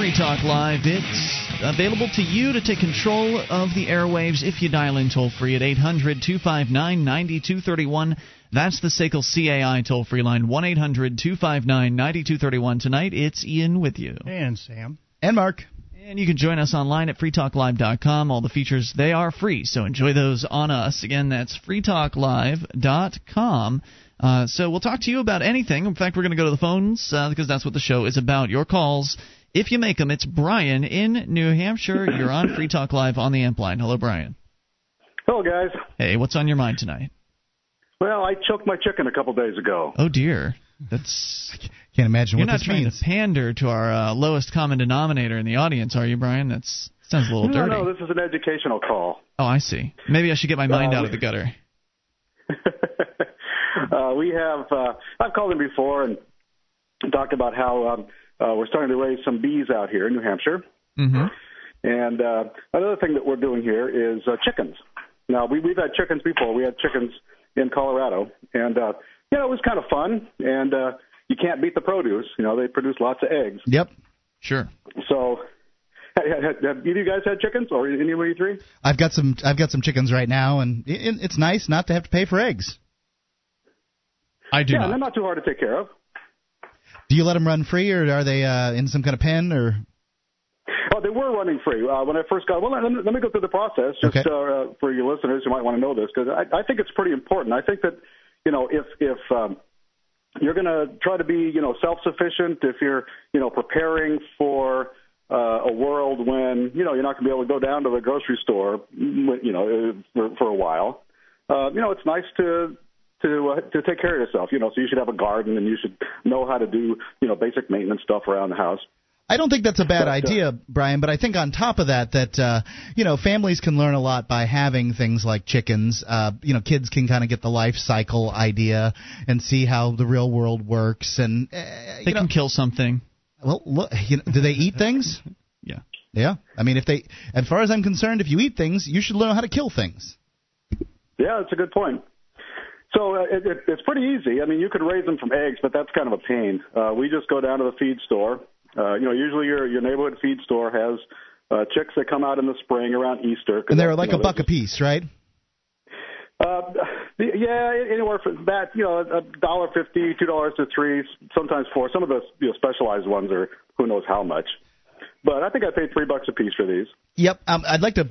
Free Talk Live. It's available to you to take control of the airwaves if you dial in toll-free at 800-259-9231. That's the Sakel CAI toll-free line, 1-800-259-9231. Tonight, it's Ian with you. And Sam. And Mark. And you can join us online at freetalklive.com. All the features, they are free, so enjoy those on us. Again, that's freetalklive.com. So we'll talk to you about anything. In fact, we're going to go to the phones because that's what the show is about. Your calls, if you make them. It's Brian in New Hampshire. You're on Free Talk Live on the amp line. Hello, Brian. Hello, guys. Hey, what's on your mind tonight? Well, I choked my chicken a couple days ago. Oh, dear. That's can't imagine what this means. You're not trying to pander to our lowest common denominator in the audience, are you, Brian? That sounds a little dirty. No, this is an educational call. Oh, I see. Maybe I should get my mind out of the gutter. I've called in before and talked about how we're starting to raise some bees out here in New Hampshire. Mm-hmm. And another thing that we're doing here is chickens. Now, we've had chickens before. We had chickens in Colorado. And, it was kind of fun. And you can't beat the produce. They produce lots of eggs. Yep, sure. So have either you guys had chickens or any of you three? I've got some chickens right now, and it's nice not to have to pay for eggs. I do not. Yeah, they're not too hard to take care of. Do you let them run free, or are they in some kind of pen? Or? Oh, they were running free when I first got – well, let me go through the process just for your listeners who might want to know this, because I think it's pretty important. I think that, if you're going to try to be, self-sufficient, if you're, preparing for – a world when, you're not going to be able to go down to the grocery store, for a while. It's nice to take care of yourself, so you should have a garden and you should know how to do, basic maintenance stuff around the house. I don't think that's a bad idea, Brian, but I think on top of that families can learn a lot by having things like chickens. Kids can kind of get the life cycle idea and see how the real world works. And they can kill something. Well, look, do they eat things? Yeah. Yeah. I mean, as far as I'm concerned, if you eat things, you should learn how to kill things. Yeah, that's a good point. So it's pretty easy. I mean, you could raise them from eggs, but that's kind of a pain. We just go down to the feed store. Usually your neighborhood feed store has chicks that come out in the spring around Easter. And they're like a buck a piece, right? Anywhere from that, $1.50, $2 to $3, sometimes $4. Some of the specialized ones are who knows how much. But I think I paid $3 a piece for these. Yep. I'd like to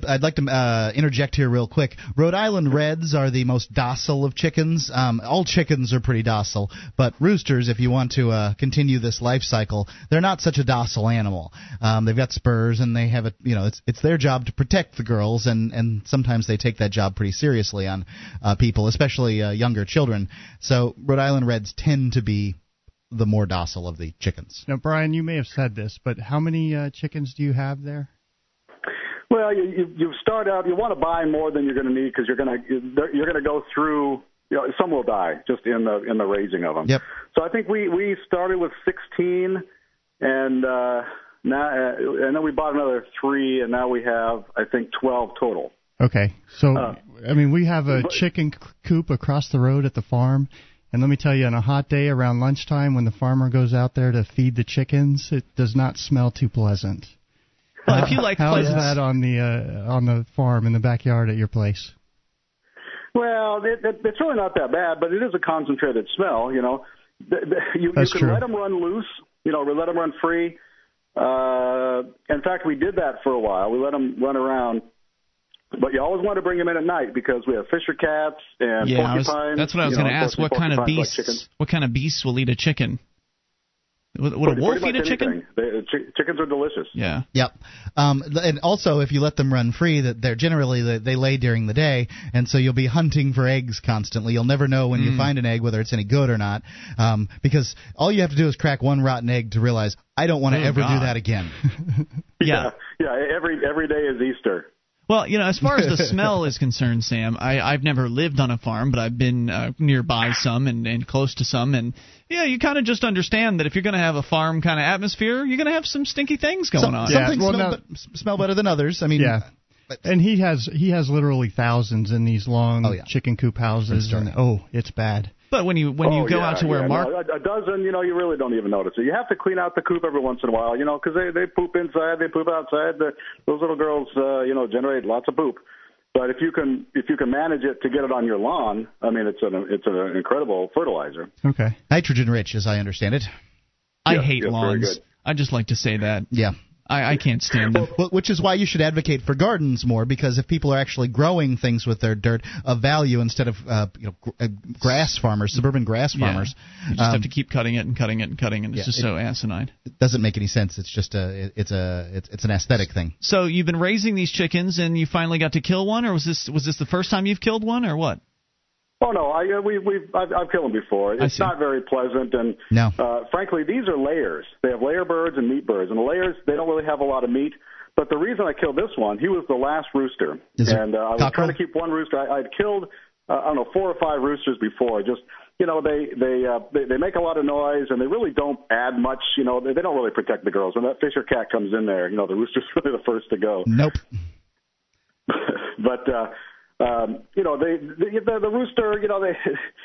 interject here real quick. Rhode Island Reds are the most docile of chickens. All chickens are pretty docile, but roosters, if you want to continue this life cycle, they're not such a docile animal. They've got spurs, and they have it's their job to protect the girls, and sometimes they take that job pretty seriously on people, especially younger children. So Rhode Island Reds tend to be the more docile of the chickens. Now, Brian, you may have said this, but how many chickens do you have there? Well, you start out. You want to buy more than you're going to need because you're going to go through. Some will die just in the raising of them. Yep. So I think we started with 16, and then we bought another 3, and now we have 12 total. Okay, so we have a chicken coop across the road at the farm. And let me tell you, on a hot day around lunchtime when the farmer goes out there to feed the chickens, it does not smell too pleasant. Well, if you like how is that on the farm in the backyard at your place? Well, it's really not that bad, but it is a concentrated smell. You can let them run loose, let them run free. In fact, we did that for a while. We let them run around. But you always want to bring them in at night because we have Fisher cats and porcupines. That's what I was going to ask. What kind of beasts will eat a chicken? Would a wolf eat a chicken? Chickens are delicious. Yeah. Yep. And also, if you let them run free, that they're generally they lay during the day, and so you'll be hunting for eggs constantly. You'll never know when you find an egg whether it's any good or not, because all you have to do is crack one rotten egg to realize I don't want to ever do that again. Yeah. Yeah. Every day is Easter. Well, as far as the smell is concerned, Sam, I've never lived on a farm, but I've been nearby some and close to some. And, you kind of just understand that if you're going to have a farm kind of atmosphere, you're going to have some stinky things going on. Yeah. Some things smell better than others. I mean, yeah. And he has literally thousands in these long chicken coop houses. And, it's bad. But when you go out to where Mark – a dozen, you know, you really don't even notice it. You have to clean out the coop every once in a while, you know, because they poop inside, they poop outside. Those little girls, you know, generate lots of poop. But if you can manage it to get it on your lawn, I mean, it's an incredible fertilizer. Okay. Nitrogen-rich, as I understand it. I hate lawns. I just like to say that. Yeah. I can't stand them. Which is why you should advocate for gardens more, because if people are actually growing things with their dirt of value instead of grass farmers, suburban grass farmers. You just have to keep cutting it and cutting it and cutting it. And it's just so asinine. It doesn't make any sense. It's just it's an aesthetic thing. So you've been raising these chickens and you finally got to kill one, or was this the first time you've killed one, or what? Oh no, I've killed them before. It's not very pleasant, and frankly, these are layers. They have layer birds and meat birds, and the layers they don't really have a lot of meat. But the reason I killed this one, he was the last rooster, I was trying to keep one rooster. I'd killed 4 or 5 roosters before. Just they make a lot of noise, and they really don't add much. You know, they don't really protect the girls. When that Fisher cat comes in there, you know, the rooster's really the first to go. Nope. But. You know, the rooster, you know,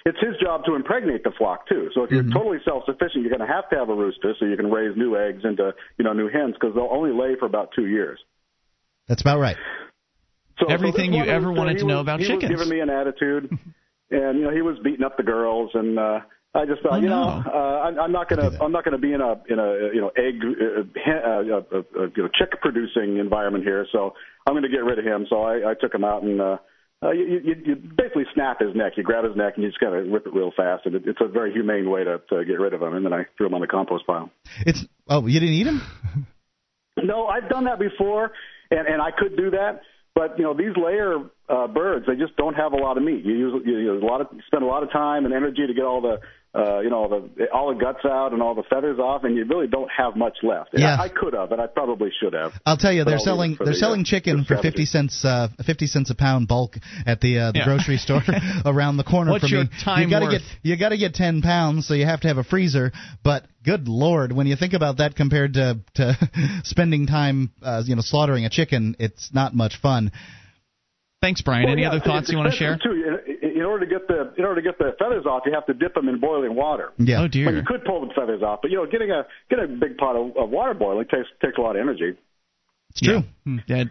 it's his job to impregnate the flock, too. So if you're totally self-sufficient, you're going to have a rooster so you can raise new eggs into, you know, new hens, because they'll only lay for about 2 years. That's about right. So, everything you ever wanted to know about chickens. He was giving me an attitude, and, you know, he was beating up the girls, and I just thought, I'm not going to be in a chick producing environment here, so I'm going to get rid of him. So I took him out and. You basically snap his neck. You grab his neck and you just kind of rip it real fast. And it's a very humane way to get rid of him. And then I threw him on the compost pile. You didn't eat him? No, I've done that before, and I could do that. But you know, these layer birds, they just don't have a lot of meat. You spend a lot of time and energy to get all the all the guts out and all the feathers off, and you really don't have much left. Yeah. I could have, and I probably should have. I'll tell you, they're selling chicken for 50 cents a pound bulk at the grocery store around the corner. What's your time worth? You got to get 10 pounds, so you have to have a freezer. But good Lord, when you think about that compared to spending time, slaughtering a chicken, it's not much fun. Thanks, Brian. Any other thoughts you want to share? In order to get the feathers off, you have to dip them in boiling water. Yeah. Oh dear. Well, you could pull the feathers off, but you know, getting a big pot of water boiling takes a lot of energy. It's true. Yeah.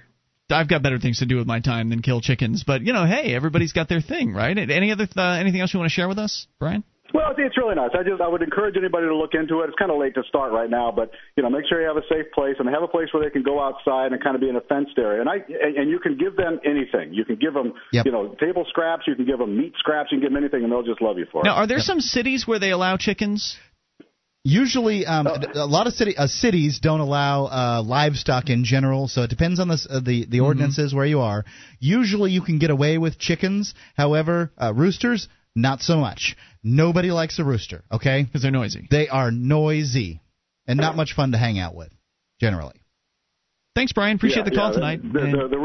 I've got better things to do with my time than kill chickens, but you know, hey, everybody's got their thing, right? Any other anything else you want to share with us, Brian? Well, it's really nice. I would encourage anybody to look into it. It's kind of late to start right now, but you know, make sure you have a safe place and have a place where they can go outside and kind of be in a fenced area. And you can give them anything. You can give them table scraps. You can give them meat scraps. You can give them anything, and they'll just love you for it. Now, are there some cities where they allow chickens? Usually, a lot of cities don't allow livestock in general, so it depends on the ordinances where you are. Usually, you can get away with chickens. However, roosters. Not so much. Nobody likes a rooster, okay? Because they're noisy. They are noisy and not much fun to hang out with, generally. Thanks, Brian. Appreciate the call tonight. The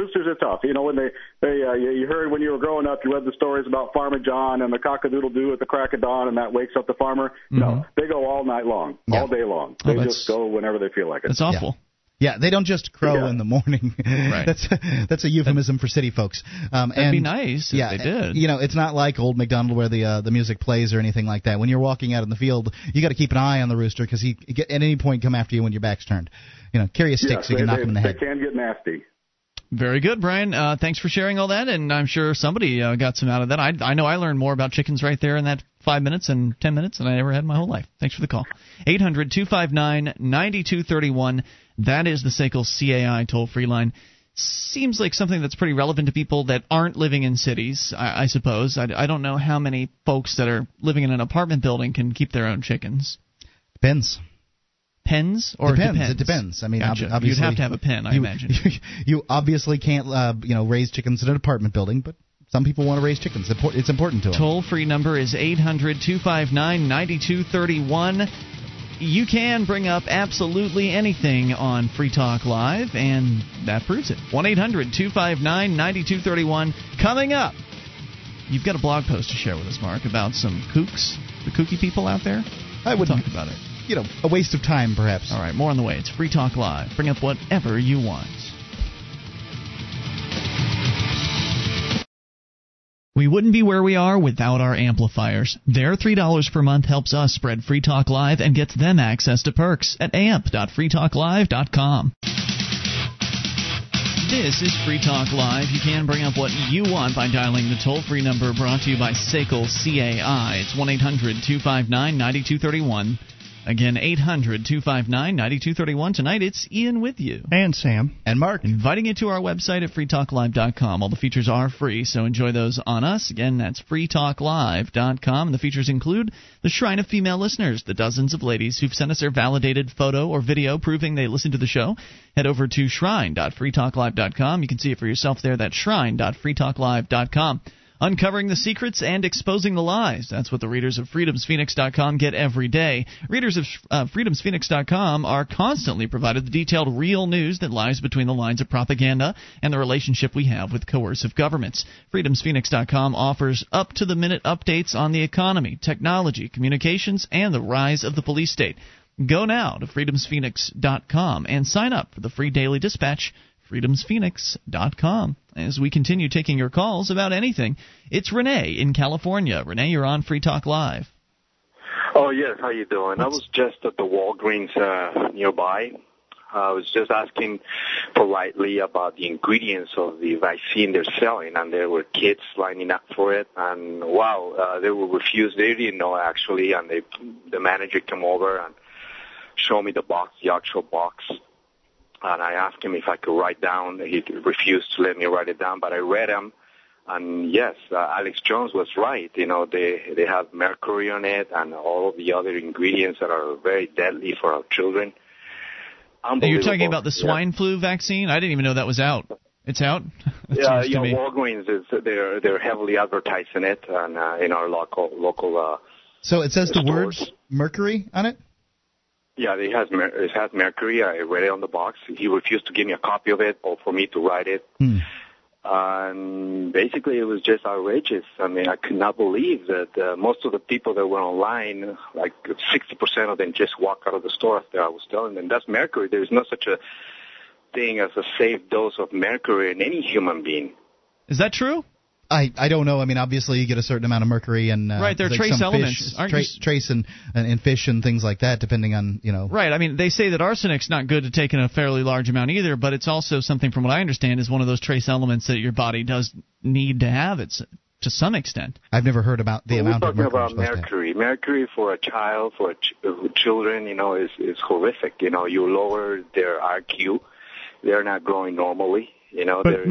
roosters are tough. You know, when you heard when you were growing up, you read the stories about Farmer John and the cock-a-doodle-doo at the crack of dawn, and that wakes up the farmer. No, they go all night long, all day long. They just go whenever they feel like it. That's awful. Yeah. Yeah, they don't just crow in the morning. Right. That's a euphemism for city folks. That'd be nice if they did. You know, it's not like Old MacDonald where the music plays or anything like that. When you're walking out in the field, you got to keep an eye on the rooster because he can at any point come after you when your back's turned. You know, carry a stick so you can knock him in the head. They can get nasty. Very good, Brian. Thanks for sharing all that, and I'm sure somebody got some out of that. I know I learned more about chickens right there in that 5 minutes and 10 minutes than I ever had in my whole life. Thanks for the call. 800-259-9231. That is the Sakel CAI toll-free line. Seems like something that's pretty relevant to people that aren't living in cities, I suppose. I don't know how many folks that are living in an apartment building can keep their own chickens. Depends. Pens or depends? It depends. I mean, obviously, you'd have to have a pen, I imagine. You obviously can't, raise chickens in an apartment building, but some people want to raise chickens. It's important to them. Toll-free number is 800-259-9231. You can bring up absolutely anything on Free Talk Live, and that proves it. 1-800-259-9231. Coming up, you've got a blog post to share with us, Mark, about some kooks, the kooky people out there. I would talk about it. You know, a waste of time, perhaps. All right, more on the way. It's Free Talk Live. Bring up whatever you want. We wouldn't be where we are without our amplifiers. Their $3 per month helps us spread Free Talk Live and gets them access to perks at amp.freetalklive.com. This is Free Talk Live. You can bring up what you want by dialing the toll-free number brought to you by Sakel CAI. It's 1-800-259-9231. Again, 800-259-9231. Tonight, it's Ian with you. And Sam. And Mark. Inviting you to our website at freetalklive.com. All the features are free, so enjoy those on us. Again, that's freetalklive.com. The features include the Shrine of Female Listeners, the dozens of ladies who've sent us their validated photo or video proving they listen to the show. Head over to shrine.freetalklive.com. You can see it for yourself there. That's shrine.freetalklive.com. Uncovering the secrets and exposing the lies. That's what the readers of freedomsphoenix.com get every day. Readers of freedomsphoenix.com are constantly provided the detailed real news that lies between the lines of propaganda and the relationship we have with coercive governments. Freedomsphoenix.com offers up-to-the-minute updates on the economy, technology, communications, and the rise of the police state. Go now to freedomsphoenix.com and sign up for the free daily dispatch, freedomsphoenix.com. As we continue taking your calls about anything, it's Renee in California. Renee, you're on Free Talk Live. Oh, yes. How you doing? I was just at the Walgreens nearby. I was just asking politely about the ingredients of the vaccine they're selling, and there were kids lining up for it. And, wow, they were refused. They didn't know, actually, and the manager came over and showed me the box, the actual box. And I asked him if I could write down. He refused to let me write it down, but I read them. And, yes, Alex Jones was right. You know, they have mercury on it and all of the other ingredients that are very deadly for our children. You're talking about the swine flu vaccine? I didn't even know that was out. It's out? Yeah, you know, Walgreens, they're heavily advertising it and, in our local so it says stores. The words mercury on it? Yeah, it has mercury. I read it on the box. He refused to give me a copy of it or for me to write it. And basically, it was just outrageous. I mean, I could not believe that most of the people that were online, like 60% of them just walk out of the store after I was telling them. That's mercury. There is no such a thing as a safe dose of mercury in any human being. Is that true? I don't know. I mean, obviously, you get a certain amount of mercury and right, they're like trace elements, trace and fish and things like that, depending on, you know. Right. I mean, they say that arsenic's not good to take in a fairly large amount either, but it's also something, from what I understand, is one of those trace elements that your body does need to have. It's to some extent. I've never heard about the amount of mercury. We're talking about mercury. Mercury for a child, for children, you know, is horrific. You know, you lower their IQ; they're not growing normally. You know, but there is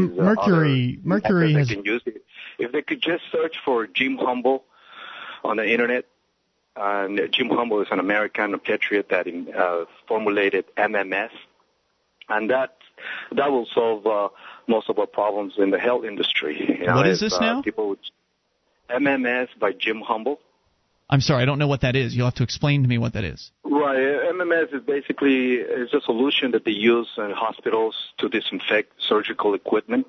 mercury has... can use it. If they could just search for Jim Humble on the internet, and Jim Humble is an American, a patriot that formulated MMS, and that will solve most of our problems in the health industry. You know, what is this now? MMS by Jim Humble. I'm sorry, I don't know what that is. You'll have to explain to me what that is. Right. MMS is basically is a solution that they use in hospitals to disinfect surgical equipment.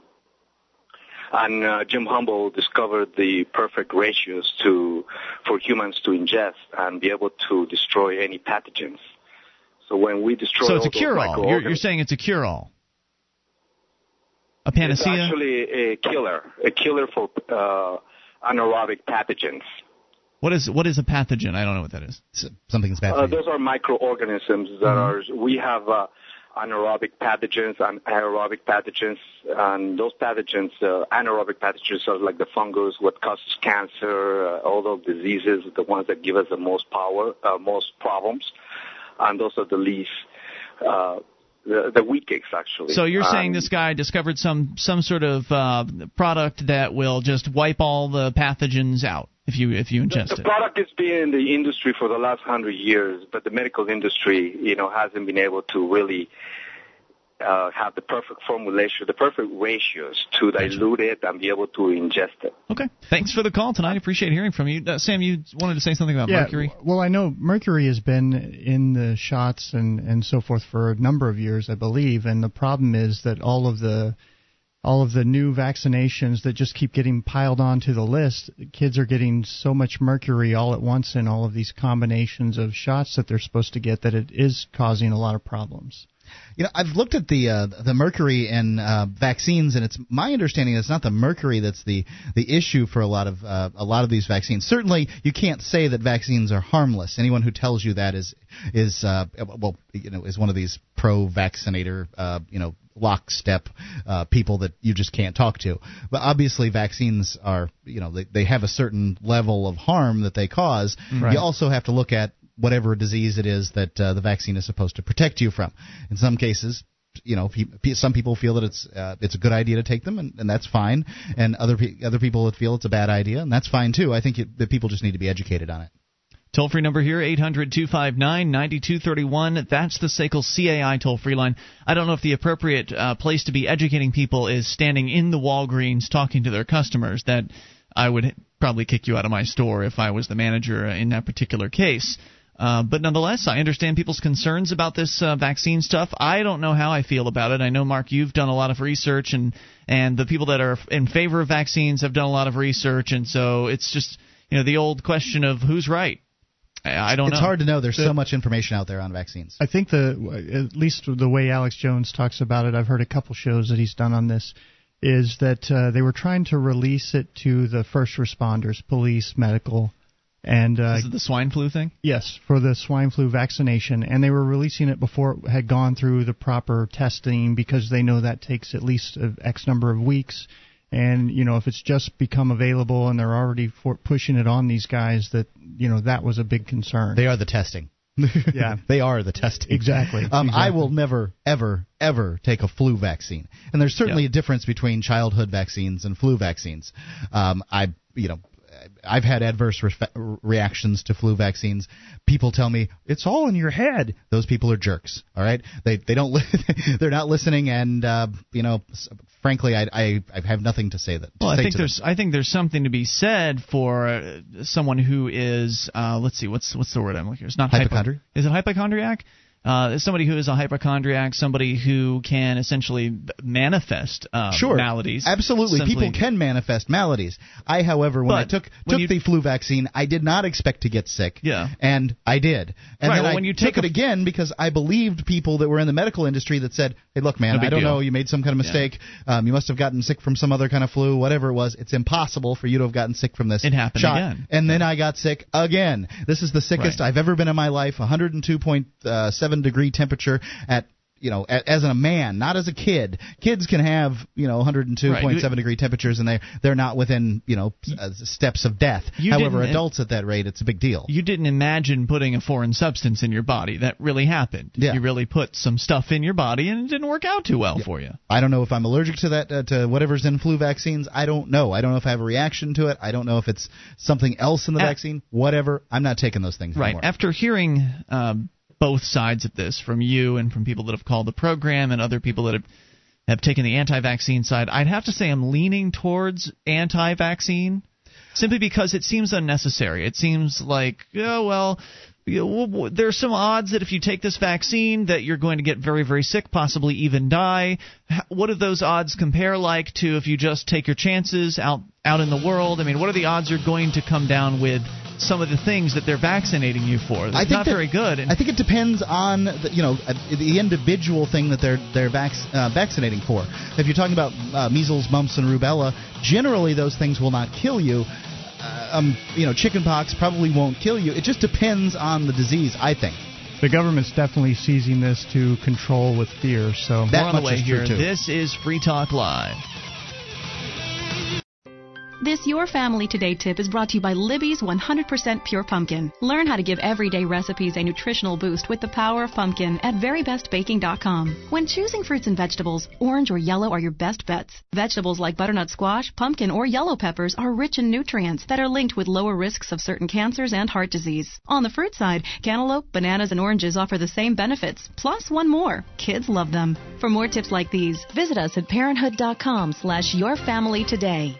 And Jim Humble discovered the perfect ratios for humans to ingest and be able to destroy any pathogens. So when we destroy... So it's a cure-all. You're saying it's a cure-all. A panacea? It's actually a killer for anaerobic pathogens. What is a pathogen? I don't know what that is. Something's bad. Those are microorganisms that we have anaerobic pathogens and aerobic pathogens, and those pathogens, anaerobic pathogens, are like the fungus, what causes cancer, all those diseases, the ones that give us the most power, most problems, and those are the least. The weakest, actually. So you're saying this guy discovered some sort of product that will just wipe all the pathogens out if you ingest it. The product has been in the industry for the last 100 years, but the medical industry, you know, hasn't been able to really have the perfect formulation, the perfect ratios to dilute it and be able to ingest it. Okay. Thanks for the call tonight. I appreciate hearing from you. Sam, you wanted to say something about mercury? Well, I know mercury has been in the shots and so forth for a number of years, I believe, and the problem is that all of the new vaccinations that just keep getting piled onto the list, kids are getting so much mercury all at once in all of these combinations of shots that they're supposed to get that it is causing a lot of problems. You know, I've looked at the mercury in vaccines, and it's my understanding that it's not the mercury that's the issue for a lot of these vaccines. Certainly, you can't say that vaccines are harmless. Anyone who tells you that is one of these pro-vaccinator lockstep people that you just can't talk to. But obviously, vaccines are they have a certain level of harm that they cause. Right. You also have to look at whatever disease it is that the vaccine is supposed to protect you from. In some cases, some people feel that it's a good idea to take them, and that's fine. And other people that feel it's a bad idea, and that's fine too. I think that people just need to be educated on it. Toll-free number here, 800-259-9231. That's the Sakel CAI toll-free line. I don't know if the appropriate place to be educating people is standing in the Walgreens talking to their customers. That I would probably kick you out of my store if I was the manager in that particular case. But nonetheless, I understand people's concerns about this vaccine stuff. I don't know how I feel about it. I know, Mark, you've done a lot of research, and the people that are in favor of vaccines have done a lot of research. And so it's just the old question of who's right. I don't know. It's hard to know. There's so much information out there on vaccines. I think at least the way Alex Jones talks about it, I've heard a couple shows that he's done on this, is that they were trying to release it to the first responders, police, medical. And is it the swine flu thing? Yes, for the swine flu vaccination. And they were releasing it before it had gone through the proper testing because they know that takes at least X number of weeks. And, if it's just become available and they're already pushing it on these guys, that, that was a big concern. They are the testing. Yeah. They are the testing. Exactly. I will never, ever, ever take a flu vaccine. And there's certainly a difference between childhood vaccines and flu vaccines. I've had adverse reactions to flu vaccines. People tell me it's all in your head. Those people are jerks. All right, they don't they're not listening, and frankly, I have nothing to say that. Well, I think there's something to be said for someone who is let's see, what's the word I'm looking for? It's not hypochondriac. Is it hypochondriac? Somebody who is a hypochondriac, somebody who can essentially manifest maladies. Absolutely. People can manifest maladies. I, however, when I took the flu vaccine, I did not expect to get sick. Yeah. And I did. And then I took it again because I believed people that were in the medical industry that said, hey, look, man, I don't know. You made some kind of mistake. Yeah. You must have gotten sick from some other kind of flu, whatever it was. It's impossible for you to have gotten sick from this shot. It happened again. And then I got sick again. This is the sickest I've ever been in my life, 102.7 degree temperature as a man, not as a kid. Kids can have 102.7 degree temperatures, and they're not within steps of death. However, adults at that rate, it's a big deal. You didn't imagine putting a foreign substance in your body. That really happened. Yeah. You really put some stuff in your body, and it didn't work out too well for you. I don't know if I'm allergic to that to whatever's in flu vaccines. I don't know. I don't know if I have a reaction to it. I don't know if it's something else in the vaccine. Whatever, I'm not taking those things anymore. After hearing both sides of this, from you and from people that have called the program and other people that have taken the anti-vaccine side, I'd have to say I'm leaning towards anti-vaccine simply because it seems unnecessary. It seems like, there's some odds that if you take this vaccine that you're going to get very, very sick, possibly even die. What do those odds compare like to if you just take your chances out in the world? I mean, what are the odds you're going to come down with some of the things that they're vaccinating you for? It's not very good. And I think it depends on the individual thing that they're vaccinating for. If you're talking about measles, mumps, and rubella, generally those things will not kill you. Chickenpox probably won't kill you. It just depends on the disease, I think. The government's definitely seizing this to control with fear. So that much is true, too. This is Free Talk Live. This Your Family Today tip is brought to you by Libby's 100% Pure Pumpkin. Learn how to give everyday recipes a nutritional boost with the power of pumpkin at verybestbaking.com. When choosing fruits and vegetables, orange or yellow are your best bets. Vegetables like butternut squash, pumpkin, or yellow peppers are rich in nutrients that are linked with lower risks of certain cancers and heart disease. On the fruit side, cantaloupe, bananas, and oranges offer the same benefits, plus one more. Kids love them. For more tips like these, visit us at parenthood.com/yourfamilytoday.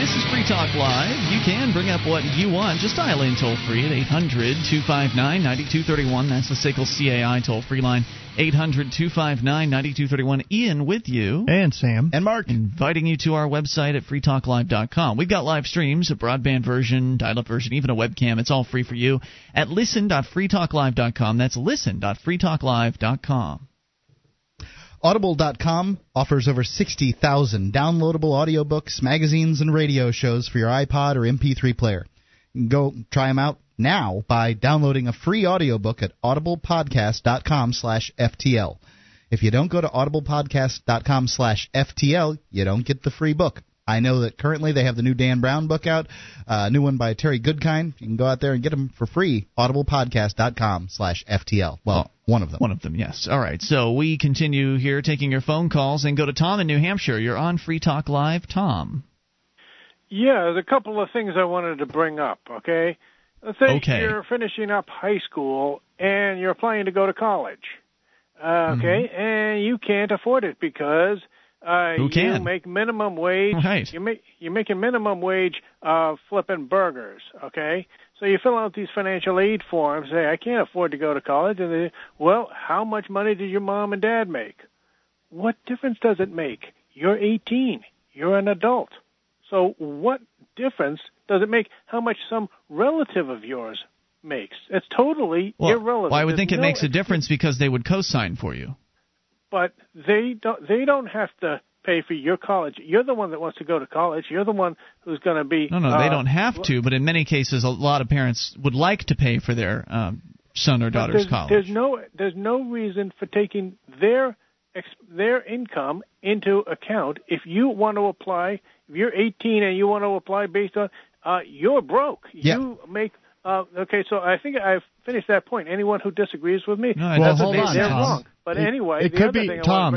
This is Free Talk Live. You can bring up what you want. Just dial in toll-free at 800-259-9231. That's the Sakel CAI toll-free line, 800-259-9231. Ian with you. And Sam. And Mark. Inviting you to our website at freetalklive.com. We've got live streams, a broadband version, dial-up version, even a webcam. It's all free for you at listen.freetalklive.com. That's listen.freetalklive.com. Audible.com offers over 60,000 downloadable audiobooks, magazines, and radio shows for your iPod or MP3 player. You can go try them out now by downloading a free audiobook at audiblepodcast.com/FTL. If you don't go to audiblepodcast.com/FTL, you don't get the free book. I know that currently they have the new Dan Brown book out, a new one by Terry Goodkind. You can go out there and get them for free, audiblepodcast.com/FTL. Well, one of them. One of them, yes. All right, so we continue here taking your phone calls and go to Tom in New Hampshire. You're on Free Talk Live. Tom. Yeah, there's a couple of things I wanted to bring up, okay? Let's say you're finishing up high school and you're applying to go to college, and you can't afford it because... You make minimum wage. Right. You're making minimum wage flipping burgers, okay? So you fill out these financial aid forms, say, I can't afford to go to college. And they say, well, how much money did your mom and dad make? What difference does it make? You're 18. You're an adult. So what difference does it make how much some relative of yours makes? It's totally irrelevant. Well, I would think it makes a difference because they would co-sign for you. But they don't have to pay for your college. You're the one that wants to go to college. You're the one who's going to be... No, they don't have to, but in many cases, a lot of parents would like to pay for their son or daughter's college. There's no reason for taking their income into account. If you want to apply, if you're 18 and you want to apply based on... you're broke. Yeah. You make... so I think I've finished that point. Anyone who disagrees with me, they're wrong. But anyway, it could be Tom.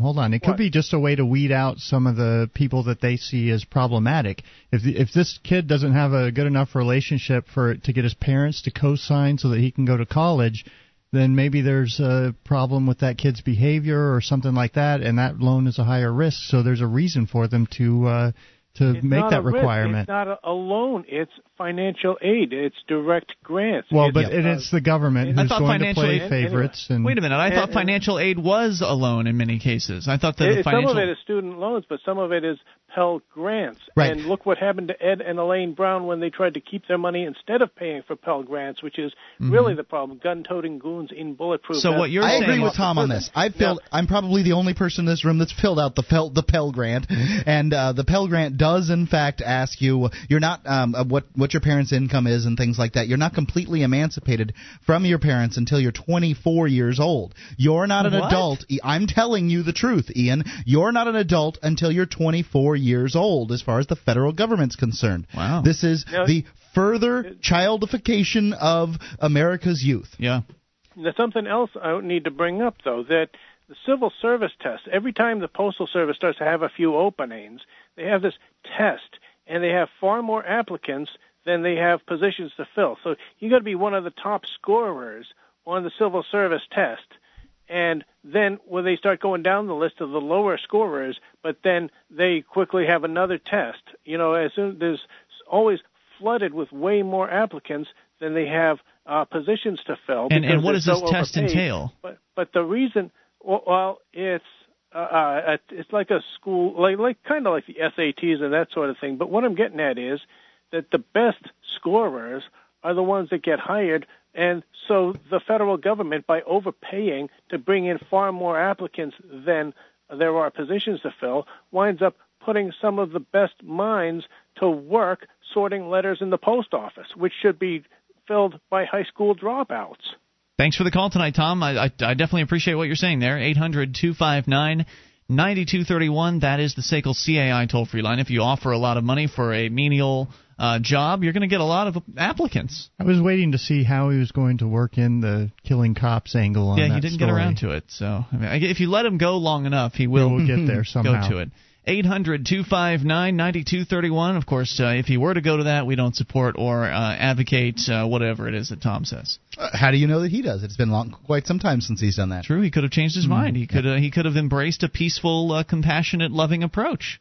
Hold on. It could be just a way to weed out some of the people that they see as problematic. If this kid doesn't have a good enough relationship to get his parents to co-sign so that he can go to college, then maybe there's a problem with that kid's behavior or something like that, and that loan is a higher risk. So there's a reason for them to make that requirement. It's not a loan. It's financial aid. It's direct grants. Well, but it's the government who's going to play favorites. Wait a minute. I thought financial aid was a loan in many cases. I thought that some of it is student loans, but some of it is Pell Grants. Right. And look what happened to Ed and Elaine Brown when they tried to keep their money instead of paying for Pell Grants, which is really the problem. Gun-toting goons in bulletproof. So what you're saying? I agree with Tom on this. I'm probably the only person in this room that's filled out the Pell Grant, and the Pell Grant does in fact ask you you're not what your parents' income is and things like that. You're not completely emancipated from your parents until you're 24 years old. You're not an adult. I'm telling you the truth, Ian. You're not an adult until you're 24 years old as far as the federal government's concerned. Wow. This is the further childification of America's youth. Yeah. There's something else I need to bring up, though, that the civil service test, every time the Postal Service starts to have a few openings, they have this test, and they have far more applicants than they have positions to fill. So you got to be one of the top scorers on the civil service test. And then when they start going down the list of the lower scorers, but then they quickly have another test. You know, as soon there's always flooded with way more applicants than they have positions to fill. And what does this test entail? But the reason, it's like a school, like kind of like the SATs and that sort of thing. But what I'm getting at is that the best scorers are the ones that get hired, and so the federal government, by overpaying to bring in far more applicants than there are positions to fill, winds up putting some of the best minds to work sorting letters in the post office, which should be filled by high school dropouts. Thanks for the call tonight, Tom. I definitely appreciate what you're saying there. 800-259-9231. That is the Sakel CAI toll-free line. If you offer a lot of money for a menial job, you're going to get a lot of applicants. I was waiting to see how he was going to work in the killing cops angle on that story. Yeah, he didn't get around to it. So if you let him go long enough, he will get there somehow. Go to it. 800-259-9231. Of course, if he were to go to that, we don't support or advocate whatever it is that Tom says. How do you know that he does? It's been quite some time since he's done that. True. He could have changed his mind. He could have embraced a peaceful, compassionate, loving approach.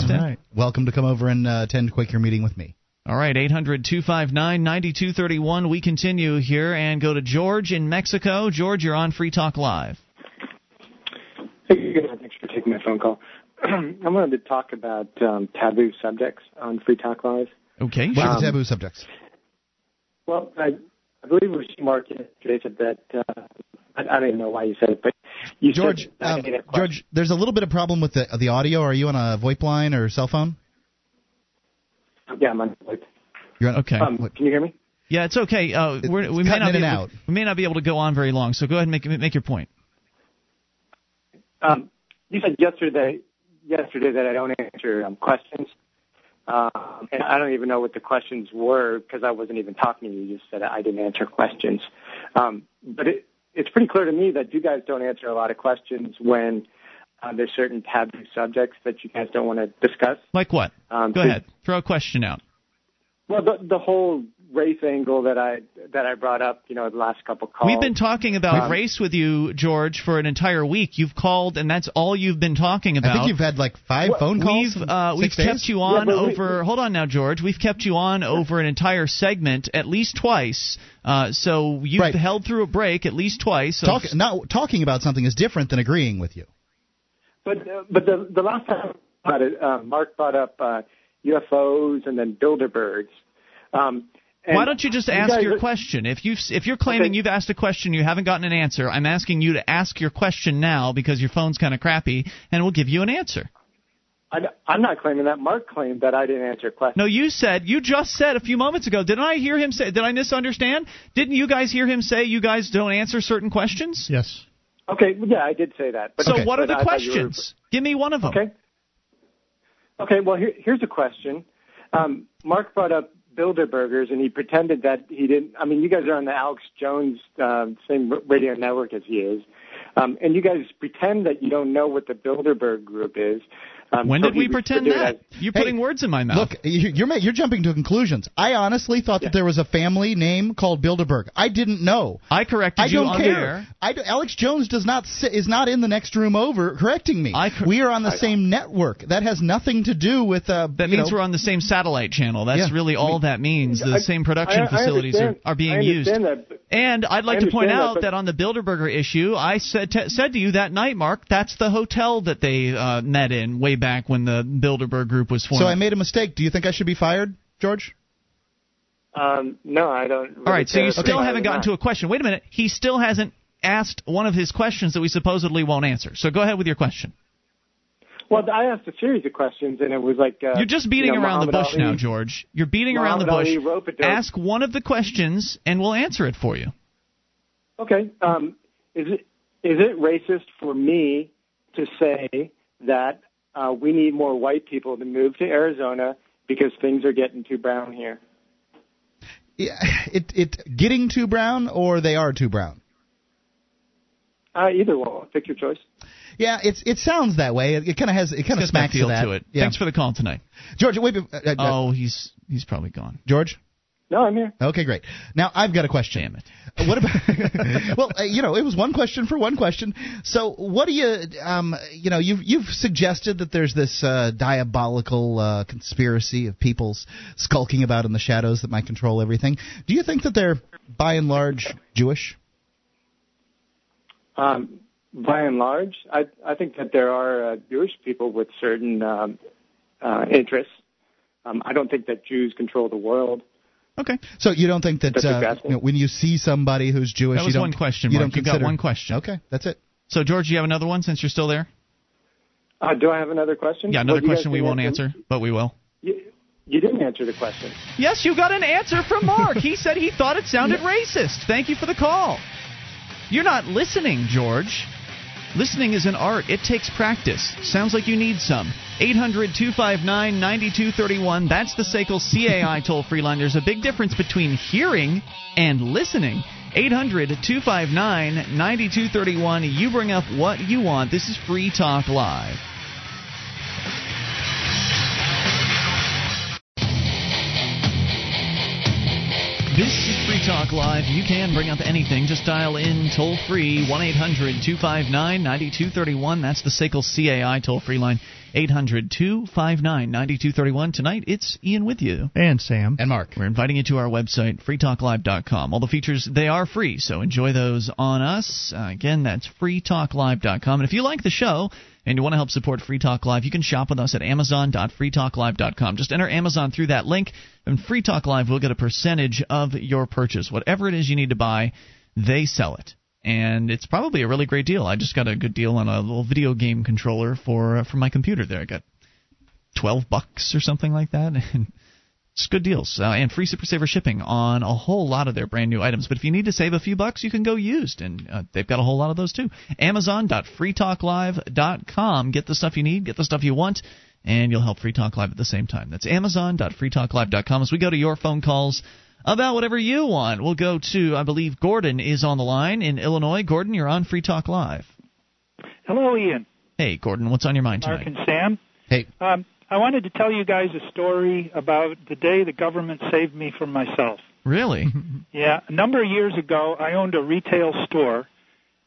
He's right. Welcome to come over and attend Quaker meeting with me. All right, 800-259-9231. We continue here and go to George in Mexico. George, you're on Free Talk Live. Hey, thanks for taking my phone call. I wanted to talk about taboo subjects on Free Talk Live. Okay. What are the taboo subjects? Well, I believe it was Mark yesterday said that I don't even know why you said it, but you George, said George, there's a little bit of problem with the audio. Are you on a VoIP line or cell phone? Yeah, I'm on. You're on. Okay. Can you hear me? Yeah, it's okay. We may not be able, we may not be able to go on very long, so go ahead and make your point. You said yesterday that I don't answer questions, and I don't even know what the questions were because I wasn't even talking to you. You just said I didn't answer questions, but it's pretty clear to me that you guys don't answer a lot of questions when. There's certain taboo subjects that you guys don't want to discuss. Like what? Go ahead. Throw a question out. Well, the whole race angle that I brought up, the last couple calls. We've been talking about race with you, George, for an entire week. You've called, and that's all you've been talking about. I think you've had like five phone calls. We've kept you on over. Hold on now, George. We've kept you on over an entire segment at least twice. So you've held through a break at least twice. So not talking about something is different than agreeing with you. But the last time about it, Mark brought up UFOs and then Bilderbergs. Why don't you just ask your question? If you're claiming you've asked a question, you haven't gotten an answer, I'm asking you to ask your question now because your phone's kind of crappy, and we'll give you an answer. I'm not claiming that. Mark claimed that I didn't answer a question. No, you just said a few moments ago. Didn't I hear him say? Did I misunderstand? Didn't you guys hear him say you guys don't answer certain questions? Yes. Okay, yeah, I did say that. But so what are the questions? Give me one of them. Okay, well, here's a question. Mark brought up Bilderbergers, and he pretended that he didn't. I mean, you guys are on the Alex Jones same radio network as he is, and you guys pretend that you don't know what the Bilderberg group is. When did we pretend that? You're putting words in my mouth. Look, you're jumping to conclusions. I honestly thought that there was a family name called Bilderberg. I didn't know. I corrected you on air. I don't care. Alex Jones is not in the next room over correcting me. We are on the same network. That has nothing to do with that means we're on the same satellite channel. That's really all that means. The same production facilities are being used. And I'd like to point out that on the Bilderberger issue, I said to you that night, Mark, that's the hotel that they met in way back when the Bilderberg group was formed. So I made a mistake. Do you think I should be fired, George? No, I don't. Really All right, so you still haven't gotten to a question. Wait a minute. He still hasn't asked one of his questions that we supposedly won't answer. So go ahead with your question. Well, I asked a series of questions, and it was like you're just beating around the bush now, George. You're beating around the bush. Ask one of the questions, and we'll answer it for you. Okay. Is it racist for me to say that we need more white people to move to Arizona because things are getting too brown here? Yeah, it getting too brown or they are too brown? Either one. Pick your choice. Yeah, it sounds that way. It kind of smacks to that. To it. Yeah. Thanks for the call tonight, George. Wait. He's probably gone. George. No, I'm here. Okay, great. Now I've got a question. Damn it. What about? Well, it was one question for one question. So, what do you, you've suggested that there's this diabolical conspiracy of peoples skulking about in the shadows that might control everything. Do you think that they're by and large Jewish? By and large, I think that there are Jewish people with certain interests. I don't think that Jews control the world. Okay. So you don't think that when you see somebody who's Jewish, that was one question, Mark. You got one question. Okay, that's it. So, George, you have another one since you're still there? Do I have another question? Yeah, another question we won't answer, but we will. You didn't answer the question. Yes, you got an answer from Mark. He said he thought it sounded racist. Thank you for the call. You're not listening, George. Listening is an art. It takes practice. Sounds like you need some. 800-259-9231. That's the Sakel CAI toll-free line. There's a big difference between hearing and listening. 800-259-9231. You bring up what you want. This is Free Talk Live. This is Free Talk Live. You can bring up anything. Just dial in toll-free, 1-800-259-9231. That's the Sakel CAI toll-free line, 800-259-9231. Tonight, it's Ian with you. And Sam. And Mark. We're inviting you to our website, freetalklive.com. All the features, they are free, so enjoy those on us. Again, that's freetalklive.com. And if you like the show and you want to help support Free Talk Live, you can shop with us at Amazon.freetalklive.com. Just enter Amazon through that link, and Free Talk Live will get a percentage of your purchase. Whatever it is you need to buy, they sell it. And it's probably a really great deal. I just got a good deal on a little video game controller for my computer there. I got $12 or something like that. And it's good deals. And free Super Saver shipping on a whole lot of their brand new items. But if you need to save a few bucks, you can go used. And they've got a whole lot of those too. Amazon.freetalklive.com. Get the stuff you need, get the stuff you want, and you'll help Free Talk Live at the same time. That's Amazon.freetalklive.com. As we go to your phone calls about whatever you want, we'll go to, I believe, Gordon is on the line in Illinois. Gordon, you're on Free Talk Live. Hello, Ian. Hey, Gordon. What's on your mind tonight? Mark and Sam. Hey. I wanted to tell you guys a story about the day the government saved me from myself. Really? Yeah. A number of years ago, I owned a retail store.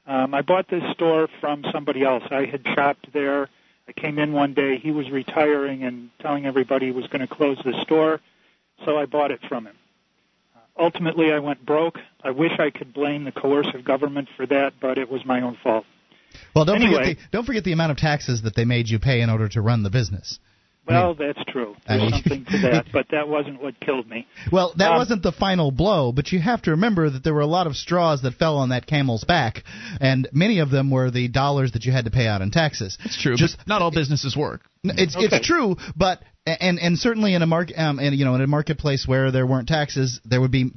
I bought this store from somebody else. I had shopped there. I came in one day. He was retiring and telling everybody he was going to close the store, so I bought it from him. Ultimately, I went broke. I wish I could blame the coercive government for that, but it was my own fault. Well, don't forget the amount of taxes that they made you pay in order to run the business. Well, that's true. There's something to that, but that wasn't what killed me. Well, that wasn't the final blow, but you have to remember that there were a lot of straws that fell on that camel's back, and many of them were the dollars that you had to pay out in taxes. That's true. Just not all businesses work. It's true, but and certainly in a market, in a marketplace where there weren't taxes, there would be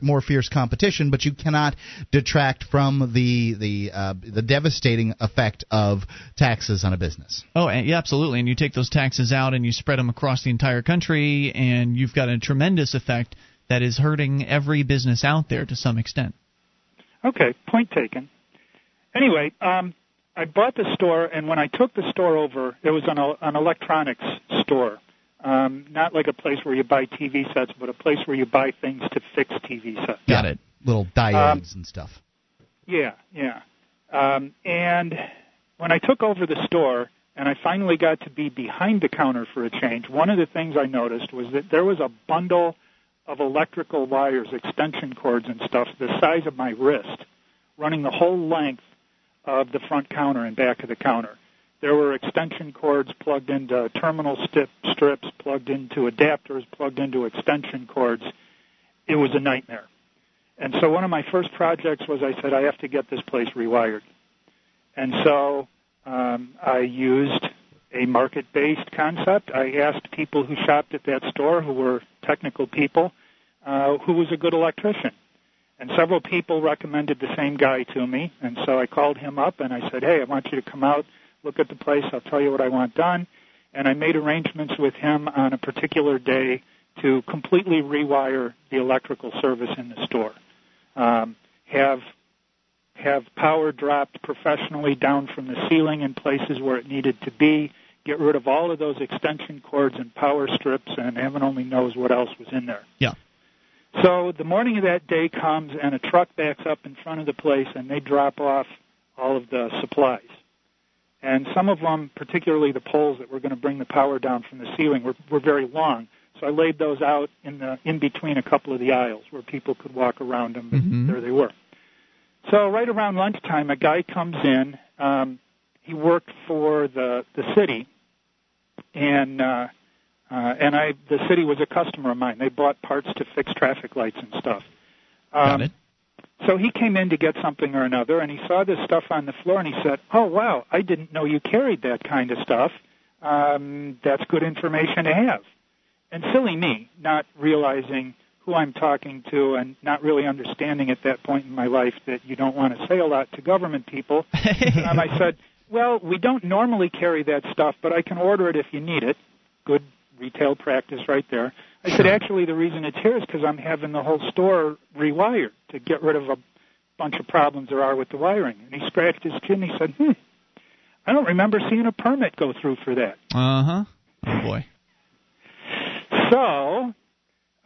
more fierce competition. But you cannot detract from the devastating effect of taxes on a business. Oh, yeah, absolutely. And you take those taxes out and you spread them across the entire country, and you've got a tremendous effect that is hurting every business out there to some extent. Okay, point taken. Anyway. I bought the store, and when I took the store over, it was an electronics store, not like a place where you buy TV sets, but a place where you buy things to fix TV sets. Got it. Little diodes and stuff. Yeah. And when I took over the store, and I finally got to be behind the counter for a change, one of the things I noticed was that there was a bundle of electrical wires, extension cords and stuff, the size of my wrist, running the whole length of the front counter and back of the counter. There were extension cords plugged into terminal strips, plugged into adapters, plugged into extension cords. It was a nightmare. And so one of my first projects was I said, I have to get this place rewired. And so I used a market-based concept. I asked people who shopped at that store, who were technical people, who was a good electrician. And several people recommended the same guy to me, and so I called him up and I said, hey, I want you to come out, look at the place, I'll tell you what I want done. And I made arrangements with him on a particular day to completely rewire the electrical service in the store, have power dropped professionally down from the ceiling in places where it needed to be, get rid of all of those extension cords and power strips, and heaven only knows what else was in there. Yeah. So the morning of that day comes, and a truck backs up in front of the place, and they drop off all of the supplies. And some of them, particularly the poles that were going to bring the power down from the ceiling, were very long. So I laid those out in between a couple of the aisles where people could walk around them, and there they were. So right around lunchtime, a guy comes in. He worked for the city, and the city was a customer of mine. They bought parts to fix traffic lights and stuff. Got it. So he came in to get something or another, and he saw this stuff on the floor, and he said, oh, wow, I didn't know you carried that kind of stuff. That's good information to have. And silly me, not realizing who I'm talking to and not really understanding at that point in my life that you don't want to say a lot to government people. I said, well, we don't normally carry that stuff, but I can order it if you need it. Good retail practice right there. I said, actually, the reason it's here is because I'm having the whole store rewired to get rid of a bunch of problems there are with the wiring. And he scratched his chin and he said, I don't remember seeing a permit go through for that. Oh, boy. So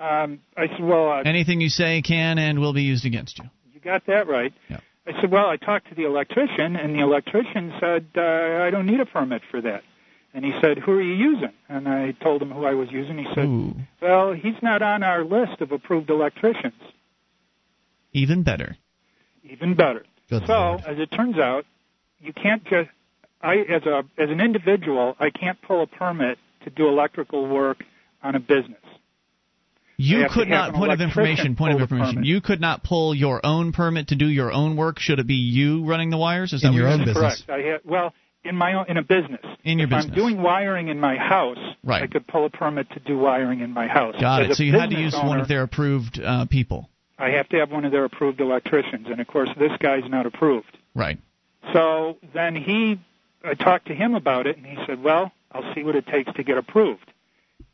I said, well... anything you say can and will be used against you. You got that right. Yeah. I said, well, I talked to the electrician, and the electrician said, I don't need a permit for that. And he said, who are you using? And I told him who I was using. He said, ooh, well, he's not on our list of approved electricians. Even better. Even better. Good so, Lord. As it turns out, you can't just... As an individual, I can't pull a permit to do electrical work on a business. You could not, point of information, you could not pull your own permit to do your own work should it be you running the wires? Is that in your own business? Correct. In a business. In your business. If I'm doing wiring in my house, right, I could pull a permit to do wiring in my house. Got it. So you had to use one of their approved people. I have to have one of their approved electricians. And, of course, this guy's not approved. Right. So then I talked to him about it, and he said, well, I'll see what it takes to get approved.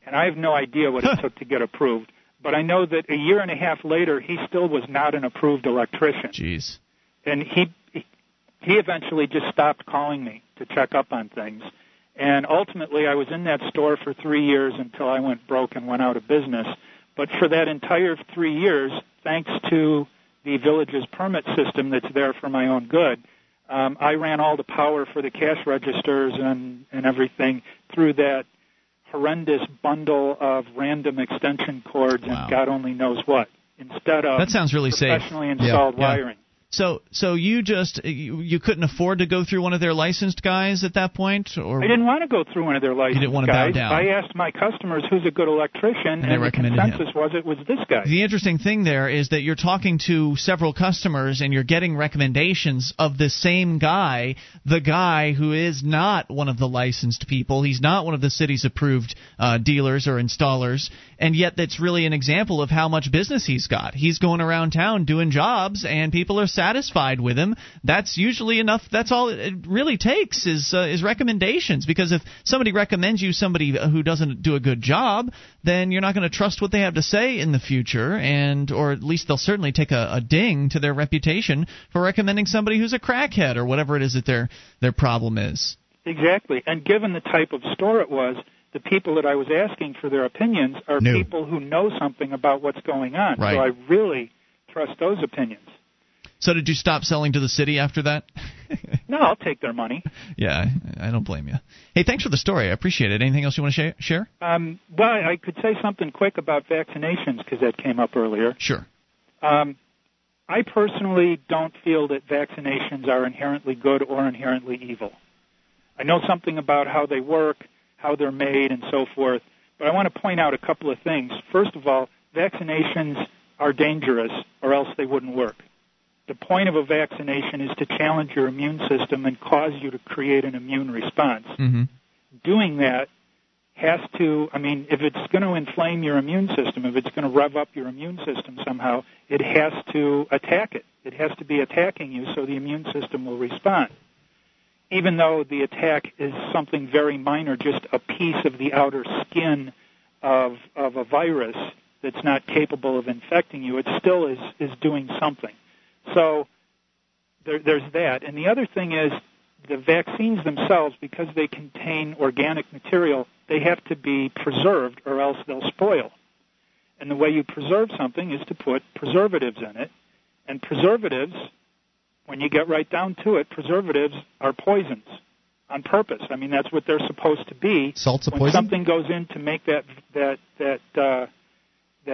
And I have no idea what it took to get approved. But I know that a year and a half later, he still was not an approved electrician. Jeez. And he eventually just stopped calling me to check up on things. And ultimately, I was in that store for 3 years until I went broke and went out of business. But for that entire 3 years, thanks to the village's permit system that's there for my own good, I ran all the power for the cash registers and everything through that horrendous bundle of random extension cords and God only knows what, instead of that sounds really professionally installed wiring. So you couldn't afford to go through one of their licensed guys at that point? Or I didn't want to go through one of their licensed guys. You didn't want to bow down. I asked my customers who's a good electrician, and the consensus was it was this guy. The interesting thing there is that you're talking to several customers, and you're getting recommendations of the same guy, the guy who is not one of the licensed people. He's not one of the city's approved dealers or installers, and yet that's really an example of how much business he's got. He's going around town doing jobs, and people are satisfied with him. That's usually enough. That's all it really takes is recommendations, because if somebody recommends you somebody who doesn't do a good job, then you're not going to trust what they have to say in the future, or at least they'll certainly take a ding to their reputation for recommending somebody who's a crackhead or whatever it is that their problem is. Exactly. And given the type of store it was, the people that I was asking for their opinions are people who know something about what's going on. Right. So I really trust those opinions. So did you stop selling to the city after that? No, I'll take their money. Yeah, I don't blame you. Hey, thanks for the story. I appreciate it. Anything else you want to share? Well, I could say something quick about vaccinations because that came up earlier. Sure. I personally don't feel that vaccinations are inherently good or inherently evil. I know something about how they work, how they're made, and so forth, but I want to point out a couple of things. First of all, vaccinations are dangerous or else they wouldn't work. The point of a vaccination is to challenge your immune system and cause you to create an immune response. Mm-hmm. Doing that if it's going to inflame your immune system, if it's going to rev up your immune system somehow, it has to attack it. It has to be attacking you so the immune system will respond, even though the attack is something very minor, just a piece of the outer skin of a virus that's not capable of infecting you. It still is doing something. So there's that. And the other thing is the vaccines themselves, because they contain organic material, they have to be preserved or else they'll spoil. And the way you preserve something is to put preservatives in it. And preservatives, when you get right down to it, preservatives are poisons on purpose. I mean, that's what they're supposed to be. Salt's a poison? When something goes in to make that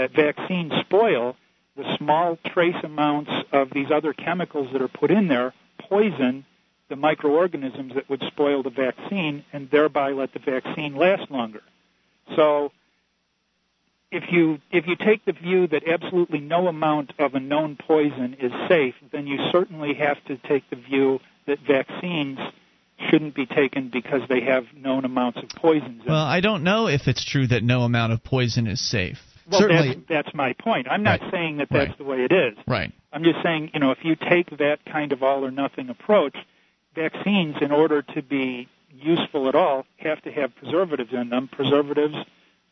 vaccine spoil, the small trace amounts of these other chemicals that are put in there poison the microorganisms that would spoil the vaccine and thereby let the vaccine last longer. So if you take the view that absolutely no amount of a known poison is safe, then you certainly have to take the view that vaccines shouldn't be taken because they have known amounts of poisons. Well, I don't know if it's true that no amount of poison is safe. Well, that's my point. I'm not saying that that's the way it is. Right. I'm just saying, if you take that kind of all-or-nothing approach, vaccines, in order to be useful at all, have to have preservatives in them. Preservatives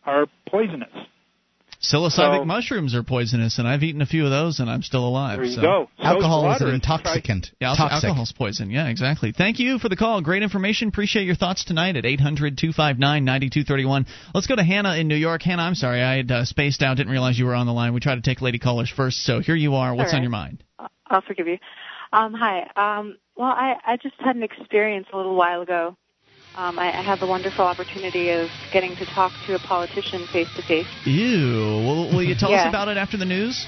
are poisonous. Psilocybic mushrooms are poisonous, and I've eaten a few of those, and I'm still alive. There you go. So alcohol is an intoxicant. Yeah, alcohol's poison. Yeah, exactly. Thank you for the call. Great information. Appreciate your thoughts tonight at 800-259-9231. Let's go to Hannah in New York. Hannah, I'm sorry. I had spaced out. Didn't realize you were on the line. We try to take lady callers first, so here you are. What's on your mind? I'll forgive you. Hi. Well, I just had an experience a little while ago. I had the wonderful opportunity of getting to talk to a politician face-to-face. Ew. Will you tell us about it after the news?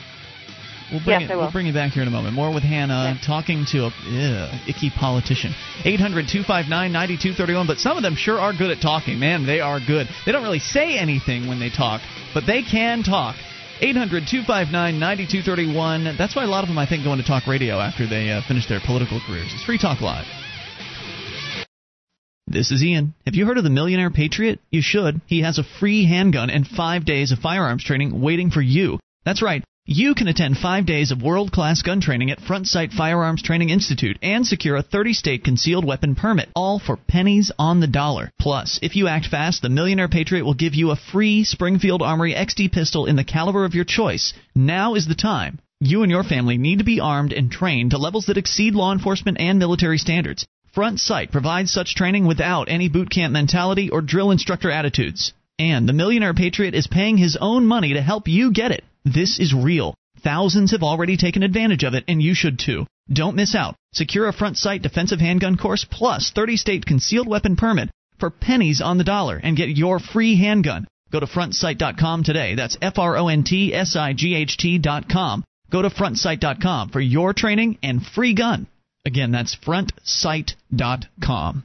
We'll bring you back here in a moment. More with Hannah talking to an icky politician. 800-259-9231. But some of them sure are good at talking. Man, they are good. They don't really say anything when they talk, but they can talk. 800-259-9231. That's why a lot of them, I think, go into talk radio after they finish their political careers. It's Free Talk Live. This is Ian. Have you heard of the Millionaire Patriot? You should. He has a free handgun and 5 days of firearms training waiting for you. That's right. You can attend 5 days of world-class gun training at Front Sight Firearms Training Institute and secure a 30-state concealed weapon permit, all for pennies on the dollar. Plus, if you act fast, the Millionaire Patriot will give you a free Springfield Armory XD pistol in the caliber of your choice. Now is the time. You and your family need to be armed and trained to levels that exceed law enforcement and military standards. Front Sight provides such training without any boot camp mentality or drill instructor attitudes. And the Millionaire Patriot is paying his own money to help you get it. This is real. Thousands have already taken advantage of it, and you should too. Don't miss out. Secure a Front Sight defensive handgun course plus 30-state concealed weapon permit for pennies on the dollar and get your free handgun. Go to FrontSight.com today. That's FrontSight.com. Go to FrontSight.com for your training and free gun. Again, that's FrontSight.com.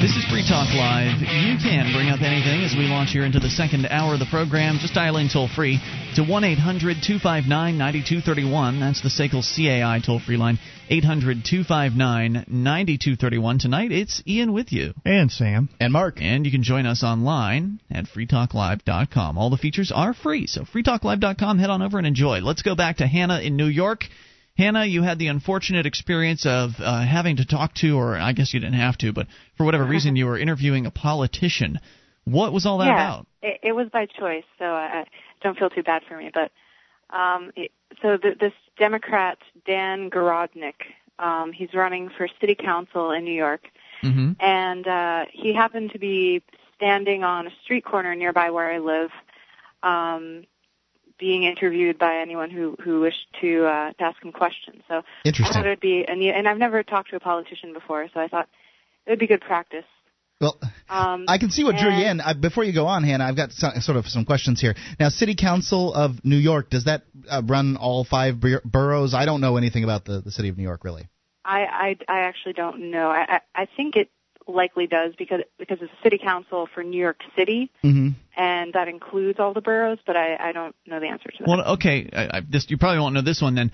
This is Free Talk Live. You can bring up anything as we launch here into the second hour of the program. Just dial in toll-free to 1-800-259-9231. That's the Sakel CAI toll-free line, 800-259-9231. Tonight, it's Ian with you. And Sam. And Mark. And you can join us online at freetalklive.com. All the features are free, so freetalklive.com. Head on over and enjoy. Let's go back to Hannah in New York. Hannah, you had the unfortunate experience of having to talk to, or I guess you didn't have to, but for whatever reason you were interviewing a politician. What was all that about? It was by choice, so I don't feel too bad for me. But this Democrat, Dan Garodnick, he's running for city council in New York, and he happened to be standing on a street corner nearby where I live, being interviewed by anyone who wished to ask him questions. So I thought it would be, and I've never talked to a politician before, so I thought it would be good practice. Well, I can see what drew you in. Before you go on, Hannah, I've got some questions here. Now, City Council of New York, does that run all five boroughs? I don't know anything about the city of New York, really. I actually don't know. I think it likely does because it's a city council for New York City, and that includes all the boroughs, but I don't know the answer to that. Well, okay, you probably won't know this one then.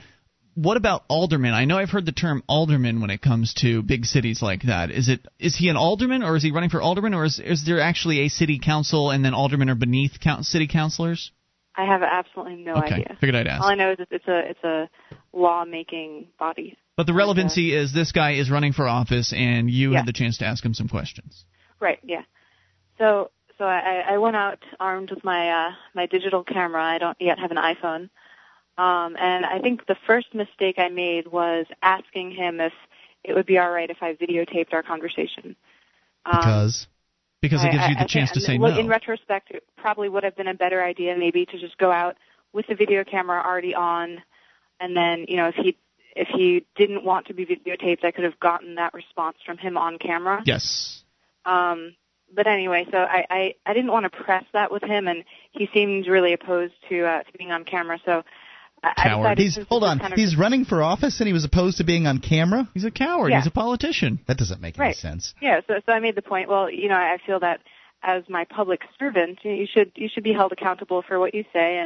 What about alderman? I know I've heard the term alderman when it comes to big cities like that. Is he an alderman, or is he running for alderman, or is there actually a city council and then aldermen are beneath city councilors? I have absolutely no idea. Figured I'd ask. All I know is it's a law-making body. But the relevancy is this guy is running for office, and you had the chance to ask him some questions. Right. Yeah. So I went out armed with my my digital camera. I don't yet have an iPhone, and I think the first mistake I made was asking him if it would be all right if I videotaped our conversation. Because it gives you the chance to say no. In retrospect, it probably would have been a better idea maybe to just go out with the video camera already on, and then, if he didn't want to be videotaped, I could have gotten that response from him on camera. Yes. But anyway, so I didn't want to press that with him, and he seemed really opposed to being on camera, so... Coward. He's running for office and he was opposed to being on camera? He's a coward. Yeah. He's a politician. That doesn't make any sense. Yeah, so I made the point, well, I feel that as my public servant, you should be held accountable for what you say,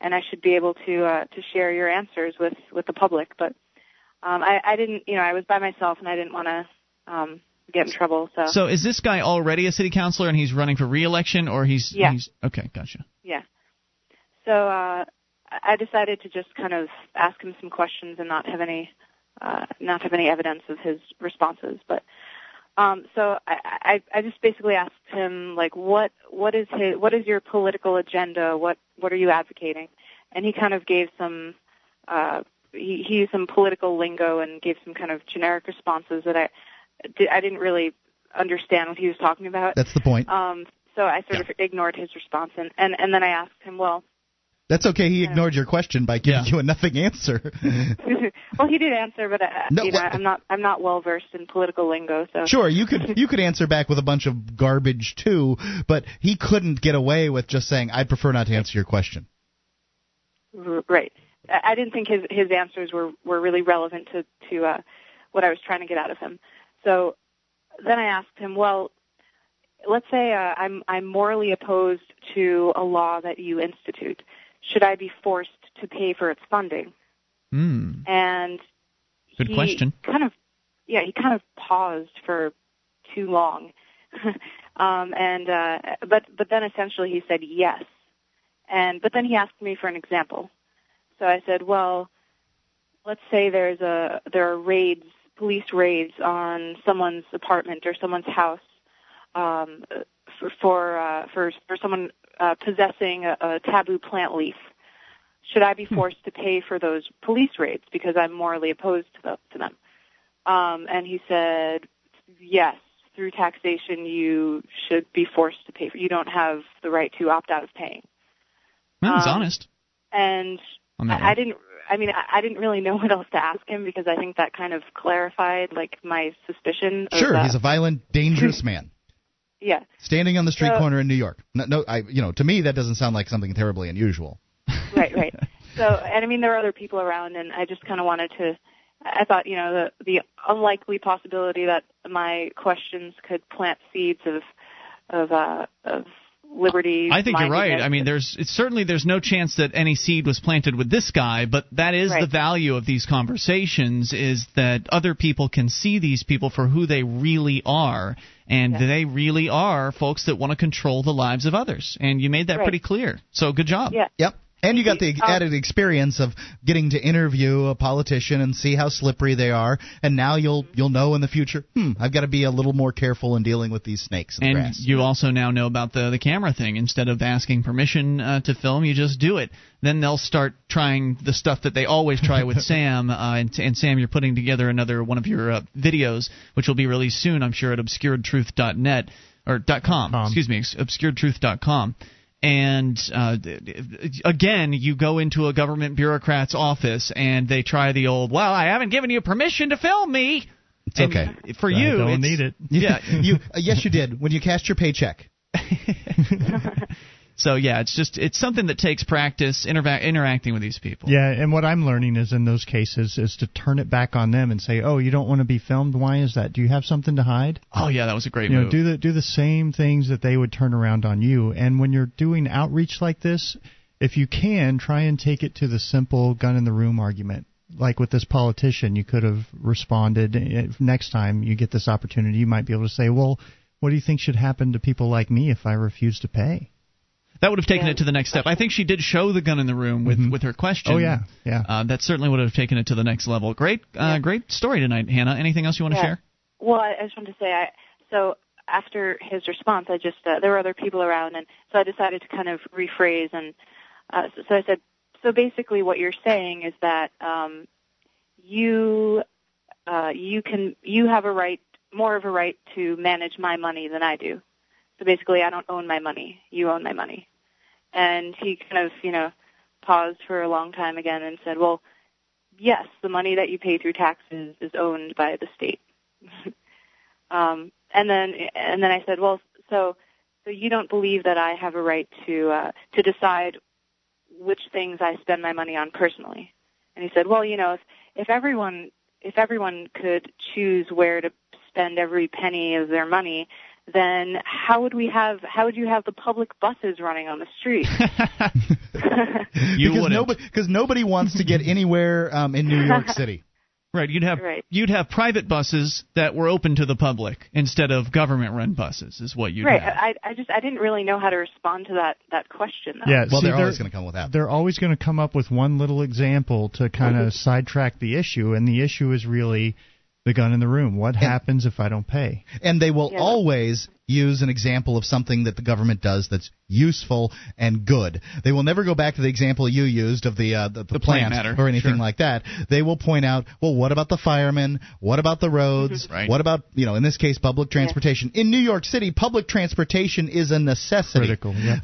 and I should be able to share your answers with the public. But I didn't, I was by myself and I didn't want to get in trouble. So is this guy already a city councilor and he's running for re-election, or he's... Yeah. Okay, gotcha. Yeah. So... I decided to just kind of ask him some questions and not have any evidence of his responses. But So I just basically asked him, like, what is your political agenda? What are you advocating? And he kind of gave some he used some political lingo and gave some kind of generic responses that I didn't really understand what he was talking about. That's the point. So I sort of ignored his response, and then I asked him, well. That's okay. He ignored your question by giving you a nothing answer. Well, he did answer, but I'm not well versed in political lingo. So sure, you could answer back with a bunch of garbage too, but he couldn't get away with just saying, "I'd prefer not to answer your question." Right. I didn't think his answers were really relevant to what I was trying to get out of him. So then I asked him, well. Let's say I'm morally opposed to a law that you institute. Should I be forced to pay for its funding? And good question. He kind of paused for too long, but then essentially he said yes, but then he asked me for an example. So I said, well, let's say there are raids, police raids on someone's apartment or someone's house. For someone possessing a taboo plant leaf, should I be forced to pay for those police raids because I'm morally opposed to them? And he said, yes, through taxation you should be forced to pay for. You don't have the right to opt out of paying. Well, that's honest. And I didn't really know what else to ask him because I think that kind of clarified like my suspicion. Sure, he's a violent, dangerous man. Yeah. Standing on the street corner in New York. No, to me that doesn't sound like something terribly unusual. Right. So, and I mean there are other people around, and I just kind of I thought, the unlikely possibility that my questions could plant seeds of liberty. I think you're right. I mean, there's no chance that any seed was planted with this guy, but that is the value of these conversations, is that other people can see these people for who they really are, and they really are folks that want to control the lives of others. And you made that pretty clear. So good job. Yeah. Yep. And you got the added experience of getting to interview a politician and see how slippery they are, and now you'll know in the future, I've got to be a little more careful in dealing with these snakes in the grass. And you also now know about the camera thing. Instead of asking permission to film, you just do it. Then they'll start trying the stuff that they always try with Sam. And Sam, you're putting together another one of your videos, which will be released soon, I'm sure, at obscuredtruth.net or .com. Excuse me, obscuredtruth.com. And again, you go into a government bureaucrat's office and they try the old, well, I haven't given you permission to film me. It's and okay. For you, I don't need it. Yeah. Yes, you did when you cashed your paycheck. So, yeah, it's something that takes practice, interacting with these people. Yeah, and what I'm learning is in those cases is to turn it back on them and say, oh, you don't want to be filmed? Why is that? Do you have something to hide? Oh, yeah, that was a great move. Do the same things that they would turn around on you. And when you're doing outreach like this, if you can, try and take it to the simple gun-in-the-room argument. Like with this politician, you could have responded. If next time you get this opportunity, you might be able to say, well, what do you think should happen to people like me if I refuse to pay? That would have taken it to the next step. I think she did show the gun in the room with her question. Oh, yeah. That certainly would have taken it to the next level. Great great story tonight, Hannah. Anything else you want to share? Well, I just wanted to say, so after his response, I just there were other people around, and so I decided to kind of rephrase. And so I said, so basically what you're saying is that you have a right, more of a right to manage my money than I do. So basically, I don't own my money. You own my money. And he kind of, paused for a long time again and said, well, yes, the money that you pay through taxes is owned by the state. And then I said, well, so you don't believe that I have a right to decide which things I spend my money on personally. And he said, well, if everyone could choose where to spend every penny of their money, then how would you have the public buses running on the street? You wouldn't. Nobody wants to get anywhere in New York City. Right, you'd have private buses that were open to the public instead of government-run buses is what you'd have. Right, I didn't really know how to respond to that question, though. Yeah, they're always going to come with that. They're always going to come up with one little example to kind of sidetrack the issue, and the issue is really The gun in the room. What happens if I don't pay? And they will always use an example of something that the government does that's useful and good. They will never go back to the example you used of the plant or anything like that. They will point out, well, what about the firemen? What about the roads? Right. What about, you know, in this case, public transportation? Yeah. In New York City, public transportation is a necessity. Critical. Yeah.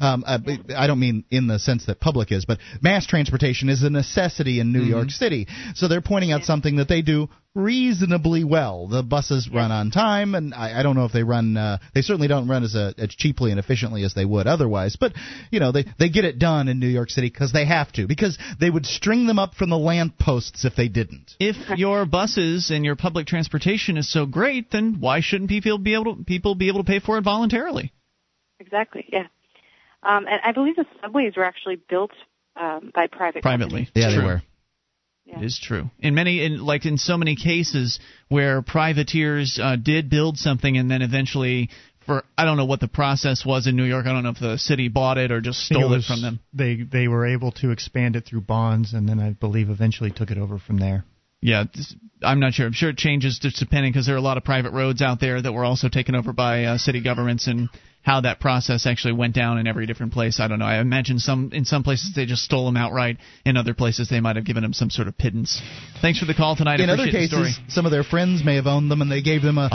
I don't mean in the sense that public is, but mass transportation is a necessity in New York City. So they're pointing out something that they do reasonably well. The buses run on time, and I don't know if they run they certainly don't run as cheaply and efficiently as they would otherwise, but you know, they get it done in New York City because they have to, because they would string them up from the lampposts if they didn't. If your buses and your public transportation is so great, then why shouldn't people be able to pay for it voluntarily? Exactly. And I believe the subways were actually built by privately companies. They were. Yeah. It is true. In so many cases where privateers did build something and then eventually, I don't know what the process was in New York. I don't know if the city bought it or just stole it from them. They were able to expand it through bonds, and then I believe eventually took it over from there. Yeah, I'm not sure. I'm sure it changes just depending, because there are a lot of private roads out there that were also taken over by city governments, and how that process actually went down in every different place, I don't know. I imagine in some places they just stole them outright. In other places they might have given them some sort of pittance. Thanks for the call tonight. In other cases, some of their friends may have owned them, and they gave them a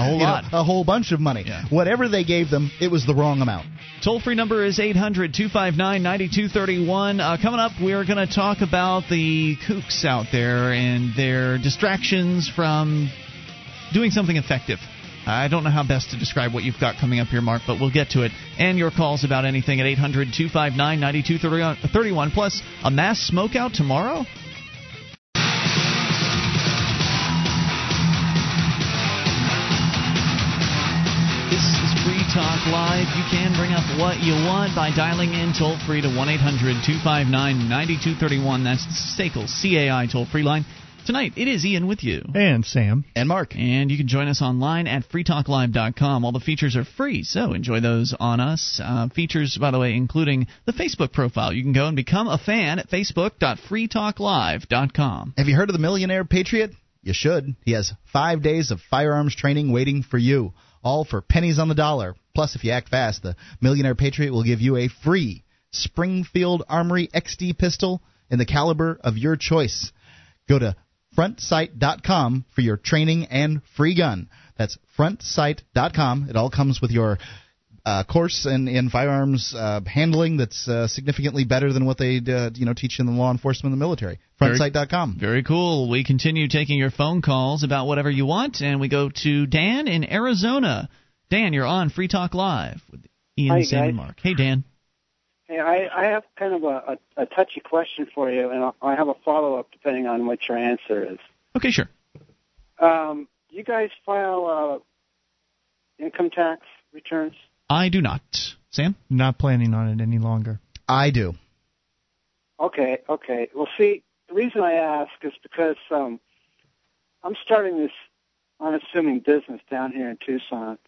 whole bunch of money. Yeah. Whatever they gave them, it was the wrong amount. Toll-free number is 800-259-9231. Coming up, we're going to talk about the kooks out there and their distractions from doing something effective. I don't know how best to describe what you've got coming up here, Mark, but we'll get to it. And your calls about anything at 800-259-9231. Plus, a mass smokeout tomorrow? This is Free Talk Live. You can bring up what you want by dialing in toll-free to 1-800-259-9231. That's the Sakel CAI toll-free line. Tonight, it is Ian with you. And Sam. And Mark. And you can join us online at freetalklive.com. All the features are free, so enjoy those on us. Features, by the way, including the Facebook profile. You can go and become a fan at facebook.freetalklive.com. Have you heard of the Millionaire Patriot? You should. He has 5 days of firearms training waiting for you, all for pennies on the dollar. Plus, if you act fast, the Millionaire Patriot will give you a free Springfield Armory XD pistol in the caliber of your choice. Go to FrontSight.com for your training and free gun. That's FrontSight.com. It all comes with your course in firearms handling that's significantly better than what they teach in the law enforcement and the military. FrontSight.com. Very cool. We continue taking your phone calls about whatever you want, and we go to Dan in Arizona. Dan, you're on Free Talk Live with Ian, hi, Sam, and Mark. Hey, Dan. Hey, I have kind of a touchy question for you, and I have a follow-up depending on what your answer is. Okay, sure. You guys file income tax returns? I do not. Sam? Not planning on it any longer. I do. Okay. Well, see, the reason I ask is because I'm starting this unassuming business down here in Tucson,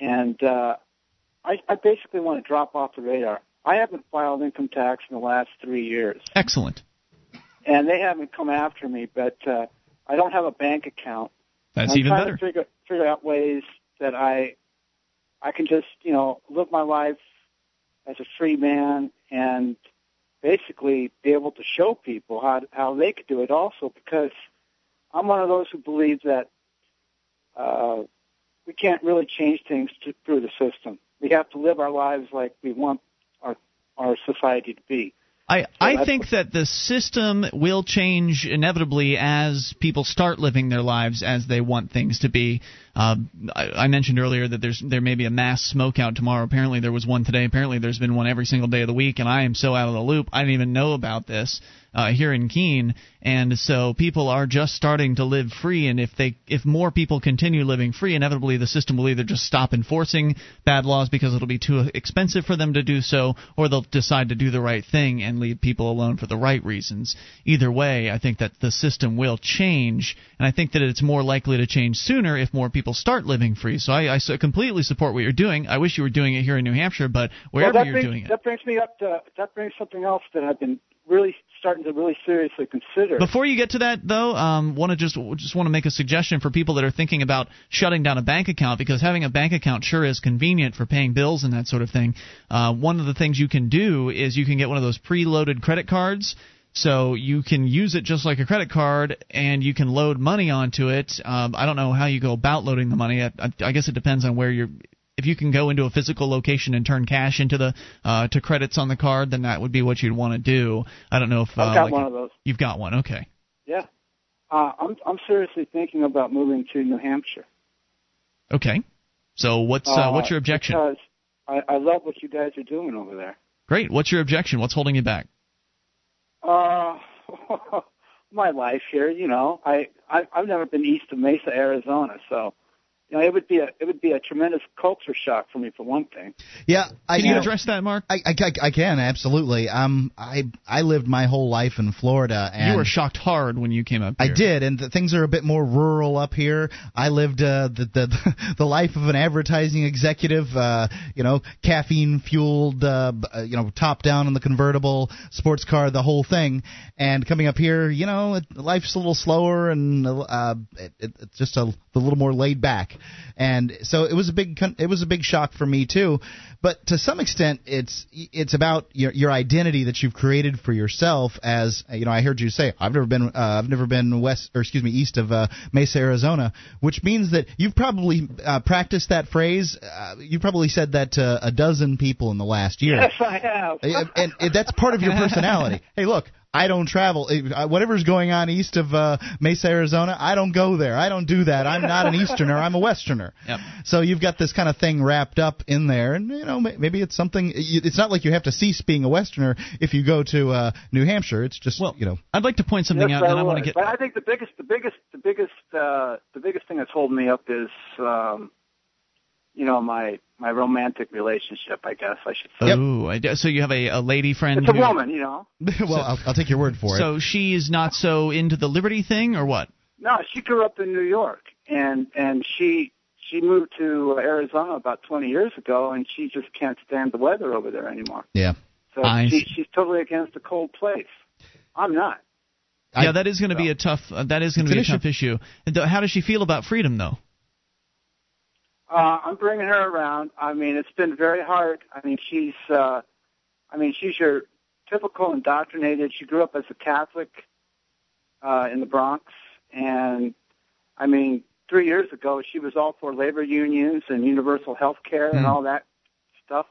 and I basically want to drop off the radar. I haven't filed income tax in the last 3 years. Excellent. And they haven't come after me, but I don't have a bank account. That's even better. I'm trying to figure out ways that I can just, live my life as a free man and basically be able to show people how they could do it also, because I'm one of those who believe that we can't really change things through the system. We have to live our lives like we want our society to be. I think that the system will change inevitably as people start living their lives as they want things to be. I mentioned earlier that there may be a mass smokeout tomorrow. Apparently there was one today. Apparently there's been one every single day of the week, and I am so out of the loop. I didn't even know about this here in Keene. And so people are just starting to live free, and if more people continue living free, inevitably the system will either just stop enforcing bad laws because it'll be too expensive for them to do so, or they'll decide to do the right thing and leave people alone for the right reasons. Either way, I think that the system will change, and I think that it's more likely to change sooner if more people start living free. So I completely support what you're doing. I wish you were doing it here in New Hampshire, but wherever you're doing it. That brings me up to something else that I've been really starting to really seriously consider. Before you get to that, though, want to make a suggestion for people that are thinking about shutting down a bank account, because having a bank account sure is convenient for paying bills and that sort of thing. One of the things you can do is you can get one of those preloaded credit cards. So you can use it just like a credit card, and you can load money onto it. I don't know how you go about loading the money. I guess it depends on where you're. If you can go into a physical location and turn cash into the to credits on the card, then that would be what you'd want to do. I don't know if I've got one of those. You've got one, okay? Yeah, I'm seriously thinking about moving to New Hampshire. Okay, so what's your objection? Because I love what you guys are doing over there. Great. What's your objection? What's holding you back? My life here, you know. I've never been east of Mesa, Arizona, so. You know, it would be a tremendous culture shock for me, for one thing. Yeah, can you address that, Mark? I can, absolutely. I lived my whole life in Florida, and you were shocked hard when you came up here. I did, and things are a bit more rural up here. I lived the life of an advertising executive, caffeine fueled, top down in the convertible sports car, the whole thing. And coming up here, you know, life's a little slower, and it's just a little more laid back. And so it was a big shock for me too, but to some extent it's about your identity that you've created for yourself. As you know, I heard you say I've never been east of Mesa, Arizona, which means that you've probably practiced that phrase. You probably said that to a dozen people in the last year. Yes, I have. and that's part of your personality. Hey, look. I don't travel. Whatever's going on east of Mesa, Arizona, I don't go there. I don't do that. I'm not an Easterner. I'm a Westerner. Yep. So you've got this kind of thing wrapped up in there, and you know maybe it's something. It's not like you have to cease being a Westerner if you go to New Hampshire. It's just I'd like to point something out, and I want to get. But I think the biggest thing that's holding me up is my romantic relationship, I guess I should say. Yep. Oh, so you have a lady friend. It's a woman, you know. I'll take your word for it. So she is not so into the Liberty thing, or what? No, she grew up in New York, and she moved to Arizona about 20 years ago, and she just can't stand the weather over there anymore. Yeah. So she's totally against the cold place. I'm not. Yeah, that is going to be a tough. That is going to be a tough issue. How does she feel about freedom, though? I'm bringing her around. I mean, it's been very hard. I mean, she's your typical indoctrinated. She grew up as a Catholic in the Bronx, and I mean, 3 years ago she was all for labor unions and universal health care and all that stuff.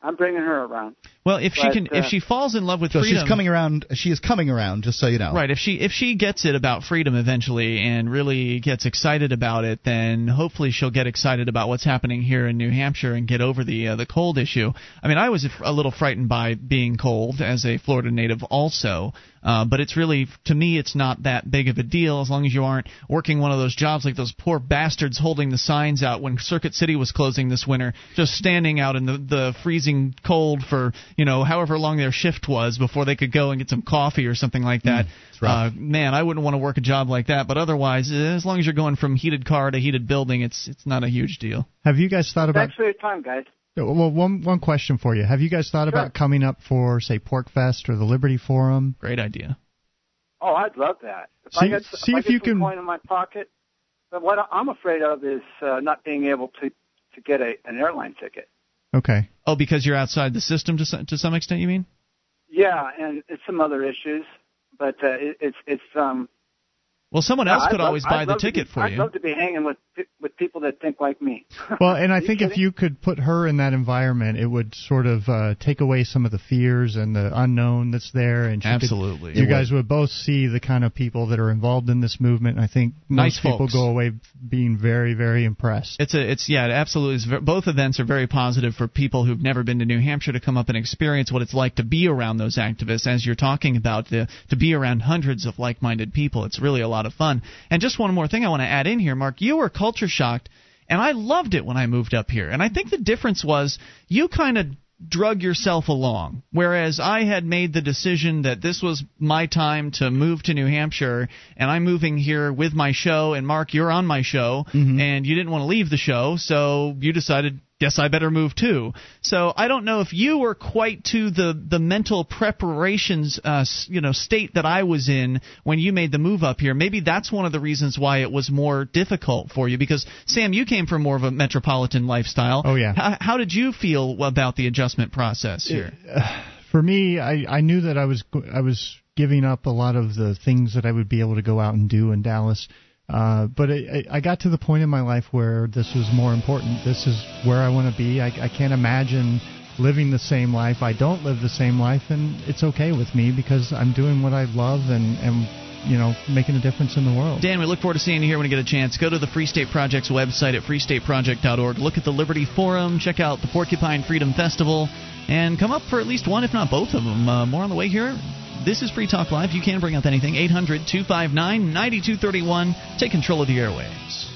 I'm bringing her around. Well, if she falls in love with freedom, she's coming around. She is coming around, just so you know. Right. If she gets it about freedom eventually and really gets excited about it, then hopefully she'll get excited about what's happening here in New Hampshire and get over the cold issue. I mean, I was a little frightened by being cold as a Florida native, also. But it's really, to me, it's not that big of a deal as long as you aren't working one of those jobs like those poor bastards holding the signs out when Circuit City was closing this winter, just standing out in the freezing cold for. You know, however long their shift was before they could go and get some coffee or something like that. Man, I wouldn't want to work a job like that. But otherwise, as long as you're going from heated car to heated building, it's not a huge deal. Have you guys thought about? Thanks for your time, guys. Well, one question for you. Have you guys thought about coming up for, say, Pork Fest or the Liberty Forum? Great idea. Oh, I'd love that. If I get some coin in my pocket. But what I'm afraid of is not being able to get an airline ticket. Okay. Oh, because you're outside the system to some extent, you mean? Yeah, and it's some other issues, but it's. Well, someone else could always buy the ticket for you. I'd love to be hanging with people that think like me. Well, and I think if you could put her in that environment, it would sort of take away some of the fears and the unknown that's there. And absolutely. You guys would both see the kind of people that are involved in this movement. I think most people go away being very, very impressed. Absolutely. Both events are very positive for people who've never been to New Hampshire to come up and experience what it's like to be around those activists, as you're talking about, to be around hundreds of like-minded people. It's really a lot of fun. And just one more thing I want to add in here, Mark. You were culture shocked, and I loved it when I moved up here. And I think the difference was you kind of drug yourself along, whereas I had made the decision that this was my time to move to New Hampshire, and I'm moving here with my show, and Mark, you're on my show, and you didn't want to leave the show, so you decided guess I better move too. So I don't know if you were quite to the mental preparations state that I was in when you made the move up here. Maybe that's one of the reasons why it was more difficult for you, because Sam, you came from more of a metropolitan lifestyle. Oh yeah. How did you feel about the adjustment process here? For me, I knew that I was giving up a lot of the things that I would be able to go out and do in Dallas. But I got to the point in my life where this was more important. This is where I want to be. I can't imagine living the same life. I don't live the same life, and it's okay with me because I'm doing what I love and making a difference in the world. Dan, we look forward to seeing you here when you get a chance. Go to the Free State Project's website at freestateproject.org. Look at the Liberty Forum. Check out the Porcupine Freedom Festival. And come up for at least one, if not both of them. More on the way here. This is Free Talk Live. You can bring up anything. 800-259-9231. Take control of the airwaves.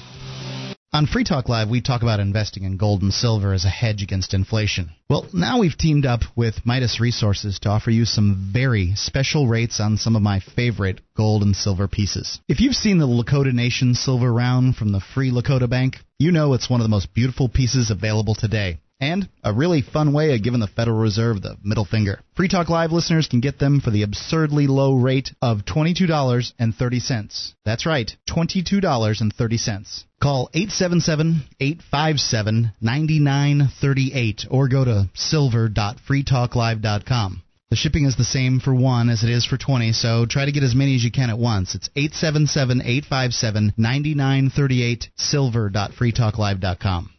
On Free Talk Live, we talk about investing in gold and silver as a hedge against inflation. Well, now we've teamed up with Midas Resources to offer you some very special rates on some of my favorite gold and silver pieces. If you've seen the Lakota Nation silver round from the Free Lakota Bank, you know it's one of the most beautiful pieces available today. And a really fun way of giving the Federal Reserve the middle finger. Free Talk Live listeners can get them for the absurdly low rate of $22.30. That's right, $22.30. Call 877-857-9938 or go to silver.freetalklive.com. The shipping is the same for one as it is for 20, so try to get as many as you can at once. It's 877-857-9938, silver.freetalklive.com.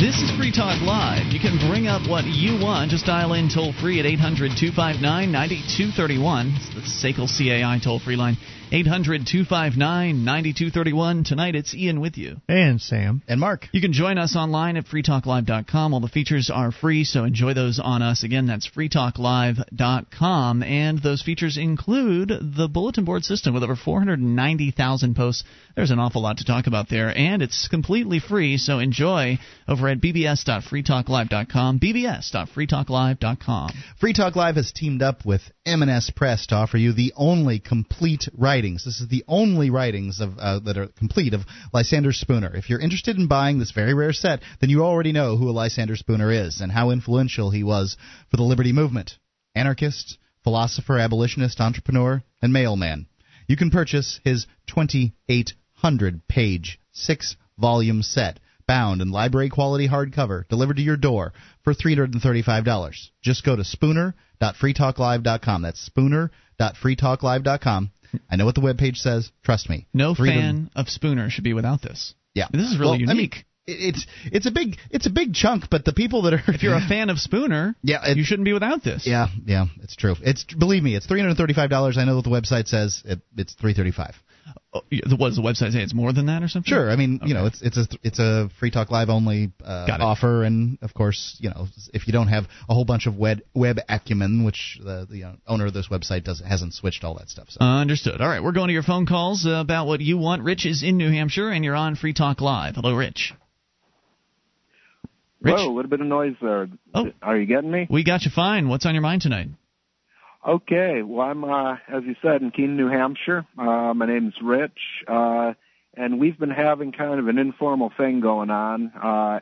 This is Free Talk Live. You can bring up what you want. Just dial in toll-free at 800-259-9231. It's the Sakel CAI toll-free line, 800-259-9231. Tonight, it's Ian with you. And Sam. And Mark. You can join us online at freetalklive.com. All the features are free, so enjoy those on us. Again, that's freetalklive.com. And those features include the bulletin board system with over 490,000 posts. There's an awful lot to talk about there. And it's completely free, so enjoy over at bbs.freetalklive.com, bbs.freetalklive.com. Free Talk Live has teamed up with MMS Press to offer you the only complete writings. This is the only writings that are complete of Lysander Spooner. If you're interested in buying this very rare set, then you already know who Lysander Spooner is and how influential he was for the Liberty Movement. Anarchist, philosopher, abolitionist, entrepreneur, and mailman. You can purchase his 2,800-page, 6-volume set, bound in library-quality hardcover, delivered to your door for $335. Just go to Spooner.FreeTalkLive.com. That's Spooner.FreeTalkLive.com. I know what the webpage says. Trust me. No fan of Spooner should be without this. Yeah. This is really unique. I mean, it's a big chunk, but the people that are... If you're a fan of Spooner, you shouldn't be without this. Yeah, it's true. Believe me, it's $335. I know what the website says. It's $335. What does the website say? It's more than that or something? Sure. I mean, okay. It's a Free Talk Live only offer, and of course, if you don't have a whole bunch of web acumen, which the owner of this website hasn't switched all that stuff. So. Understood. All right, we're going to your phone calls about what you want. Rich is in New Hampshire, and you're on Free Talk Live. Hello, Rich. Whoa, a little bit of noise there. Oh. Are you getting me? We got you fine. What's on your mind tonight? Okay, well, I'm, as you said, in Keene, New Hampshire. My name's Rich, and we've been having kind of an informal thing going on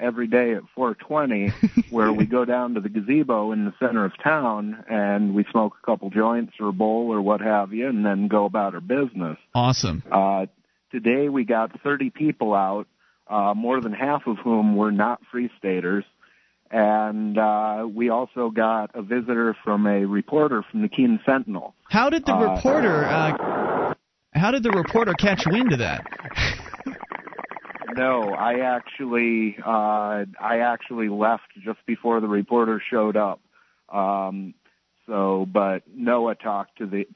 every day at 4:20 where we go down to the gazebo in the center of town, and we smoke a couple joints or a bowl or what have you, and then go about our business. Awesome. Today we got 30 people out, more than half of whom were not Free Staters. And we also got a visitor from a reporter from the Keene Sentinel. How did the reporter? How did the reporter catch wind of that? No, I actually left just before the reporter showed up. But Noah talked to the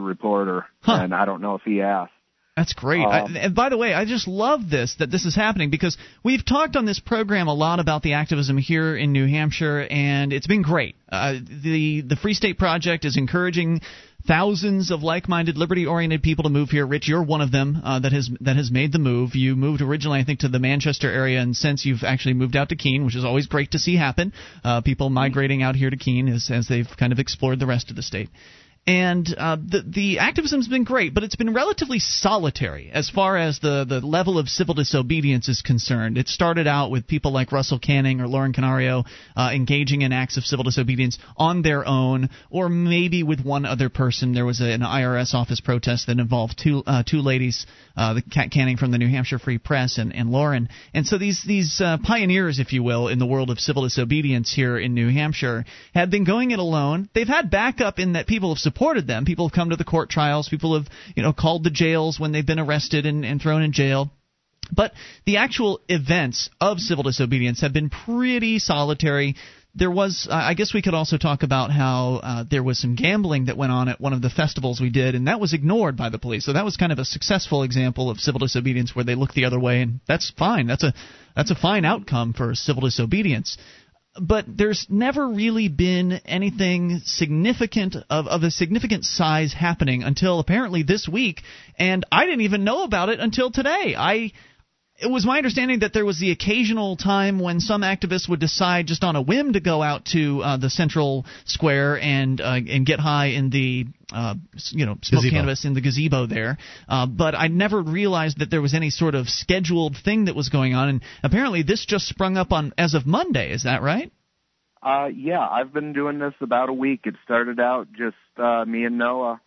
reporter, and I don't know if he asked. That's great. And by the way, I just love that this is happening, because we've talked on this program a lot about the activism here in New Hampshire, and it's been great. The Free State Project is encouraging thousands of like-minded, liberty-oriented people to move here. Rich, you're one of them that has made the move. You moved originally, I think, to the Manchester area, and since you've actually moved out to Keene, which is always great to see happen. People migrating out here to Keene as they've kind of explored the rest of the state. And the activism's been great, but it's been relatively solitary as far as the level of civil disobedience is concerned. It started out with people like Russell Canning or Lauren Canario engaging in acts of civil disobedience on their own, or maybe with one other person. There was an IRS office protest that involved two ladies, Canning from the New Hampshire Free Press and Lauren. And so these pioneers, if you will, in the world of civil disobedience here in New Hampshire have been going it alone. They've had backup in that people have supported them. People have come to the court trials. People have, called the jails when they've been arrested and thrown in jail. But the actual events of civil disobedience have been pretty solitary. There was, I guess we could also talk about how there was some gambling that went on at one of the festivals we did, and that was ignored by the police. So that was kind of a successful example of civil disobedience where they looked the other way, and that's fine. That's a fine outcome for civil disobedience. But there's never really been anything significant of a significant size happening until apparently this week, and I didn't even know about it until today. It was my understanding that there was the occasional time when some activists would decide just on a whim to go out to the central square and get high in the smoke gazebo. Cannabis in the gazebo there. But I never realized that there was any sort of scheduled thing that was going on. And apparently this just sprung up on as of Monday. Is that right? Yeah, I've been doing this about a week. It started out just me and Noah,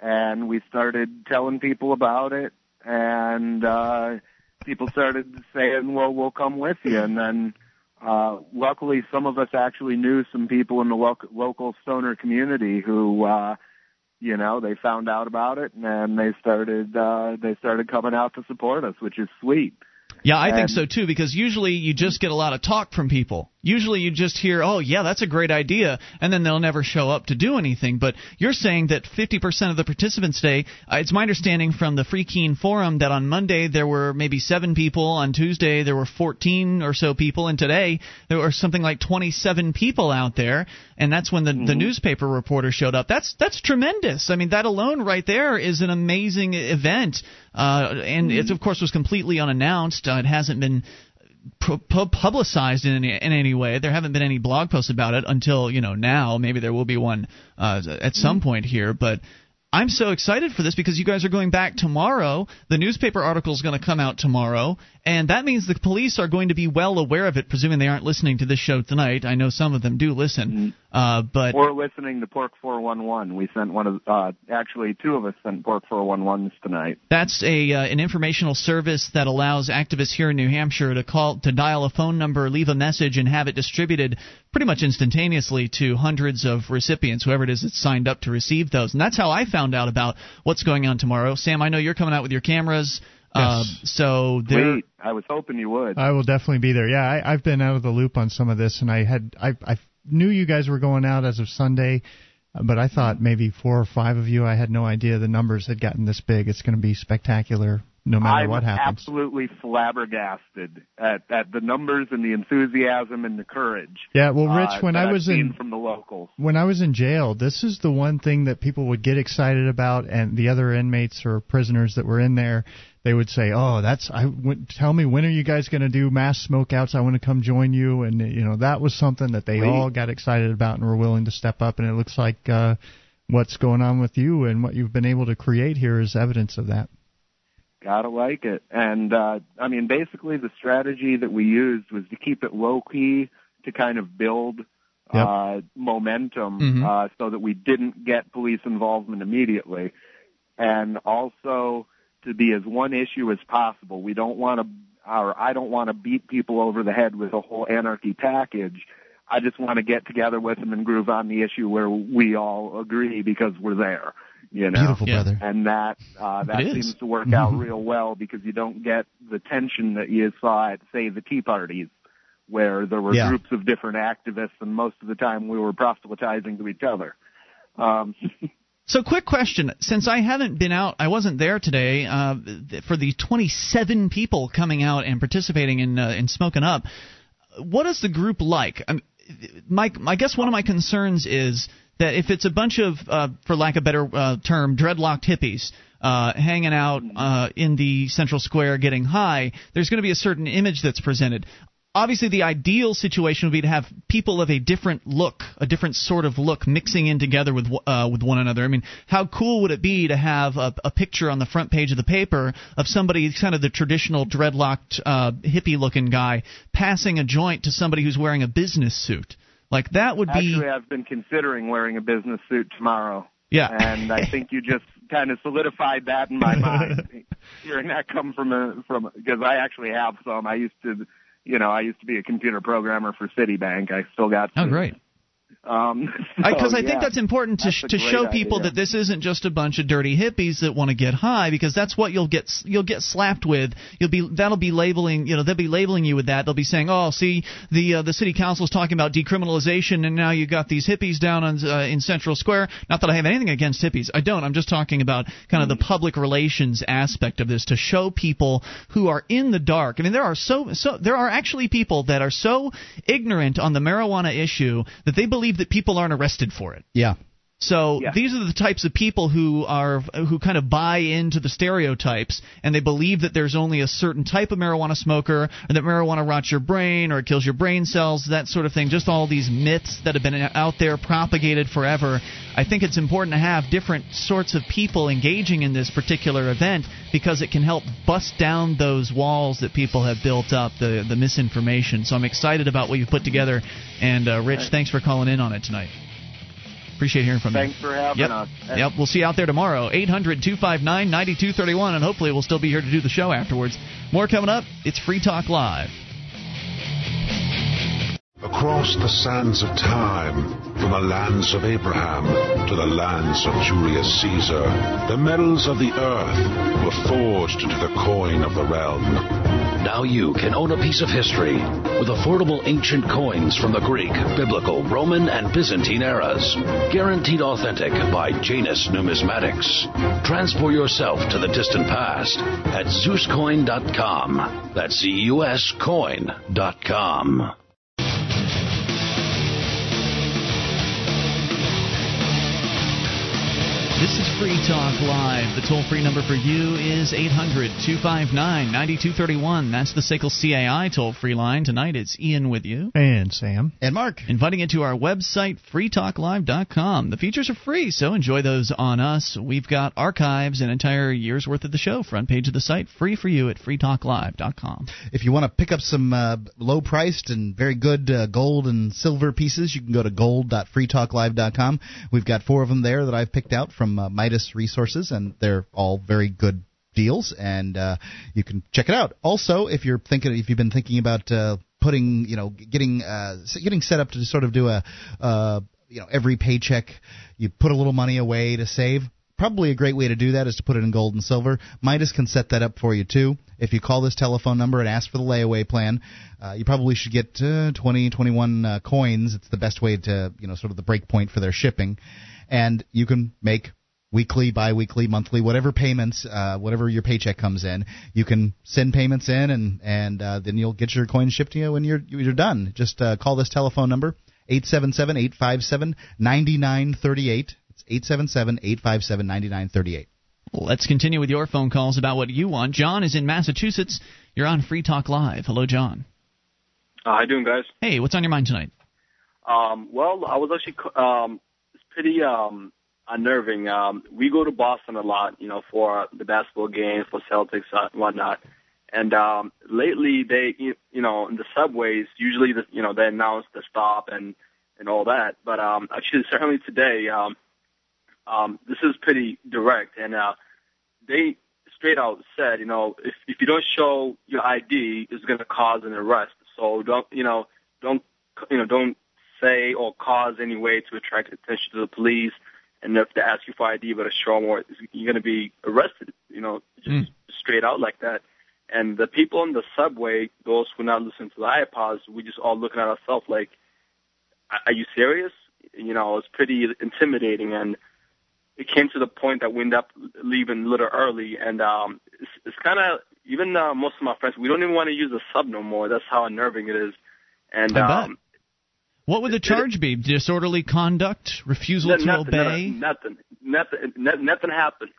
and we started telling people about it, and people started saying, well, we'll come with you. And then luckily some of us actually knew some people in the local stoner community who, they found out about it, and then they started coming out to support us, which is sweet. Yeah, I think so, too, because usually you just get a lot of talk from people. Usually you just hear, oh, yeah, that's a great idea, and then they'll never show up to do anything. But you're saying that 50% of the participants today, it's my understanding from the Free Keene Forum that on Monday there were maybe 7 people, on Tuesday there were 14 or so people, and today there were something like 27 people out there, and that's when the newspaper reporter showed up. That's tremendous. I mean, that alone right there is an amazing event, and it, of course, was completely unannounced. It hasn't been publicized in any way. There haven't been any blog posts about it until now. Maybe there will be one at some point here, but I'm so excited for this because you guys are going back tomorrow. The newspaper article is going to come out tomorrow, and that means the police are going to be well aware of it, presuming they aren't listening to this show tonight. I know some of them do listen. But we're listening to Pork 411. We sent two of us sent Pork 411s tonight. That's an informational service that allows activists here in New Hampshire to dial a phone number, leave a message, and have it distributed pretty much instantaneously to hundreds of recipients, whoever it is that's signed up to receive those. And that's how I found out about what's going on tomorrow. Sam, I know you're coming out with your cameras. Yes. Wait, I was hoping you would. I will definitely be there. Yeah, I've been out of the loop on some of this, and I knew you guys were going out as of Sunday, but I thought maybe 4 or 5 of you. I had no idea the numbers had gotten this big. It's going to be spectacular no matter what happens. I'm absolutely flabbergasted at the numbers and the enthusiasm and the courage. Yeah, well, Rich, when I was in jail, this is the one thing that people would get excited about, and the other inmates or prisoners that were in there, they would say, "Oh, tell me, when are you guys going to do mass smokeouts? I want to come join you." And that was something that they all got excited about and were willing to step up. And it looks like what's going on with you and what you've been able to create here is evidence of that. Gotta like it. And basically, the strategy that we used was to keep it low key to kind of build momentum, so that we didn't get police involvement immediately, and also to be as one issue as possible. We don't want to, or I don't want to beat people over the head with a whole anarchy package. I just want to get together with them and groove on the issue where we all agree because we're there, Beautiful, brother. And that seems to work out real well because you don't get the tension that you saw at, say, the Tea Parties, where there were groups of different activists, and most of the time we were proselytizing to each other. So quick question, since I haven't been out, I wasn't there today for the 27 people coming out and participating in Smoking Up, what is the group like? I guess one of my concerns is that if it's a bunch of, for lack of a better term, dreadlocked hippies hanging out in the central square getting high, there's going to be a certain image that's presented. Obviously, the ideal situation would be to have people of a different look, a different sort of look, mixing in together with one another. I mean, how cool would it be to have a picture on the front page of the paper of somebody, kind of the traditional dreadlocked hippie-looking guy, passing a joint to somebody who's wearing a business suit? Like, that would be... Actually, I've been considering wearing a business suit tomorrow. Yeah. And I think you just kind of solidified that in my mind, hearing that come from because I actually have some. I used to be a computer programmer for Citibank. I still got some. Oh, great. I think that's important to show people that this isn't just a bunch of dirty hippies that want to get high, because that's what you'll get slapped with. They'll be labeling you with that. They'll be saying, oh, see, the city council's talking about decriminalization, and now you got these hippies down in Central Square. Not that I have anything against hippies. I don't. I'm just talking about kind of the public relations aspect of this, to show people who are in the dark. I mean, there are actually people that are so ignorant on the marijuana issue that they believe that people aren't arrested for it. Yeah. So these are the types of people who kind of buy into the stereotypes, and they believe that there's only a certain type of marijuana smoker, and that marijuana rots your brain or it kills your brain cells, that sort of thing. Just all these myths that have been out there propagated forever. I think it's important to have different sorts of people engaging in this particular event, because it can help bust down those walls that people have built up, the misinformation. So I'm excited about what you've put together, and Rich, thanks for calling in on it tonight. Appreciate hearing from you. Thanks for having us. Yep, we'll see you out there tomorrow, 800-259-9231, and hopefully we'll still be here to do the show afterwards. More coming up. It's Free Talk Live. Across the sands of time, from the lands of Abraham to the lands of Julius Caesar, the metals of the earth were forged into the coin of the realm. Now you can own a piece of history with affordable ancient coins from the Greek, Biblical, Roman, and Byzantine eras. Guaranteed authentic by Janus Numismatics. Transport yourself to the distant past at ZeusCoin.com. That's ZeusCoin.com. This is Free Talk Live. The toll-free number for you is 800-259-9231. That's the Sakel CAI toll-free line. Tonight it's Ian with you. And Sam. And Mark. Inviting you to our website, freetalklive.com. The features are free, so enjoy those on us. We've got archives, an entire year's worth of the show, front page of the site, free for you at freetalklive.com. If you want to pick up some low-priced and very good gold and silver pieces, you can go to gold.freetalklive.com. We've got 4 of them there that I've picked out from Midas Resources, and they're all very good deals, and you can check it out. Also, if you've been thinking about getting set up to sort of do a every paycheck you put a little money away to save, probably a great way to do that is to put it in gold and silver. Midas can set that up for you too. If you call this telephone number and ask for the layaway plan, you probably should get 21 coins. It's the best way to sort of the break point for their shipping. And you can make weekly, biweekly, monthly, whatever payments, whatever your paycheck comes in. You can send payments in, and then you'll get your coins shipped to you when you're done. Just call this telephone number, 877-857-9938. It's 877-857-9938. Let's continue with your phone calls about what you want. John is in Massachusetts. You're on Free Talk Live. Hello, John. How you doing, guys? Hey, what's on your mind tonight? Well, I was actually pretty unnerving. We go to Boston a lot, for the basketball games, for Celtics and whatnot. And lately, they, in the subways, usually, they announce the stop and all that. But actually, certainly today, this is pretty direct. And they straight out said, if you don't show your ID, it's going to cause an arrest. So don't say or cause any way to attract attention to the police, and if they ask you for ID but a show more, you're going to be arrested, straight out like that. And the people on the subway, those who not listen to the iPods, we just all looking at ourselves like, are you serious? It's pretty intimidating, and it came to the point that we ended up leaving a little early, and it's kind of, even most of my friends, we don't even want to use the sub no more. That's how unnerving it is. And what would the charge be? Disorderly conduct, refusal to obey? Nothing happened.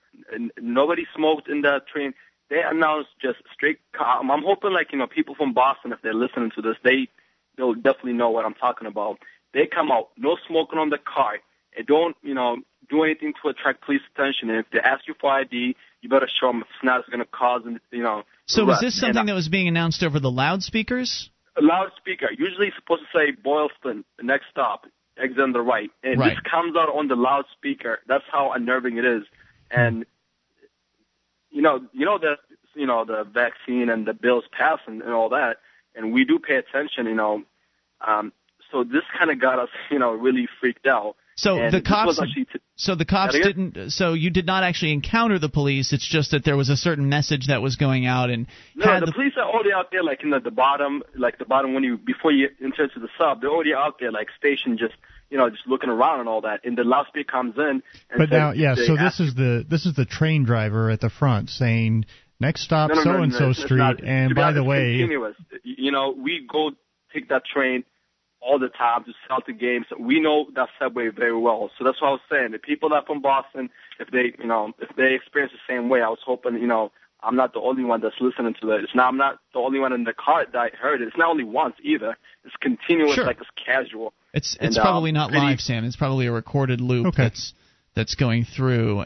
Nobody smoked in the train. they announced just straight calm. I'm hoping, like, you know, people from Boston, if they're listening to this, they'll definitely know what I'm talking about. They come out, no smoking on the cart, and don't, you know, do anything to attract police attention. And if they ask you for ID, you better show them. If not, it's going to cause, you know. So was this something that was being announced over the loudspeakers? A loudspeaker. Usually it's supposed to say Boylston, the next stop, exit on the right. And this comes out on the loudspeaker. That's how unnerving it is. And you know that, you know, the vaccine and the bills passing and all that, and we do pay attention, you know. So this kind of got us, you know, really freaked out. So you did not actually encounter the police. It's just that there was a certain message that was going out, and the police are already out there, like in the bottom before you enter to the sub, they're already out there, like stationed, just, you know, just looking around and all that. And the loudspeaker comes in. And this is the train driver at the front saying, "Next stop, so and so street." And by the way, you know, we go take that train all the time to Celtic the games. We know that subway very well. So that's what I was saying. The people that from Boston, if they experience the same way, I was hoping, you know, I'm not the only one that's listening to it. I'm not the only one in the car that heard it. It's not only once either. It's continuous, like it's casual. It's probably not live, Sam. It's probably a recorded loop that's going through.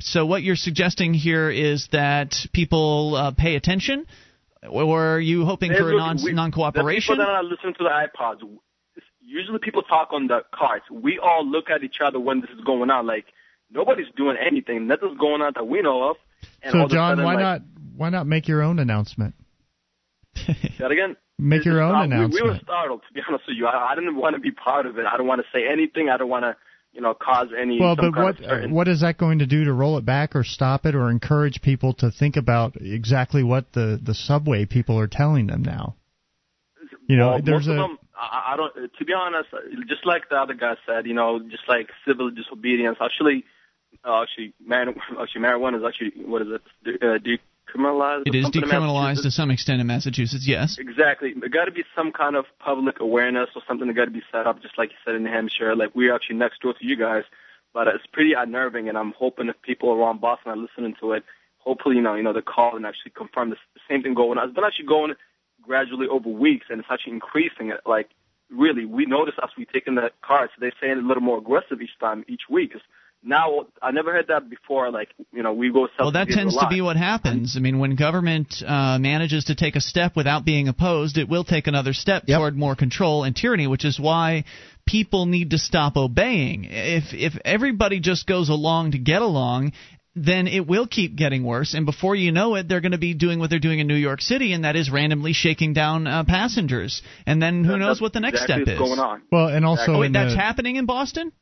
So what you're suggesting here is that people pay attention, or are you hoping for non-cooperation? The people that are listening to the iPods, usually people talk on the carts. We all look at each other when this is going on. Like, nobody's doing anything. Nothing's going on that we know of. And so, John, why not make your own announcement? That again? Make your own announcement. We were startled, to be honest with you. I didn't want to be part of it. I don't want to say anything. I don't want to, you know, cause any. Well, but what is that going to do to roll it back or stop it or encourage people to think about exactly what the subway people are telling them now? You know, I don't. To be honest, just like the other guy said, you know, just like civil disobedience. Actually, marijuana is decriminalized. It is decriminalized to some extent in Massachusetts. Yes, exactly. There got to be some kind of public awareness or something that got to be set up, just like you said in New Hampshire. Like, we're actually next door to you guys, but it's pretty unnerving. And I'm hoping if people around Boston are listening to it, hopefully, you know, they call and actually confirm the same thing going on. It's been actually going gradually over weeks, and it's actually increasing. Like, really, we notice as we take in the carts, they're saying a little more aggressive each time, each week. Now, I never heard that before. Like, you know, we go. Well, that tends to be what happens. I mean, when government manages to take a step without being opposed, it will take another step toward more control and tyranny, which is why people need to stop obeying. If everybody just goes along to get along, then it will keep getting worse. And before you know it, they're going to be doing what they're doing in New York City, and that is randomly shaking down passengers. And then who knows what the next step is. Going on. Well, and also that's happening in Boston?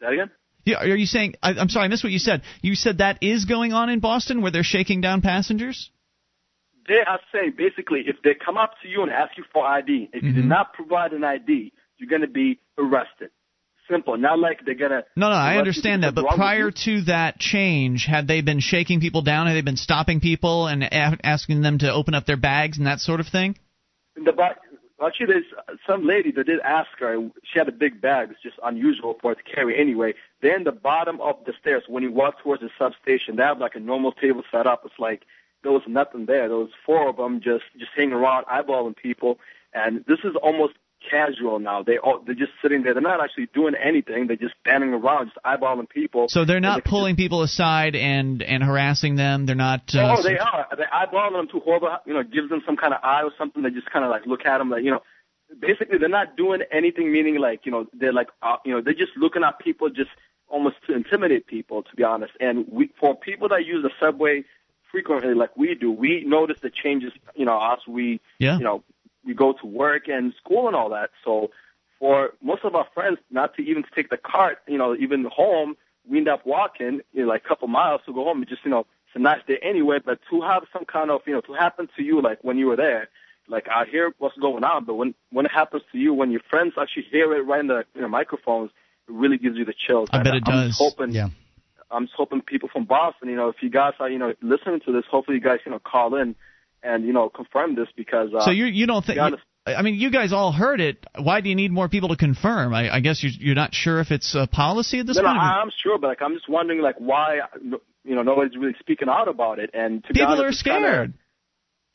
That again? Yeah. Are you saying? I'm sorry, I missed what you said. You said that is going on in Boston, where they're shaking down passengers? They are saying, basically, if they come up to you and ask you for ID, if you do not provide an ID, you're going to be arrested. Simple. Not like they're going to... No, I understand that. But prior to that change, had they been shaking people down? Had they been stopping people and asking them to open up their bags and that sort of thing? Actually, there's some lady that did ask her. She had a big bag. It's just unusual for her to carry anyway. They're in the bottom of the stairs. When you walk towards the substation, they have like a normal table set up. It's like there was nothing there. There was four of them just hanging around, eyeballing people. And this is almost casual now. They're just sitting there. They're not actually doing anything. They're just standing around, just eyeballing people. So they're not pulling people aside and harassing them. They're not. No, they are. They're eyeballing them too. Whoever, you know, gives them some kind of eye or something, they just kind of like look at them, like, you know. Basically, they're not doing anything. Meaning, like, you know, they're like, you know, they're just looking at people, just almost to intimidate people, to be honest. And for people that use the subway frequently, like we do, we notice the changes. You know, as we go to work and school and all that. So for most of our friends not to even take the cart, you know, even home, we end up walking, you know, like a couple miles to go home. It's just, you know, it's a nice day anyway, but to have some kind of, you know, to happen to you, like when you were there, like I hear what's going on, but when it happens to you, when your friends actually hear it right in the, you know, microphones, it really gives you the chills. I bet it does. I'm just hoping people from Boston, you know, if you guys are, you know, listening to this, hopefully you guys, you know, call in and, you know, confirm this, because... So you don't think... I mean, you guys all heard it. Why do you need more people to confirm? I guess you're not sure if it's a policy at this point? No, I'm sure, but like, I'm just wondering, like, why... you know, nobody's really speaking out about it. And to people be honest, are scared.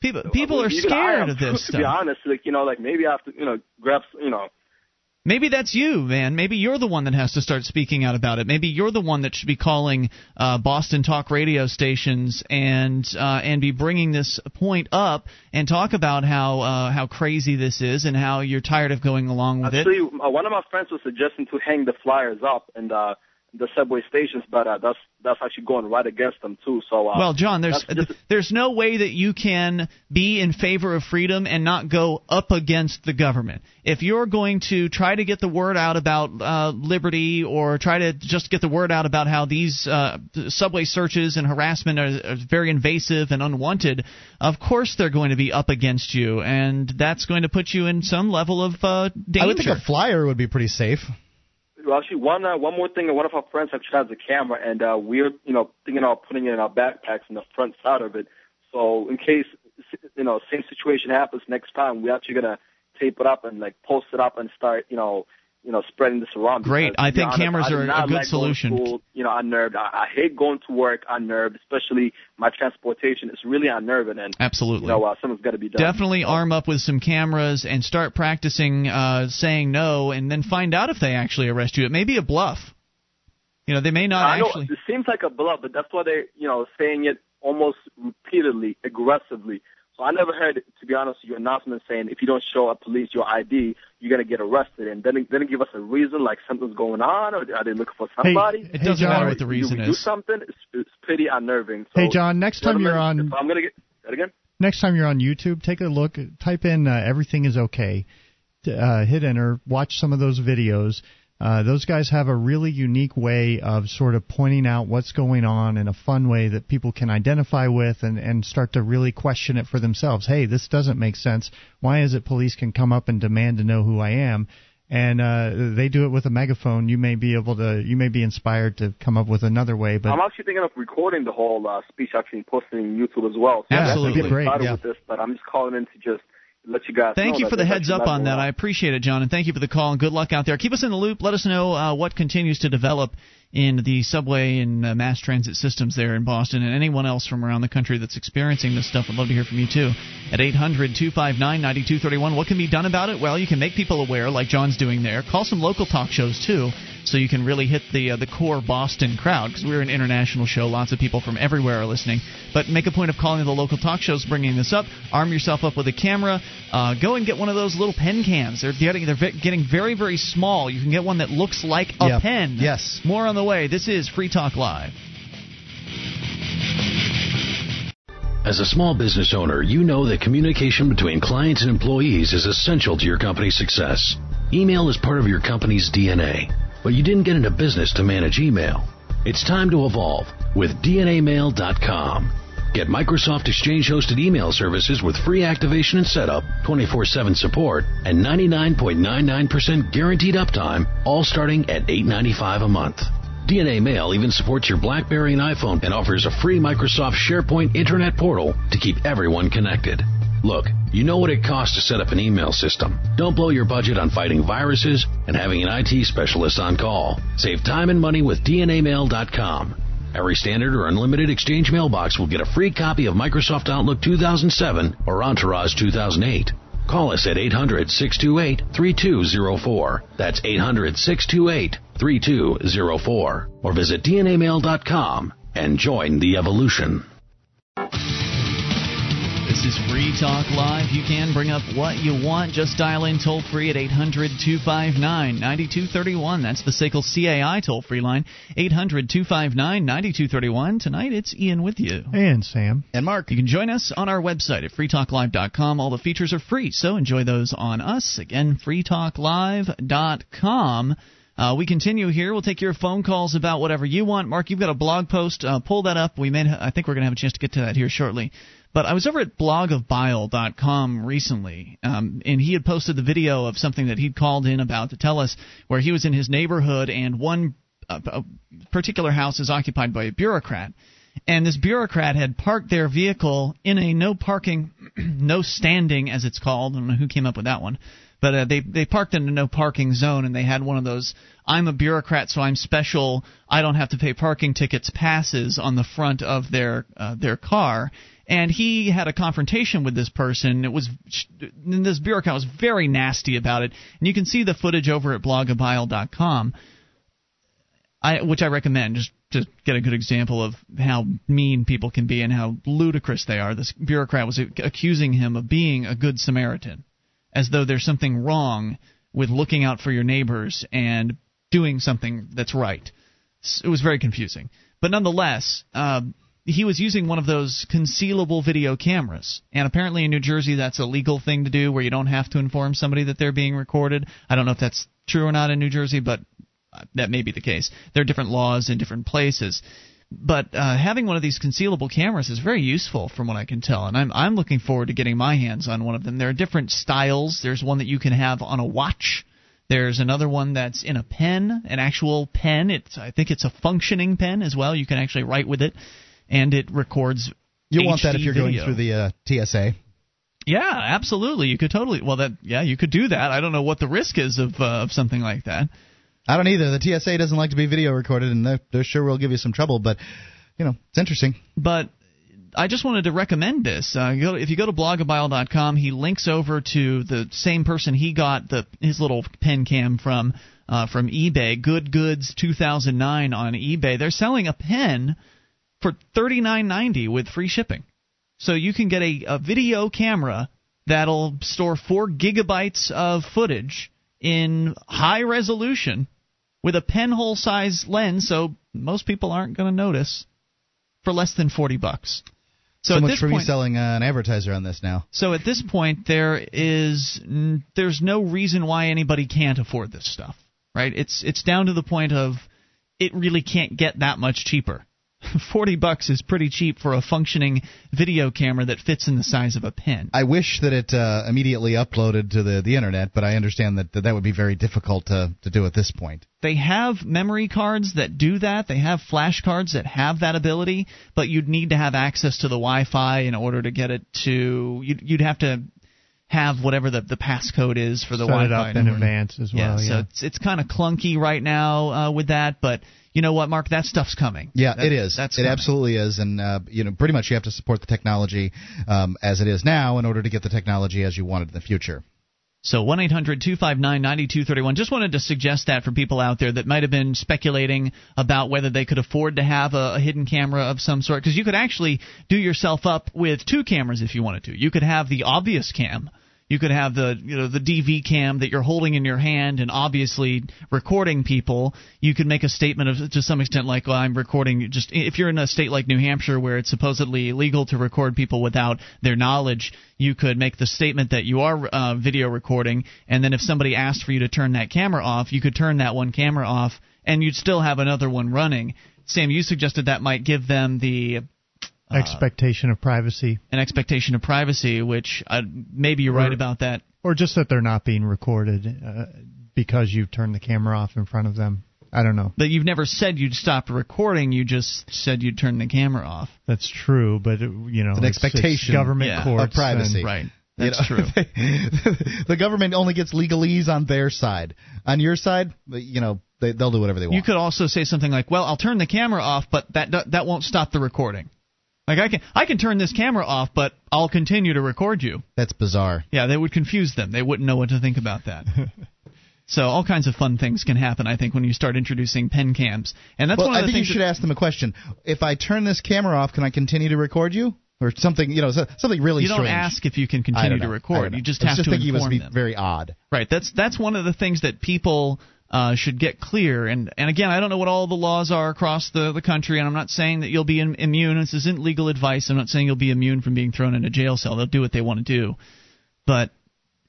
People are scared of this stuff. To be honest, like, you know, like maybe I have to, you know, grab, you know. Maybe that's you, man. Maybe you're the one that has to start speaking out about it. Maybe you're the one that should be calling Boston talk radio stations and be bringing this point up and talk about how crazy this is and how you're tired of going along with it. Actually, one of my friends was suggesting to hang the flyers up and the subway stations, but that's actually going right against them too. So well, John, there's no way that you can be in favor of freedom and not go up against the government. If you're going to try to get the word out about liberty, or try to just get the word out about how these subway searches and harassment are very invasive and unwanted, of course they're going to be up against you, and that's going to put you in some level of danger. I would think a flyer would be pretty safe. Actually, one more thing. One of our friends actually has a camera, and we're, you know, thinking about putting it in our backpacks in the front side of it. So in case, you know, same situation happens next time, we're actually gonna tape it up and like post it up and start, you know, spreading this around. Great, I think cameras are a good solution. You know, unnerved. I hate going to work unnerved, especially my transportation. It's really unnerving, and absolutely, you know, something's got to be done. Definitely arm up with some cameras and start practicing saying no, and then find out if they actually arrest you. It may be a bluff. You know, they may not actually. It seems like a bluff, but that's why they're, you know, saying it almost repeatedly, aggressively. I never heard, to be honest, your announcement saying if you don't show up police your ID, you're going to get arrested. And then give us a reason, like something's going on, or are they looking for somebody? Hey, it doesn't matter what the reason is. Do something. It's pretty unnerving. So, hey, John, next time you're on, I'm going to get that again. Next time you're on YouTube, take a look, type in "everything is okay," hit enter, watch some of those videos. Those guys have a really unique way of sort of pointing out what's going on in a fun way that people can identify with and start to really question it for themselves. Hey, this doesn't make sense. Why is it police can come up and demand to know who I am? And they do it with a megaphone. You may be inspired to come up with another way. But I'm actually thinking of recording the whole speech actually and posting on YouTube as well. So absolutely. That's great. Yeah. With this, but I'm just calling in to just let you guys thank you for the heads up on that. I appreciate it, John, and thank you for the call, and good luck out there. Keep us in the loop. Let us know what continues to develop in the subway and mass transit systems there in Boston, and anyone else from around the country that's experiencing this stuff. I'd love to hear from you, too, at 800-259-9231. What can be done about it? Well, you can make people aware, like John's doing there. Call some local talk shows, too, so you can really hit the core Boston crowd, because we're an international show. Lots of people from everywhere are listening. But make a point of calling the local talk shows, bringing this up. Arm yourself up with a camera. Go and get one of those little pen cans. They're getting very, very small. You can get one that looks like a pen. Yes. More on the way. This is Free Talk Live. As a small business owner, you know that communication between clients and employees is essential to your company's success. Email is part of your company's DNA, but you didn't get into business to manage email. It's time to evolve with dnamail.com. Get Microsoft Exchange-hosted email services with free activation and setup, 24/7 support, and 99.99% guaranteed uptime, all starting at $8.95 a month. DNA Mail even supports your BlackBerry and iPhone and offers a free Microsoft SharePoint Internet portal to keep everyone connected. Look, you know what it costs to set up an email system. Don't blow your budget on fighting viruses and having an IT specialist on call. Save time and money with dnamail.com. Every standard or unlimited Exchange mailbox will get a free copy of Microsoft Outlook 2007 or Entourage 2008. Call us at 800-628-3204. That's 800-628-3204. Or visit dnamail.com and join the evolution. This is Free Talk Live. You can bring up what you want. Just dial in toll-free at 800-259-9231. That's the Sakel CAI toll-free line, 800-259-9231. Tonight, it's Ian with you. And Sam. And Mark. You can join us on our website at freetalklive.com. All the features are free, so enjoy those on us. Again, freetalklive.com. We continue here. We'll take your phone calls about whatever you want. Mark, you've got a blog post. Pull that up. I think we're going to have a chance to get to that here shortly. But I was over at blogofbile.com recently, and he had posted the video of something that he'd called in about to tell us, where he was in his neighborhood and one particular house is occupied by a bureaucrat. and this bureaucrat had parked their vehicle in a no parking, no standing, as it's called. I don't know who came up with that one. But they parked in a no parking zone, and they had one of those, I'm a bureaucrat, so I'm special, I don't have to pay parking tickets, passes on the front of their car. And he had a confrontation with this person. This bureaucrat was very nasty about it. And you can see the footage over at blogabile.com, which I recommend, just to get a good example of how mean people can be and how ludicrous they are. This bureaucrat was accusing him of being a good Samaritan, as though there's something wrong with looking out for your neighbors and doing something that's right. It was very confusing. But nonetheless, he was using one of those concealable video cameras. And apparently in New Jersey that's a legal thing to do, where you don't have to inform somebody that they're being recorded. I don't know if that's true or not in New Jersey, but that may be the case. There are different laws in different places. But having one of these concealable cameras is very useful, from what I can tell, and I'm looking forward to getting my hands on one of them. There are different styles. There's one that you can have on a watch. There's another one that's in a pen, an actual pen. I think it's a functioning pen as well. You can actually write with it, and it records. You'll want that if you're going through the TSA. Yeah, absolutely. You could totally. Well, you could do that. I don't know what the risk is of something like that. I don't either. The TSA doesn't like to be video recorded, and they sure will give you some trouble. But, you know, it's interesting. But I just wanted to recommend this. If you go to blogabile.com, he links over to the same person he got his little pen cam from eBay, Good Goods 2009 on eBay. They're selling a pen for $39.90 with free shipping. So you can get a video camera that'll store 4 gigabytes of footage in high resolution with a penhole size lens, so most people aren't going to notice, for less than $40. So much for me selling an advertiser on this now. So at this point, there's no reason why anybody can't afford this stuff, right? It's down to the point of it really can't get that much cheaper. $40 is pretty cheap for a functioning video camera that fits in the size of a pen. I wish that it immediately uploaded to the internet, but I understand that would be very difficult to do at this point. They have memory cards that do that. They have flash cards that have that ability, but you'd need to have access to the Wi-Fi in order to get it to. You'd have to have whatever the passcode is for the Wi-Fi. Set it up in advance as well. Yeah, so it's kind of clunky right now with that, but you know what, Mark? That stuff's coming. Yeah, it is. It absolutely is, and pretty much you have to support the technology as it is now in order to get the technology as you want it in the future. So 1-800-259-9231. Just wanted to suggest that for people out there that might have been speculating about whether they could afford to have a hidden camera of some sort, because you could actually do yourself up with 2 cameras if you wanted to. You could have the obvious cam. You could have the DV cam that you're holding in your hand and obviously recording people. You could make a statement of, to some extent, like, well, I'm recording. Just if you're in a state like New Hampshire where it's supposedly illegal to record people without their knowledge, you could make the statement that you are video recording. And then if somebody asked for you to turn that camera off, you could turn that one camera off, and you'd still have another one running. Sam, you suggested that might give them the expectation of privacy. An expectation of privacy, which maybe you're right about that. Or just that they're not being recorded because you've turned the camera off in front of them. I don't know. But you've never said you'd stop recording. You just said you'd turn the camera off. That's true, but it's an expectation, it's government courts of privacy. Right. That's true. The government only gets legalese on their side. On your side, they'll do whatever they want. You could also say something like, well, I'll turn the camera off, but that won't stop the recording. Like, I can turn this camera off, but I'll continue to record you. That's bizarre. Yeah, they would confuse them. They wouldn't know what to think about that. So all kinds of fun things can happen, I think, when you start introducing pen cams. And that's one of the things. I think you should ask them a question. If I turn this camera off, can I continue to record you? Or something, something really strange. You don't ask if you can continue to record. You just have to inform them. I just think it was very odd. Right. That's one of the things that people should get clear. And again, I don't know what all the laws are across the country, and I'm not saying that you'll be immune. This isn't legal advice. I'm not saying you'll be immune from being thrown in a jail cell. They'll do what they want to do. But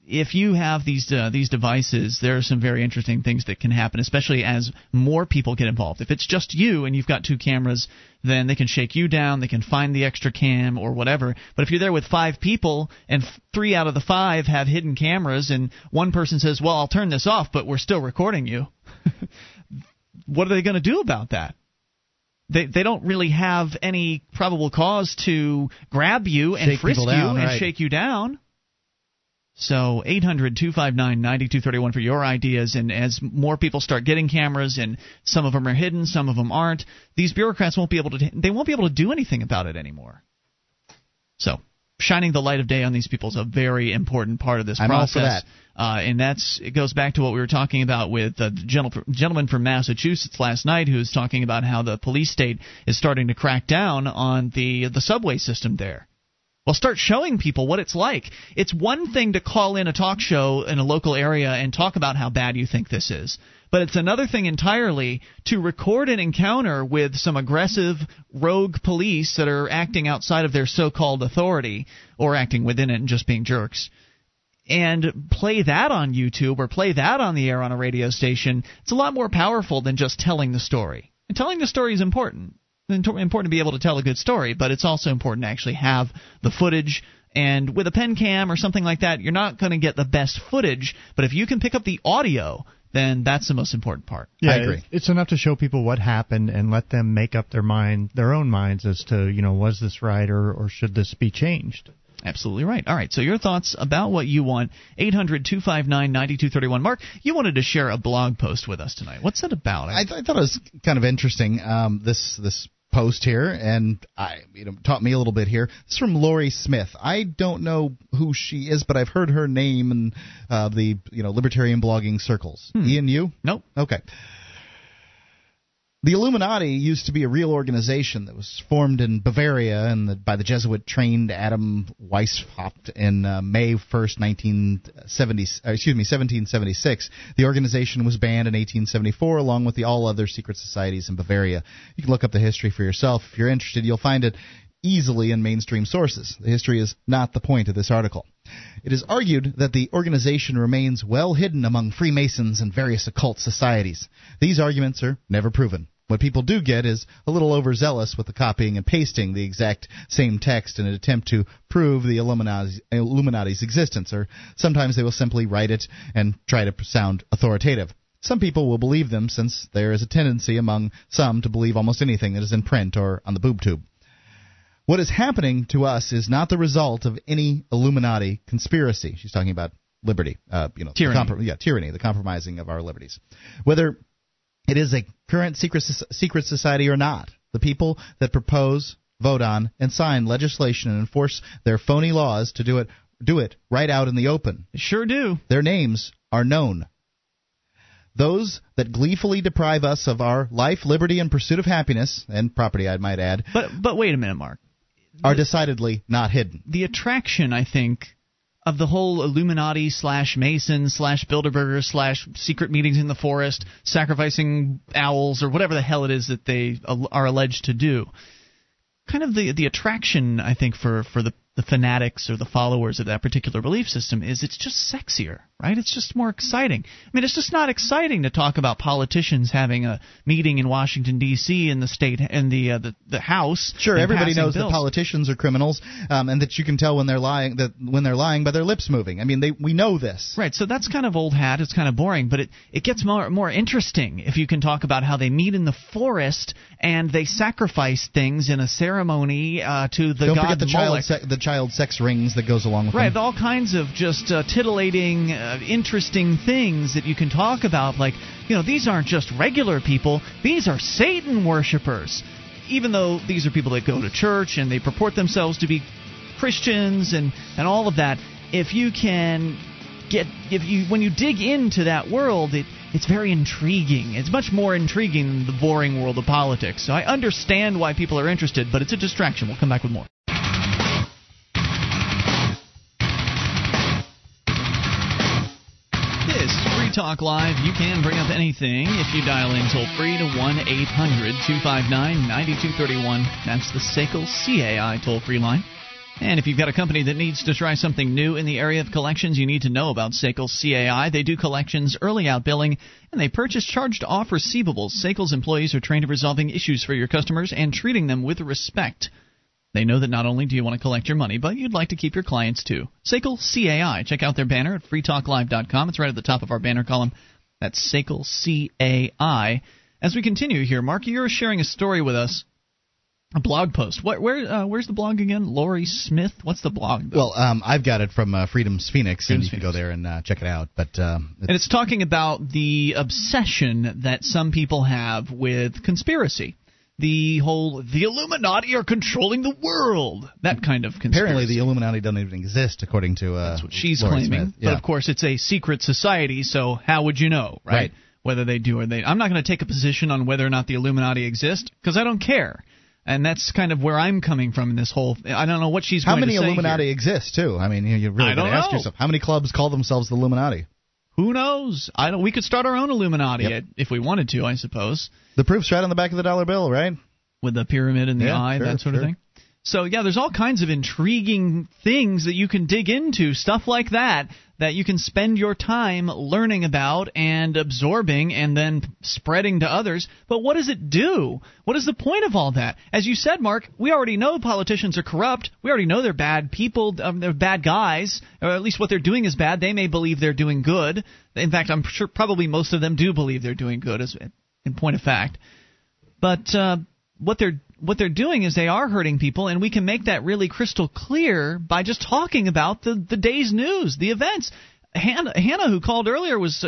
if you have these devices, there are some very interesting things that can happen, especially as more people get involved. If it's just you and you've got 2 cameras, then they can shake you down. They can find the extra cam or whatever. But if you're there with 5 people and 3 out of the 5 have hidden cameras and one person says, well, I'll turn this off, but we're still recording you, what are they going to do about that? They don't really have any probable cause to grab you and frisk you and shake you down. So 800-259-9231 for your ideas. And as more people start getting cameras, and some of them are hidden, some of them aren't, these bureaucrats won't be able to. They won't be able to do anything about it anymore. So shining the light of day on these people is a very important part of this process. And it goes back to what we were talking about with the gentleman from Massachusetts last night, who's talking about how the police state is starting to crack down on the subway system there. Well, start showing people what it's like. It's one thing to call in a talk show in a local area and talk about how bad you think this is. But it's another thing entirely to record an encounter with some aggressive rogue police that are acting outside of their so-called authority, or acting within it and just being jerks, and play that on YouTube or play that on the air on a radio station. It's a lot more powerful than just telling the story. And telling the story is important. It's important to be able to tell a good story, but it's also important to actually have the footage. And with a pen cam or something like that, you're not going to get the best footage, but if you can pick up the audio, then that's the most important part. Yeah, I agree. It's enough to show people what happened and let them make up their own minds as to, was this right or should this be changed? Absolutely right. All right, so your thoughts about what you want, 800-259-9231. Mark, you wanted to share a blog post with us tonight. What's it about? I thought it was kind of interesting, this post here, and taught me a little bit here. It's from Lori Smith. I don't know who she is, but I've heard her name in the libertarian blogging circles. Ian, you? Nope. Okay. The Illuminati used to be a real organization that was formed in Bavaria by the Jesuit-trained Adam Weishaupt in May 1st, 1776. The organization was banned in 1874, along with all other secret societies in Bavaria. You can look up the history for yourself. If you're interested, you'll find it easily in mainstream sources. The history is not the point of this article. It is argued that the organization remains well hidden among Freemasons and various occult societies. These arguments are never proven. What people do get is a little overzealous with the copying and pasting the exact same text in an attempt to prove the Illuminati's existence, or sometimes they will simply write it and try to sound authoritative. Some people will believe them, since there is a tendency among some to believe almost anything that is in print or on the boob tube. What is happening to us is not the result of any Illuminati conspiracy. She's talking about liberty, tyranny, the compromising of our liberties. Whether it is a current secret society or not, the people that propose, vote on, and sign legislation and enforce their phony laws to do it right out in the open. They sure do. Their names are known. Those that gleefully deprive us of our life, liberty, and pursuit of happiness, and property, I might add. But wait a minute, Mark. Are decidedly not hidden. The attraction, I think, of the whole Illuminati /Mason /Bilderberger /secret meetings in the forest, sacrificing owls, or whatever the hell it is that they are alleged to do, kind of the attraction, I think, for the fanatics or the followers of that particular belief system is it's just sexier, right? It's just more exciting. I mean, it's just not exciting to talk about politicians having a meeting in Washington, D.C. in the state and the House. Sure, everybody knows that politicians are criminals, and that you can tell when they're lying by their lips moving. I mean, we know this, right? So that's kind of old hat. It's kind of boring, but it gets more interesting if you can talk about how they meet in the forest and they sacrifice things in a ceremony to the god Moloch. Don't forget the child sex rings that goes along with it. Right, all kinds of just titillating, interesting things that you can talk about. Like, these aren't just regular people. These are Satan worshipers. Even though these are people that go to church and they purport themselves to be Christians and all of that, when you dig into that world, it's very intriguing. It's much more intriguing than the boring world of politics. So I understand why people are interested, but it's a distraction. We'll come back with more. Talk Live. You can bring up anything if you dial in toll free to 1-800-259-9231. That's the Sakel CAI toll free line. And if you've got a company that needs to try something new in the area of collections, you need to know about Sakel CAI. They do collections, early outbilling, and they purchase charged-off receivables. Sakel's employees are trained in resolving issues for your customers and treating them with respect. They know that not only do you want to collect your money, but you'd like to keep your clients too. Sakel CAI. Check out their banner at freetalklive.com. It's right at the top of our banner column. That's Sakel CAI. As we continue here, Mark, you're sharing a story with us, a blog post. Where's the blog again? Lori Smith? What's the blog? Though? Well, I've got it from Freedom's Phoenix, and you can go there and check it out. But it's talking about the obsession that some people have with conspiracy. The whole, the Illuminati are controlling the world, that kind of conspiracy. Apparently the Illuminati doesn't even exist, according to that's what she's Lori claiming. Yeah. But, of course, it's a secret society, so how would you know, right? Whether they do or they – I'm not going to take a position on whether or not the Illuminati exist because I don't care. And that's kind of where I'm coming from in this whole – I don't know what she's going to say. How many Illuminati exist, too? I mean, you really got to ask yourself, how many clubs call themselves the Illuminati? Who knows? We could start our own Illuminati if we wanted to, I suppose. The proof's right on the back of the dollar bill, right? With the pyramid and the eye, sure, that sort of thing. So, yeah, there's all kinds of intriguing things that you can dig into, stuff like that, that you can spend your time learning about and absorbing and then spreading to others. But what does it do? What is the point of all that? As you said, Mark, we already know politicians are corrupt. We already know they're bad people. They're bad guys, or at least what they're doing is bad. They may believe they're doing good. In fact, I'm sure probably most of them do believe they're doing good, as in point of fact. But what they're doing is they are hurting people, and we can make that really crystal clear by just talking about the day's news, the events. Hannah, who called earlier, was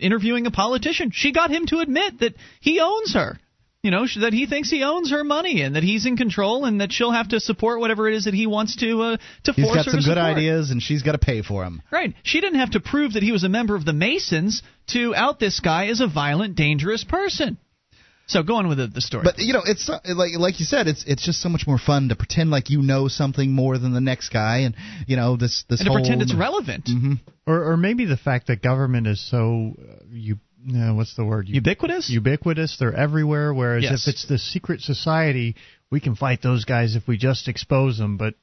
interviewing a politician. She got him to admit that he owns her, that he thinks he owns her money and that he's in control and that she'll have to support whatever it is that he wants to force her to support. He's got some good ideas, and she's got to pay for him. Right. She didn't have to prove that he was a member of the Masons to out this guy as a violent, dangerous person. So go on with the story. But, it's like you said, it's just so much more fun to pretend like you know something more than the next guy and, this and to pretend it's relevant. Mm-hmm. Or maybe the fact that government is so what's the word? Ubiquitous? Ubiquitous. They're everywhere, whereas if it's the secret society, we can fight those guys if we just expose them. But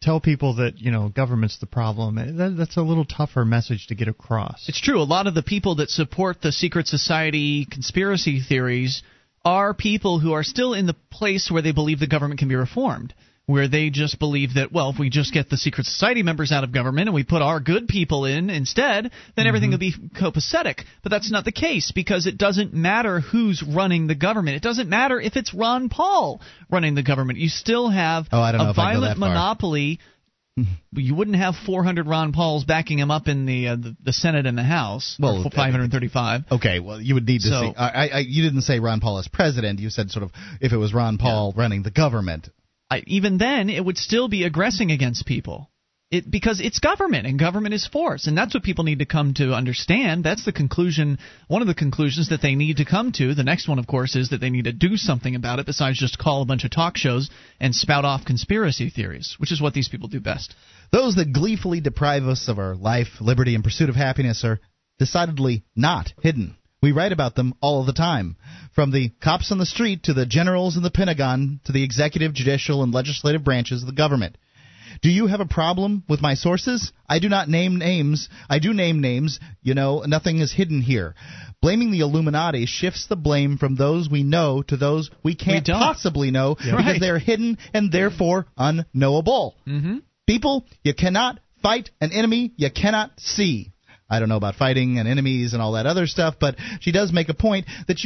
tell people that, government's the problem. That's a little tougher message to get across. It's true. A lot of the people that support the secret society conspiracy theories are people who are still in the place where they believe the government can be reformed, where they just believe that, if we just get the secret society members out of government and we put our good people in instead, then everything will be copacetic. But that's not the case, because it doesn't matter who's running the government. It doesn't matter if it's Ron Paul running the government. You still have a violent monopoly. You wouldn't have 400 Ron Pauls backing him up in the Senate and the House. Well, 535. Okay, well, you would need to see. You didn't say Ron Paul as president. You said sort of if it was Ron Paul running the government. Even then, it would still be aggressing against people. Because it's government, and government is force, and that's what people need to come to understand. That's the conclusion, one of the conclusions that they need to come to. The next one, of course, is that they need to do something about it besides just call a bunch of talk shows and spout off conspiracy theories, which is what these people do best. Those that gleefully deprive us of our life, liberty, and pursuit of happiness are decidedly not hidden. We write about them all the time, from the cops on the street to the generals in the Pentagon to the executive, judicial, and legislative branches of the government. Do you have a problem with my sources? I do not name names. I do name names. Nothing is hidden here. Blaming the Illuminati shifts the blame from those we know to those we can't possibly know because they're hidden and therefore unknowable. Mm-hmm. People, you cannot fight an enemy you cannot see. I don't know about fighting and enemies and all that other stuff, but she does make a point that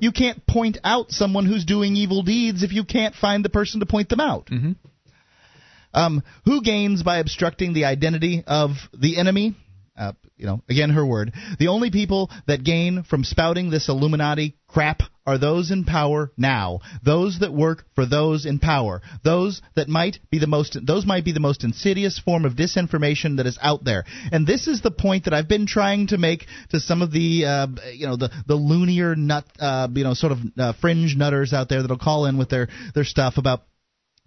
you can't point out someone who's doing evil deeds if you can't find the person to point them out. Mm-hmm. Who gains by obstructing the identity of the enemy? Again, her word. The only people that gain from spouting this Illuminati crap are those in power now, those that work for those in power, those might be the most insidious form of disinformation that is out there. And this is the point that I've been trying to make to some of the loonier nut, fringe nutters out there that'll call in with their stuff about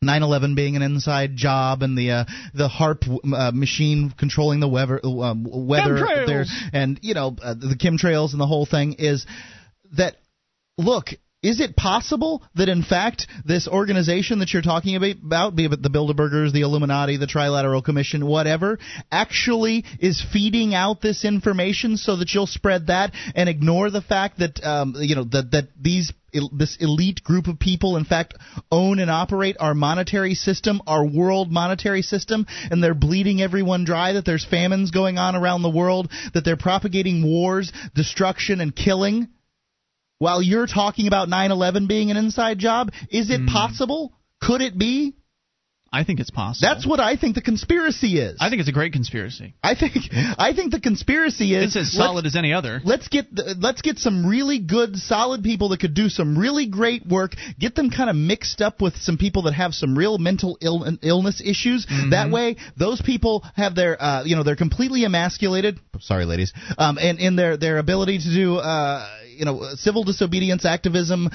9/11 being an inside job and the HARP machine controlling the weather there, and the chemtrails and the whole thing is that, look, is it possible that in fact this organization that you're talking about, be it the Bilderbergers, the Illuminati, the Trilateral Commission, whatever, actually is feeding out this information so that you'll spread that and ignore the fact that that this elite group of people, in fact, own and operate our monetary system, our world monetary system, and they're bleeding everyone dry, that there's famines going on around the world, that they're propagating wars, destruction, and killing? while you're talking about 9/11 being an inside job? Is it possible? Could it be? I think it's possible. That's what I think the conspiracy is. I think it's a great conspiracy. I think the conspiracy is... It's as solid as any other. Let's get some really good, solid people that could do some really great work, get them kind of mixed up with some people that have some real mental illness issues. Mm-hmm. That way, those people have their, they're completely emasculated. Sorry, ladies. And in their ability to do... civil disobedience, activism,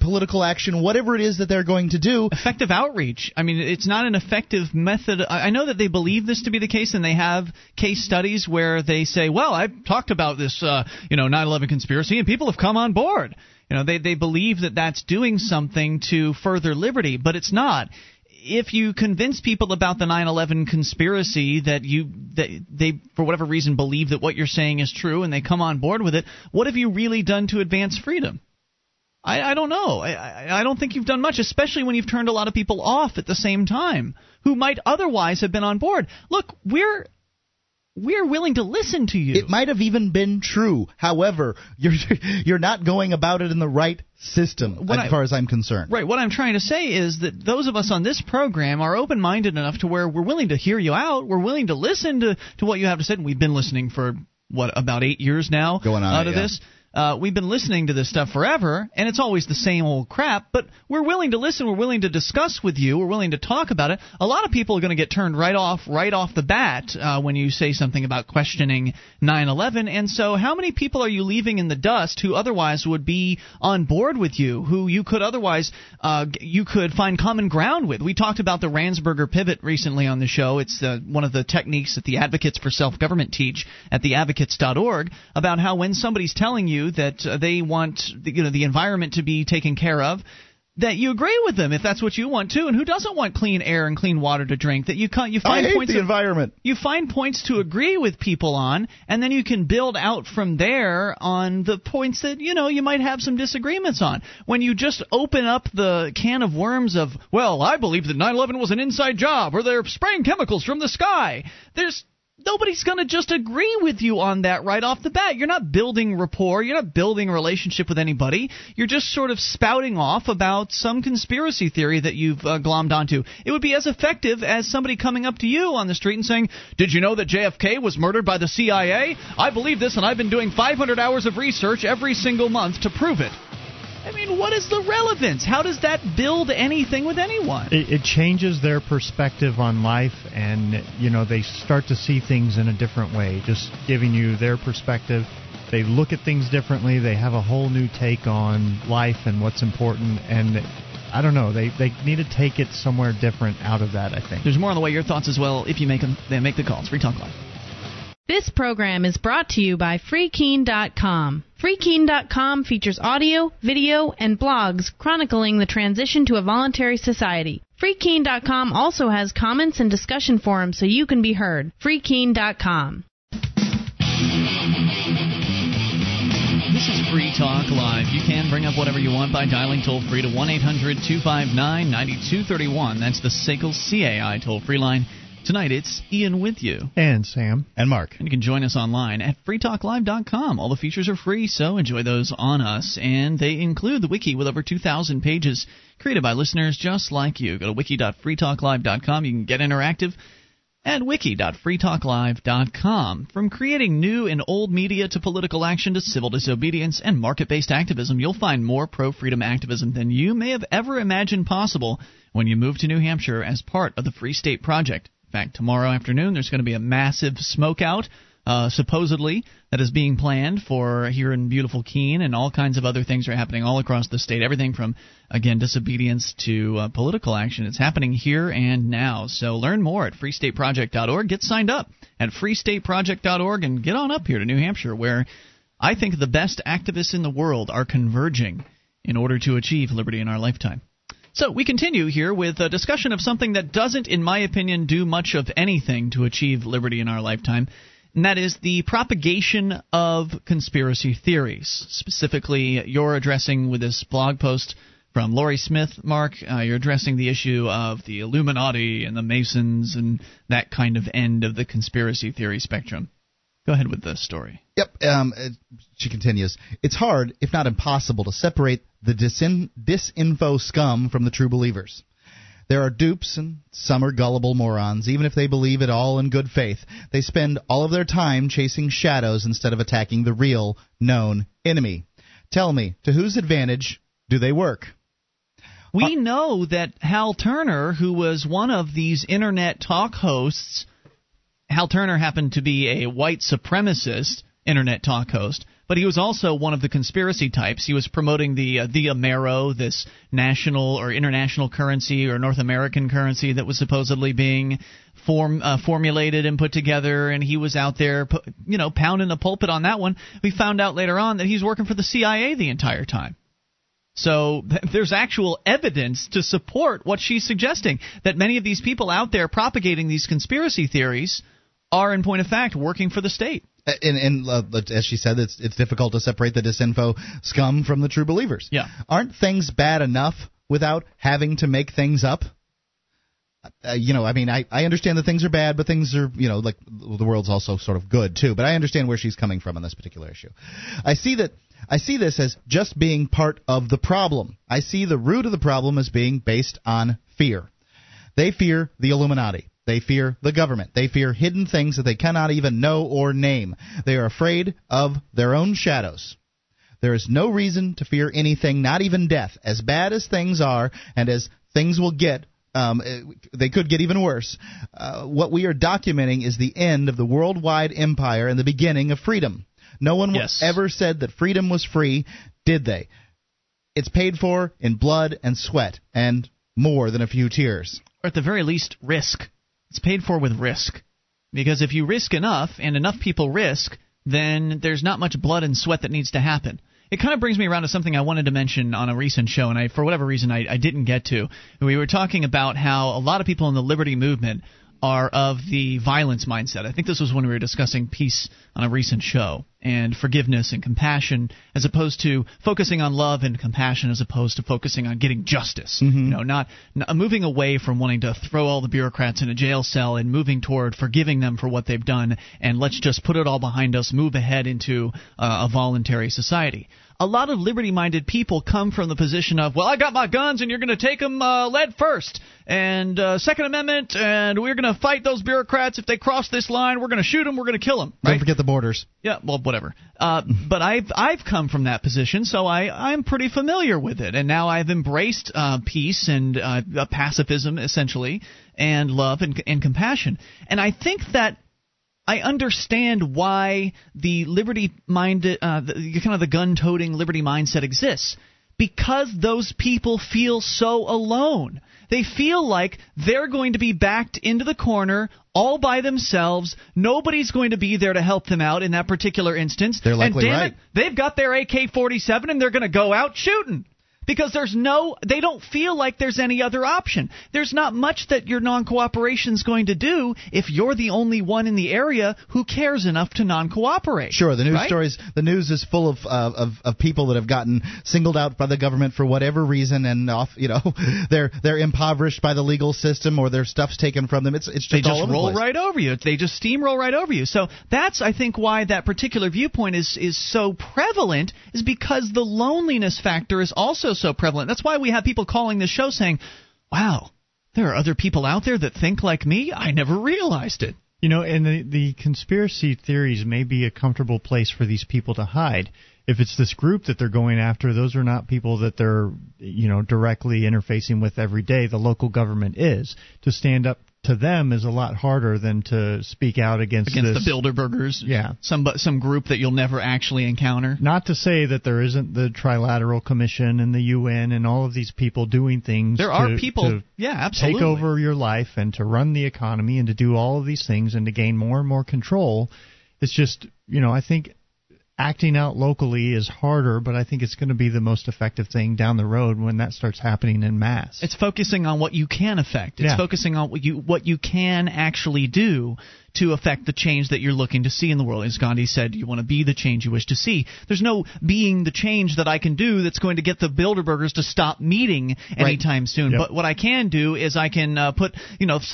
political action, whatever it is that they're going to do. Effective outreach. I mean, it's not an effective method. I know that they believe this to be the case, and they have case studies where they say, well, I've talked about this, 9/11 conspiracy, and people have come on board. They believe that that's doing something to further liberty, but it's not. If you convince people about the 9/11 conspiracy that they for whatever reason believe that what you're saying is true and they come on board with it, what have you really done to advance freedom? I don't know. I don't think you've done much, especially when you've turned a lot of people off at the same time who might otherwise have been on board. Look, we're willing to listen to you. It might have even been true. However, you're not going about it in the right system as far as I'm concerned. Right. What I'm trying to say is that those of us on this program are open-minded enough to where we're willing to hear you out. We're willing to listen to what you have to say. And we've been listening for, about 8 years now this. We've been listening to this stuff forever, and it's always the same old crap, but we're willing to listen. We're willing to discuss with you. We're willing to talk about it. A lot of people are going to get turned right off the bat when you say something about questioning 9/11, and so how many people are you leaving in the dust who otherwise would be on board with you, who you could otherwise you could find common ground with? We talked about the Ransberger pivot recently on the show. It's one of the techniques that the Advocates for Self-Government teach at theadvocates.org about how when somebody's telling you that they want the environment to be taken care of, that you agree with them if that's what you want too. And who doesn't want clean air and clean water to drink? That you find points to agree with people on, and then you can build out from there on the points that you might have some disagreements on. When you just open up the can of worms of, well, I believe that 9/11 was an inside job, or they're spraying chemicals from the sky, nobody's going to just agree with you on that right off the bat. You're not building rapport. You're not building a relationship with anybody. You're just sort of spouting off about some conspiracy theory that you've glommed onto. It would be as effective as somebody coming up to you on the street and saying, did you know that JFK was murdered by the CIA? I believe this, and I've been doing 500 hours of research every single month to prove it. I mean, what is the relevance? How does that build anything with anyone? It changes their perspective on life, and, they start to see things in a different way, just giving you their perspective. They look at things differently. They have a whole new take on life and what's important, and I don't know. They need to take it somewhere different out of that, I think. There's more on the way. Your thoughts as well, if you make them, then make the calls. Free Talk Live. This program is brought to you by Freekeen.com. Freekeen.com features audio, video, and blogs chronicling the transition to a voluntary society. Freekeen.com also has comments and discussion forums so you can be heard. Freekeen.com. This is Free Talk Live. You can bring up whatever you want by dialing toll-free to 1-800-259-9231. That's the Sakel CAI toll-free line. Tonight, it's Ian with you. And Sam. And Mark. And you can join us online at freetalklive.com. All the features are free, so enjoy those on us. And they include the wiki with over 2,000 pages created by listeners just like you. Go to wiki.freetalklive.com. You can get interactive at wiki.freetalklive.com. From creating new and old media to political action to civil disobedience and market-based activism, you'll find more pro-freedom activism than you may have ever imagined possible when you move to New Hampshire as part of the Free State Project. In fact, tomorrow afternoon, there's going to be a massive smokeout, supposedly, that is being planned for here in beautiful Keene, and all kinds of other things are happening all across the state. Everything from, again, disobedience to political action. It's happening here and now. So learn more at freestateproject.org. Get signed up at freestateproject.org and get on up here to New Hampshire, where I think the best activists in the world are converging in order to achieve liberty in our lifetime. So we continue here with a discussion of something that doesn't, in my opinion, do much of anything to achieve liberty in our lifetime, and that is the propagation of conspiracy theories. Specifically, you're addressing with this blog post from Lori Smith, Mark, you're addressing the issue of the Illuminati and the Masons and that kind of end of the conspiracy theory spectrum. Go ahead with the story. Yep. She continues, it's hard, if not impossible, to separate the disinfo scum from the true believers. There are dupes, and some are gullible morons, even if they believe it all in good faith. They spend all of their time chasing shadows instead of attacking the real, known enemy. Tell me, to whose advantage do they work? We know that Hal Turner, who was one of these internet talk hosts, Hal Turner happened to be a white supremacist internet talk host, but he was also one of the conspiracy types. He was promoting the Amero, this national or international currency or North American currency that was supposedly being formulated and put together, and he was out there, you know, pounding the pulpit on that one. We found out later on that he's working for the CIA the entire time. So there's actual evidence to support what she's suggesting, that many of these people out there propagating these conspiracy theories are, in point of fact, working for the state. And as she said, it's difficult to separate the disinfo scum from the true believers. Yeah. Aren't things bad enough without having to make things up? I understand that things are bad, but things are, like the world's also sort of good, too. But I understand where she's coming from on this particular issue. I see this as just being part of the problem. I see the root of the problem as being based on fear. They fear the Illuminati. They fear the government. They fear hidden things that they cannot even know or name. They are afraid of their own shadows. There is no reason to fear anything, not even death. As bad as things are, and as things will get, they could get even worse. What we are documenting is the end of the worldwide empire and the beginning of freedom. No one ever said that freedom was free, did they? It's paid for in blood and sweat, and more than a few tears. Or at the very least, risk. It's paid for with risk. Because if you risk enough, and enough people risk, then there's not much blood and sweat that needs to happen. It kind of brings me around to something I wanted to mention on a recent show, and for whatever reason I didn't get to. We were talking about how a lot of people in the liberty movement are of the violence mindset. I think this was when we were discussing peace on a recent show, and forgiveness and compassion, as opposed to focusing on love and compassion, as opposed to focusing on getting justice. Mm-hmm. Not moving away from wanting to throw all the bureaucrats in a jail cell and moving toward forgiving them for what they've done, and let's just put it all behind us, move ahead into a voluntary society. A lot of liberty-minded people come from the position of, well, I got my guns and you're going to take them lead first, and Second Amendment, and we're going to fight those bureaucrats. If they cross this line, we're going to shoot them, we're going to kill them. Right? Don't forget the borders. Yeah, well, whatever. But I've come from that position, so I'm pretty familiar with it. And now I've embraced peace and pacifism, essentially, and love and compassion. And I think that I understand why the liberty-minded, the gun-toting liberty mindset exists, because those people feel so alone. They feel like they're going to be backed into the corner all by themselves. Nobody's going to be there to help them out in that particular instance. They're likely right. And damn it, they've got their AK-47 and they're going to go out shooting. Because they don't feel like there's any other option. There's not much that your non-cooperation's going to do if you're the only one in the area who cares enough to non-cooperate. Sure, the news stories, the news is full of people that have gotten singled out by the government for whatever reason, and they're impoverished by the legal system, or their stuff's taken from them. It's just all over the place. They just roll right over you. They just steamroll right over you. So that's, I think, why that particular viewpoint is so prevalent, is because the loneliness factor is also so prevalent. That's why we have people calling this show saying, wow, there are other people out there that think like me. I never realized it. And the conspiracy theories may be a comfortable place for these people to hide. If it's this group that they're going after, those are not people that they're, directly interfacing with every day. The local government is. To stand up to them is a lot harder than to speak out against the Bilderbergers. Yeah, some group that you'll never actually encounter. Not to say that there isn't the Trilateral Commission and the UN and all of these people doing things. There are people to take over your life and to run the economy and to do all of these things and to gain more and more control. It's just, I think acting out locally is harder, but I think it's going to be the most effective thing down the road when that starts happening in mass. It's focusing on what you can affect. It's focusing on what you can actually do to affect the change that you're looking to see in the world. As Gandhi said, you want to be the change you wish to see. There's no being the change that I can do that's going to get the Bilderbergers to stop meeting anytime soon. Yep. But what I can do is I can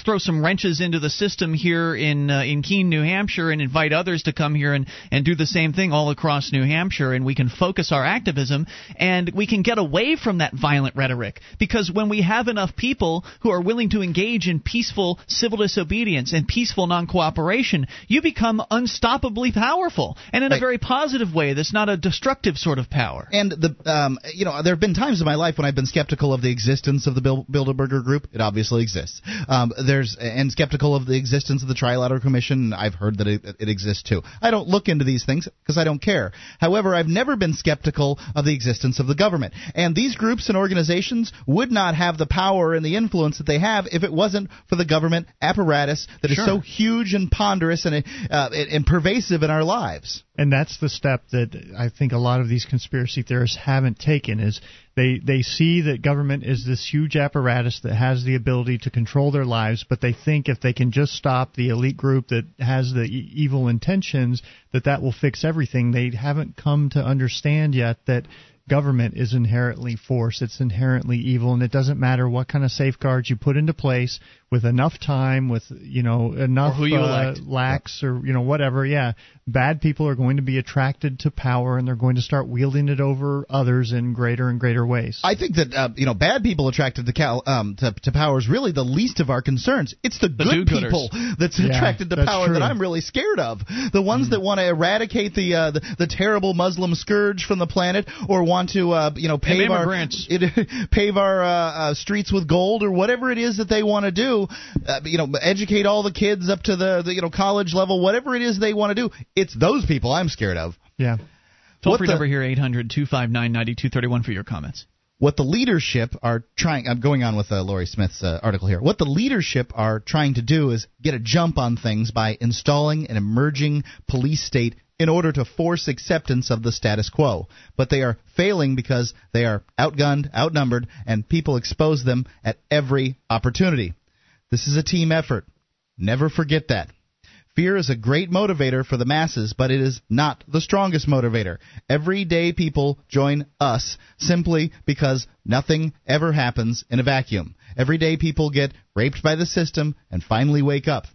throw some wrenches into the system here in Keene, New Hampshire, and invite others to come here and do the same thing all across New Hampshire, and we can focus our activism, and we can get away from that violent rhetoric. Because when we have enough people who are willing to engage in peaceful civil disobedience and peaceful non-cooperation, you become unstoppably powerful, and in a very positive way that's not a destructive sort of power. And there have been times in my life when I've been skeptical of the existence of the Bilderberger group. It obviously exists. And skeptical of the existence of the Trilateral Commission. I've heard that it exists too. I don't look into these things because I don't care. However, I've never been skeptical of the existence of the government. And these groups and organizations would not have the power and the influence that they have if it wasn't for the government apparatus that is so huge and ponderous and pervasive in our lives. And that's the step that I think a lot of these conspiracy theorists haven't taken, is they see that government is this huge apparatus that has the ability to control their lives, but they think if they can just stop the elite group that has the evil intentions, that will fix everything. They haven't come to understand yet that government is inherently force. It's inherently evil, and it doesn't matter what kind of safeguards you put into place. With enough time, with enough or who you lax or whatever, bad people are going to be attracted to power, and they're going to start wielding it over others in greater and greater ways. I think that bad people attracted to power is really the least of our concerns. It's the good people that's attracted to power that I'm really scared of. The ones that want to eradicate the terrible Muslim scourge from the planet, or want to pave our streets with gold, or whatever it is that they want to do, educate all the kids up to the college level, whatever it is they want to do. It's those people I'm scared of. Yeah. Toll-free number here, 800-259-9231 for your comments. What the leadership are trying – I'm going on with Lori Smith's article here. What the leadership are trying to do is get a jump on things by installing an emerging police state in order to force acceptance of the status quo. But they are failing because they are outgunned, outnumbered, and people expose them at every opportunity. This is a team effort. Never forget that. Fear is a great motivator for the masses, but it is not the strongest motivator. Everyday people join us simply because nothing ever happens in a vacuum. Everyday people get raped by the system and finally wake up.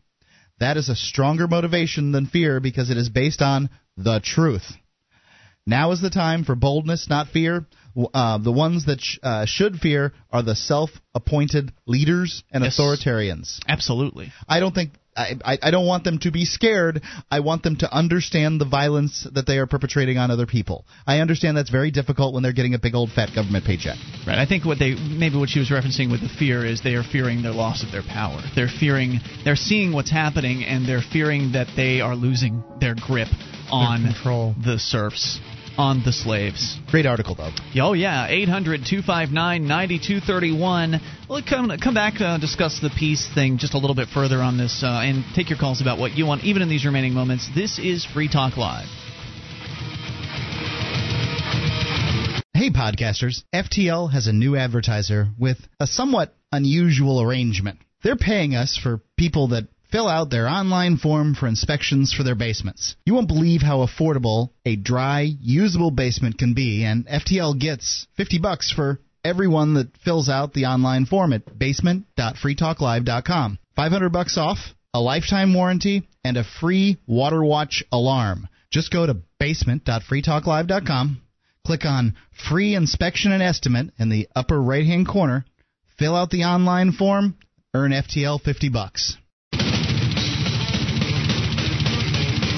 That is a stronger motivation than fear because it is based on the truth. Now is the time for boldness, not fear. The ones that should fear are the self-appointed leaders and authoritarians. Absolutely. I don't think... I don't want them to be scared. I want them to understand the violence that they are perpetrating on other people. I understand that's very difficult when they're getting a big old fat government paycheck. Right. I think what she was referencing with the fear is they are fearing their loss of their power. They're seeing what's happening, and they're fearing that they are losing their grip on the serfs, on the slaves. Great article, though. Oh, yeah. 800-259-9231. We'll come back and discuss the peace thing just a little bit further on this and take your calls about what you want, even in these remaining moments. This is Free Talk Live. Hey, podcasters. FTL has a new advertiser with a somewhat unusual arrangement. They're paying us for people that fill out their online form for inspections for their basements. You won't believe how affordable a dry, usable basement can be, and FTL gets $50 for everyone that fills out the online form at basement.freetalklive.com. $500 off, a lifetime warranty, and a free water watch alarm. Just go to basement.freetalklive.com, click on Free Inspection and Estimate in the upper right-hand corner, fill out the online form, earn FTL $50.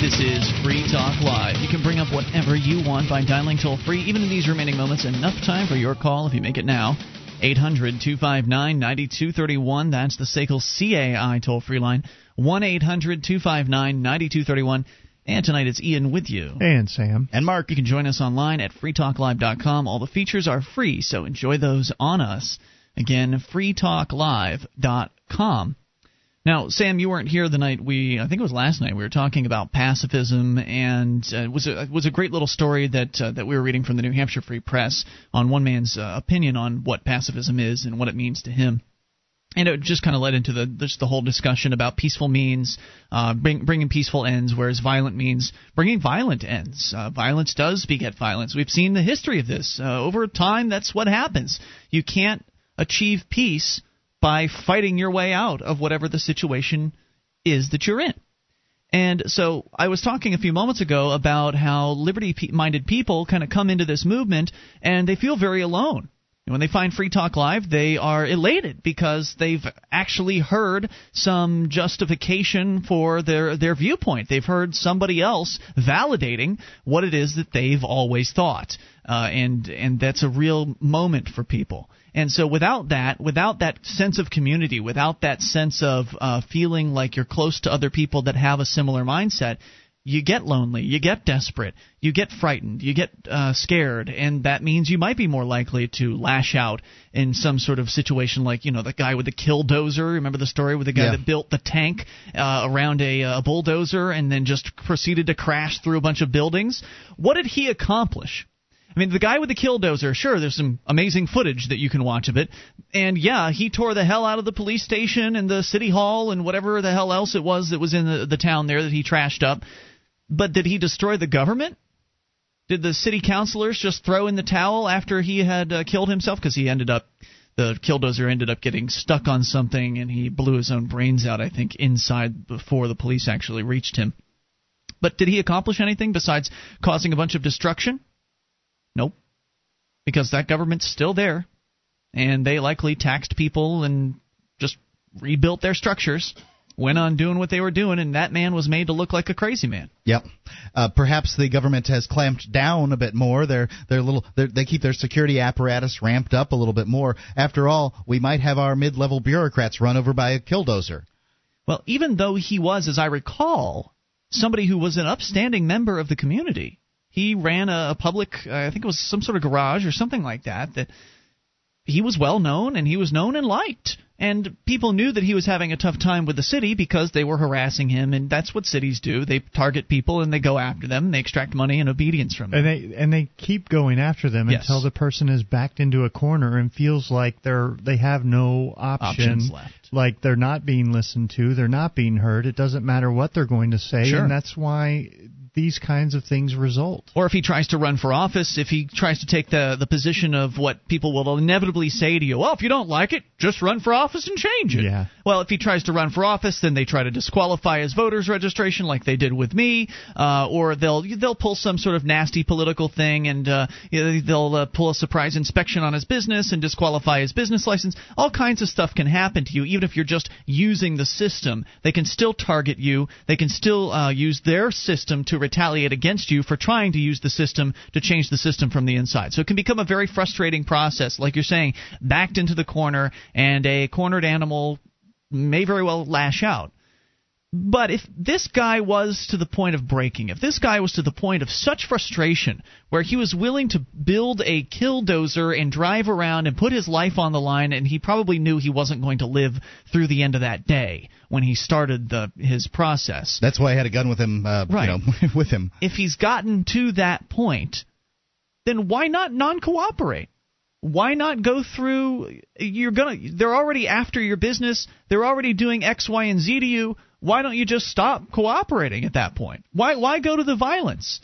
This is Free Talk Live. You can bring up whatever you want by dialing toll-free, even in these remaining moments. Enough time for your call if you make it now. 800-259-9231. That's the Sakel CAI toll-free line. 1-800-259-9231. And tonight it's Ian with you. And Sam. And Mark. You can join us online at freetalklive.com. All the features are free, so enjoy those on us. Again, freetalklive.com. Now, Sam, you weren't here the night I think it was last night, we were talking about pacifism, and it was a great little story that we were reading from the New Hampshire Free Press on one man's opinion on what pacifism is and what it means to him. And it just kind of led into the whole discussion about peaceful means bringing peaceful ends, whereas violent means bringing violent ends. Violence does beget violence. We've seen the history of this. Over time, that's what happens. You can't achieve peace by fighting your way out of whatever the situation is that you're in. And so I was talking a few moments ago about how liberty-minded people kind of come into this movement, and they feel very alone. When they find Free Talk Live, they are elated because they've actually heard some justification for their viewpoint. They've heard somebody else validating what it is that they've always thought, and that's a real moment for people. And so without that sense of community, without that sense of feeling like you're close to other people that have a similar mindset, you get lonely, you get desperate, you get frightened, you get scared, and that means you might be more likely to lash out in some sort of situation like, the guy with the killdozer. Remember the story with the guy that built the tank around a bulldozer and then just proceeded to crash through a bunch of buildings? What did he accomplish? I mean, the guy with the killdozer, sure, there's some amazing footage that you can watch of it. And, yeah, he tore the hell out of the police station and the city hall and whatever the hell else it was that was in the town there that he trashed up. But did he destroy the government? Did the city councilors just throw in the towel after he had killed himself? Because the killdozer ended up getting stuck on something, and he blew his own brains out, I think, inside before the police actually reached him. But did he accomplish anything besides causing a bunch of destruction? Nope. Because that government's still there, and they likely taxed people and just rebuilt their structures. Went on doing what they were doing, and that man was made to look like a crazy man. Yep. Perhaps the government has clamped down a bit more. They keep their security apparatus ramped up a little bit more. After all, we might have our mid-level bureaucrats run over by a killdozer. Well, even though he was, as I recall, somebody who was an upstanding member of the community, he ran a public, I think it was some sort of garage or something like that he was well known, and he was known and liked. And people knew that he was having a tough time with the city because they were harassing him, and that's what cities do. They target people, and they go after them, and they extract money and obedience from them. And they keep going after them until the person is backed into a corner and feels like they have no options left. Like they're not being listened to, they're not being heard. It doesn't matter what they're going to say, and that's why these kinds of things result. Or if he tries to run for office, if he tries to take the position of what people will inevitably say to you, well, if you don't like it, just run for office and change it. Yeah. Well, if he tries to run for office, then they try to disqualify his voter's registration like they did with me, or they'll pull some sort of nasty political thing, and they'll pull a surprise inspection on his business and disqualify his business license. All kinds of stuff can happen to you, even if you're just using the system. They can still target you. They can still use their system to retaliate against you for trying to use the system to change the system from the inside. So it can become a very frustrating process, like you're saying, backed into the corner, and a cornered animal may very well lash out. But if this guy was to the point of breaking, if this guy was to the point of such frustration where he was willing to build a killdozer and drive around and put his life on the line, and he probably knew he wasn't going to live through the end of that day when he started his process. That's why I had a gun with him, with him. If he's gotten to that point, then why not non-cooperate? Why not go through – they're already after your business. They're already doing X, Y, and Z to you. Why don't you just stop cooperating at that point? Why go to the violence?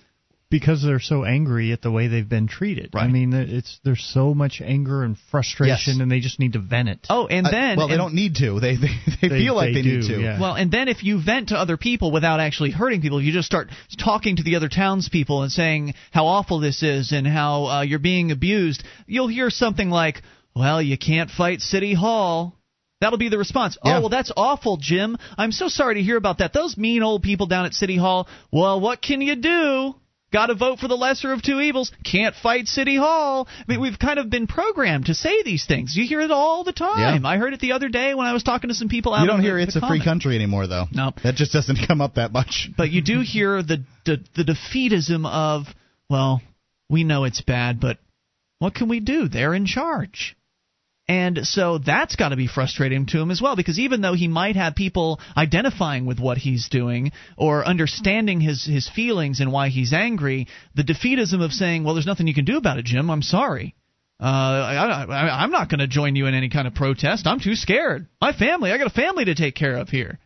Because they're so angry at the way they've been treated. Right. I mean, there's so much anger and frustration, and they just need to vent it. Oh, and then they don't need to. They feel like they need to. Yeah. Well, and then if you vent to other people without actually hurting people, you just start talking to the other townspeople and saying how awful this is and how you're being abused. You'll hear something like, "Well, you can't fight City Hall." That'll be the response. Yeah. Oh, well, that's awful, Jim. I'm so sorry to hear about that. Those mean old people down at City Hall. Well, what can you do? Got to vote for the lesser of two evils. Can't fight City Hall. I mean, we've kind of been programmed to say these things. You hear it all the time. Yeah. I heard it the other day when I was talking to some people out in the comments. You don't hear it's a free country anymore, though. No. That just doesn't come up that much. But you do hear the defeatism of, well, we know it's bad, but what can we do? They're in charge. And so that's got to be frustrating to him as well, because even though he might have people identifying with what he's doing or understanding his feelings and why he's angry, the defeatism of saying, well, there's nothing you can do about it, Jim, I'm sorry. I'm not going to join you in any kind of protest. I'm too scared. I got a family to take care of here.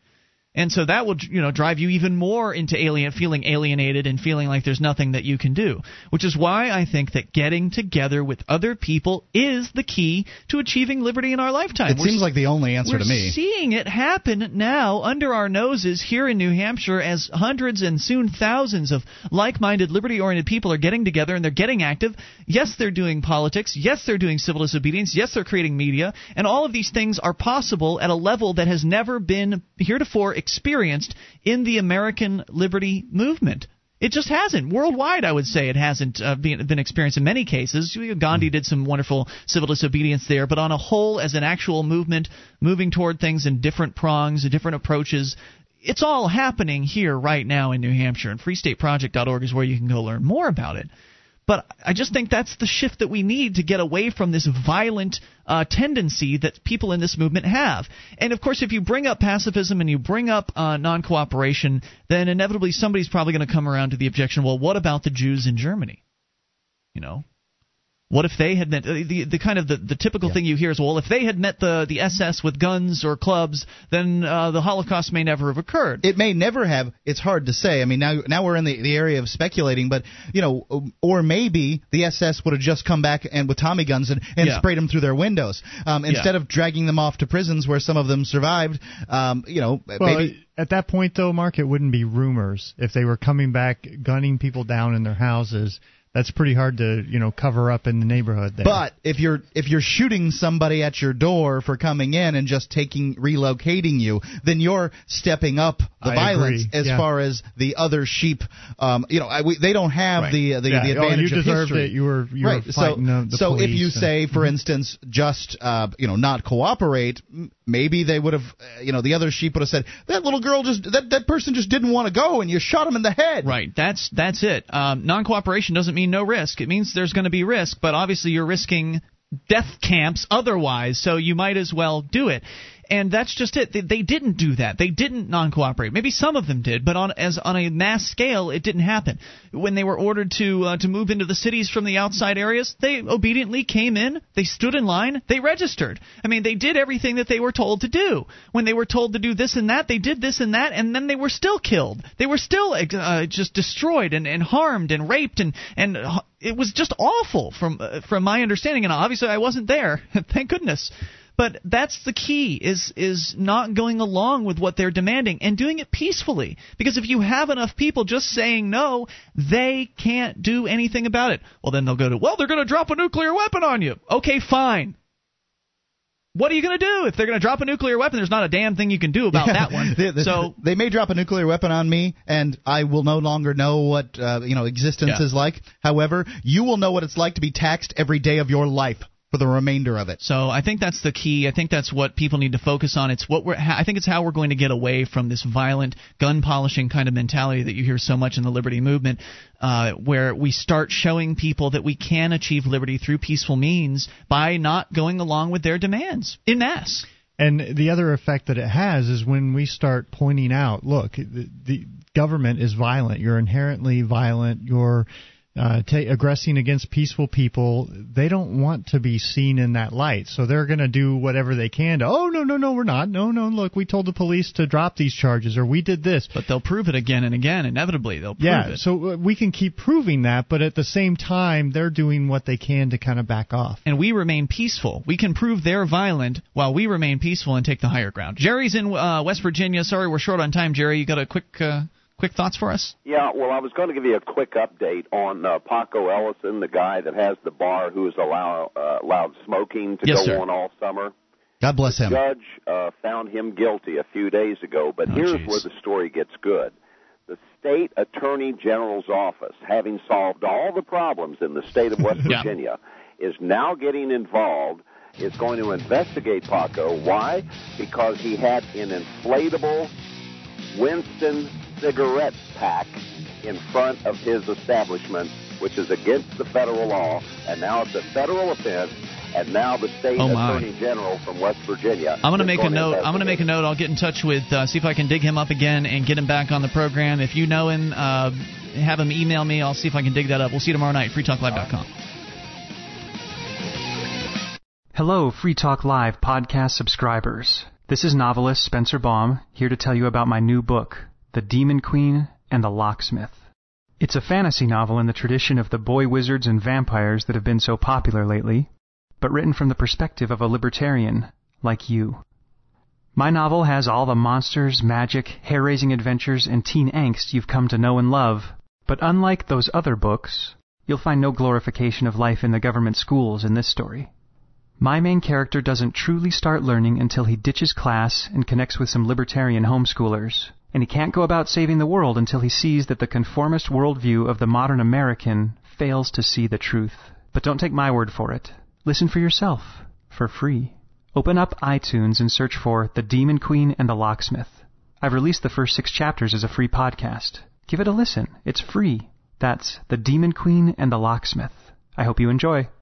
And so that will, drive you even more into feeling alienated and feeling like there's nothing that you can do, which is why I think that getting together with other people is the key to achieving liberty in our lifetime. It seems like the only answer to me. We're seeing it happen now under our noses here in New Hampshire as hundreds and soon thousands of like-minded, liberty-oriented people are getting together and they're getting active. Yes, they're doing politics. Yes, they're doing civil disobedience. Yes, they're creating media. And all of these things are possible at a level that has never been heretofore experienced in the American liberty movement. It just hasn't. Worldwide, I would say it hasn't been experienced in many cases. Gandhi did some wonderful civil disobedience there, but on a whole, as an actual movement, moving toward things in different prongs, different approaches, it's all happening here right now in New Hampshire, and freestateproject.org is where you can go learn more about it. But I just think that's the shift that we need to get away from this violent tendency that people in this movement have. And, of course, if you bring up pacifism and you bring up non-cooperation, then inevitably somebody's probably going to come around to the objection, well, what about the Jews in Germany? What if they had met the typical thing you hear is, well, if they had met the SS with guns or clubs, then the Holocaust may never have occurred. It may never have. It's hard to say. I mean, now we're in the area of speculating, but, or maybe the SS would have just come back and with Tommy guns and sprayed them through their windows instead of dragging them off to prisons where some of them survived. At that point, though, Mark, it wouldn't be rumors if they were coming back, gunning people down in their houses. That's pretty hard to, cover up in the neighborhood there. But if you're shooting somebody at your door for coming in and just relocating you, then you're stepping up the violence as far as the other sheep. They don't have the advantage of history. You deserved it. You were fighting the police. So if you say, for instance, just not cooperate, maybe they would have, the other sheep would have said, that little girl that person just didn't want to go, and you shot him in the head. Right. That's it. Non-cooperation doesn't mean no risk. It means there's going to be risk, but obviously you're risking death camps otherwise, so you might as well do it. And that's just it. They didn't do that. They didn't non-cooperate. Maybe some of them did, but on a mass scale, it didn't happen. When they were ordered to move into the cities from the outside areas, they obediently came in. They stood in line. They registered. I mean, they did everything that they were told to do. When they were told to do this and that, they did this and that, and then they were still killed. They were still just destroyed and harmed and raped and. It was just awful from my understanding, and obviously I wasn't there. Thank goodness. But that's the key, is not going along with what they're demanding and doing it peacefully. Because if you have enough people just saying no, they can't do anything about it. Well, then they'll go to, well, they're going to drop a nuclear weapon on you. Okay, fine. What are you going to do if they're going to drop a nuclear weapon? There's not a damn thing you can do about that one. So they may drop a nuclear weapon on me, and I will no longer know what existence is like. However, you will know what it's like to be taxed every day of your life for the remainder of it. So I think that's the key. I think that's what people need to focus on. I think it's how we're going to get away from this violent, gun-polishing kind of mentality that you hear so much in the liberty movement, where we start showing people that we can achieve liberty through peaceful means by not going along with their demands en masse. And the other effect that it has is when we start pointing out, look, the government is violent. You're inherently violent. You're aggressing against peaceful people. They don't want to be seen in that light, so they're going to do whatever they can to, oh, no, we're not. No, look, we told the police to drop these charges, or we did this. But they'll prove it again and again. Inevitably, they'll prove it. Yeah, so we can keep proving that, but at the same time, they're doing what they can to kind of back off. And we remain peaceful. We can prove they're violent while we remain peaceful and take the higher ground. Jerry's in West Virginia. Sorry, we're short on time, Jerry. You got a quick thoughts for us? Yeah, well, I was going to give you a quick update on Paco Ellison, the guy that has the bar who is allowed smoking to on all summer. God bless him. The judge found him guilty a few days ago, but here's where the story gets good. The state attorney general's office, having solved all the problems in the state of West Virginia, is now getting involved, is going to investigate Paco. Why? Because he had an inflatable Winston cigarette pack in front of his establishment, which is against the federal law, and now it's a federal offense, and now the state attorney general from West Virginia. I'm going to make a note. I'll get in touch with see if I can dig him up again and get him back on the program. If you know him, have him email me. I'll see if I can dig that up. We'll see you tomorrow night. freetalklive.com. Hello, Free Talk Live podcast subscribers. This is novelist Spencer Baum, here to tell you about my new book, The Demon Queen and the Locksmith. It's a fantasy novel in the tradition of the boy wizards and vampires that have been so popular lately, but written from the perspective of a libertarian like you. My novel has all the monsters, magic, hair-raising adventures, and teen angst you've come to know and love, but unlike those other books, you'll find no glorification of life in the government schools in this story. My main character doesn't truly start learning until he ditches class and connects with some libertarian homeschoolers, and he can't go about saving the world until he sees that the conformist worldview of the modern American fails to see the truth. But don't take my word for it. Listen for yourself, for free. Open up iTunes and search for The Demon Queen and the Locksmith. I've released the first 6 chapters as a free podcast. Give it a listen. It's free. That's The Demon Queen and the Locksmith. I hope you enjoy.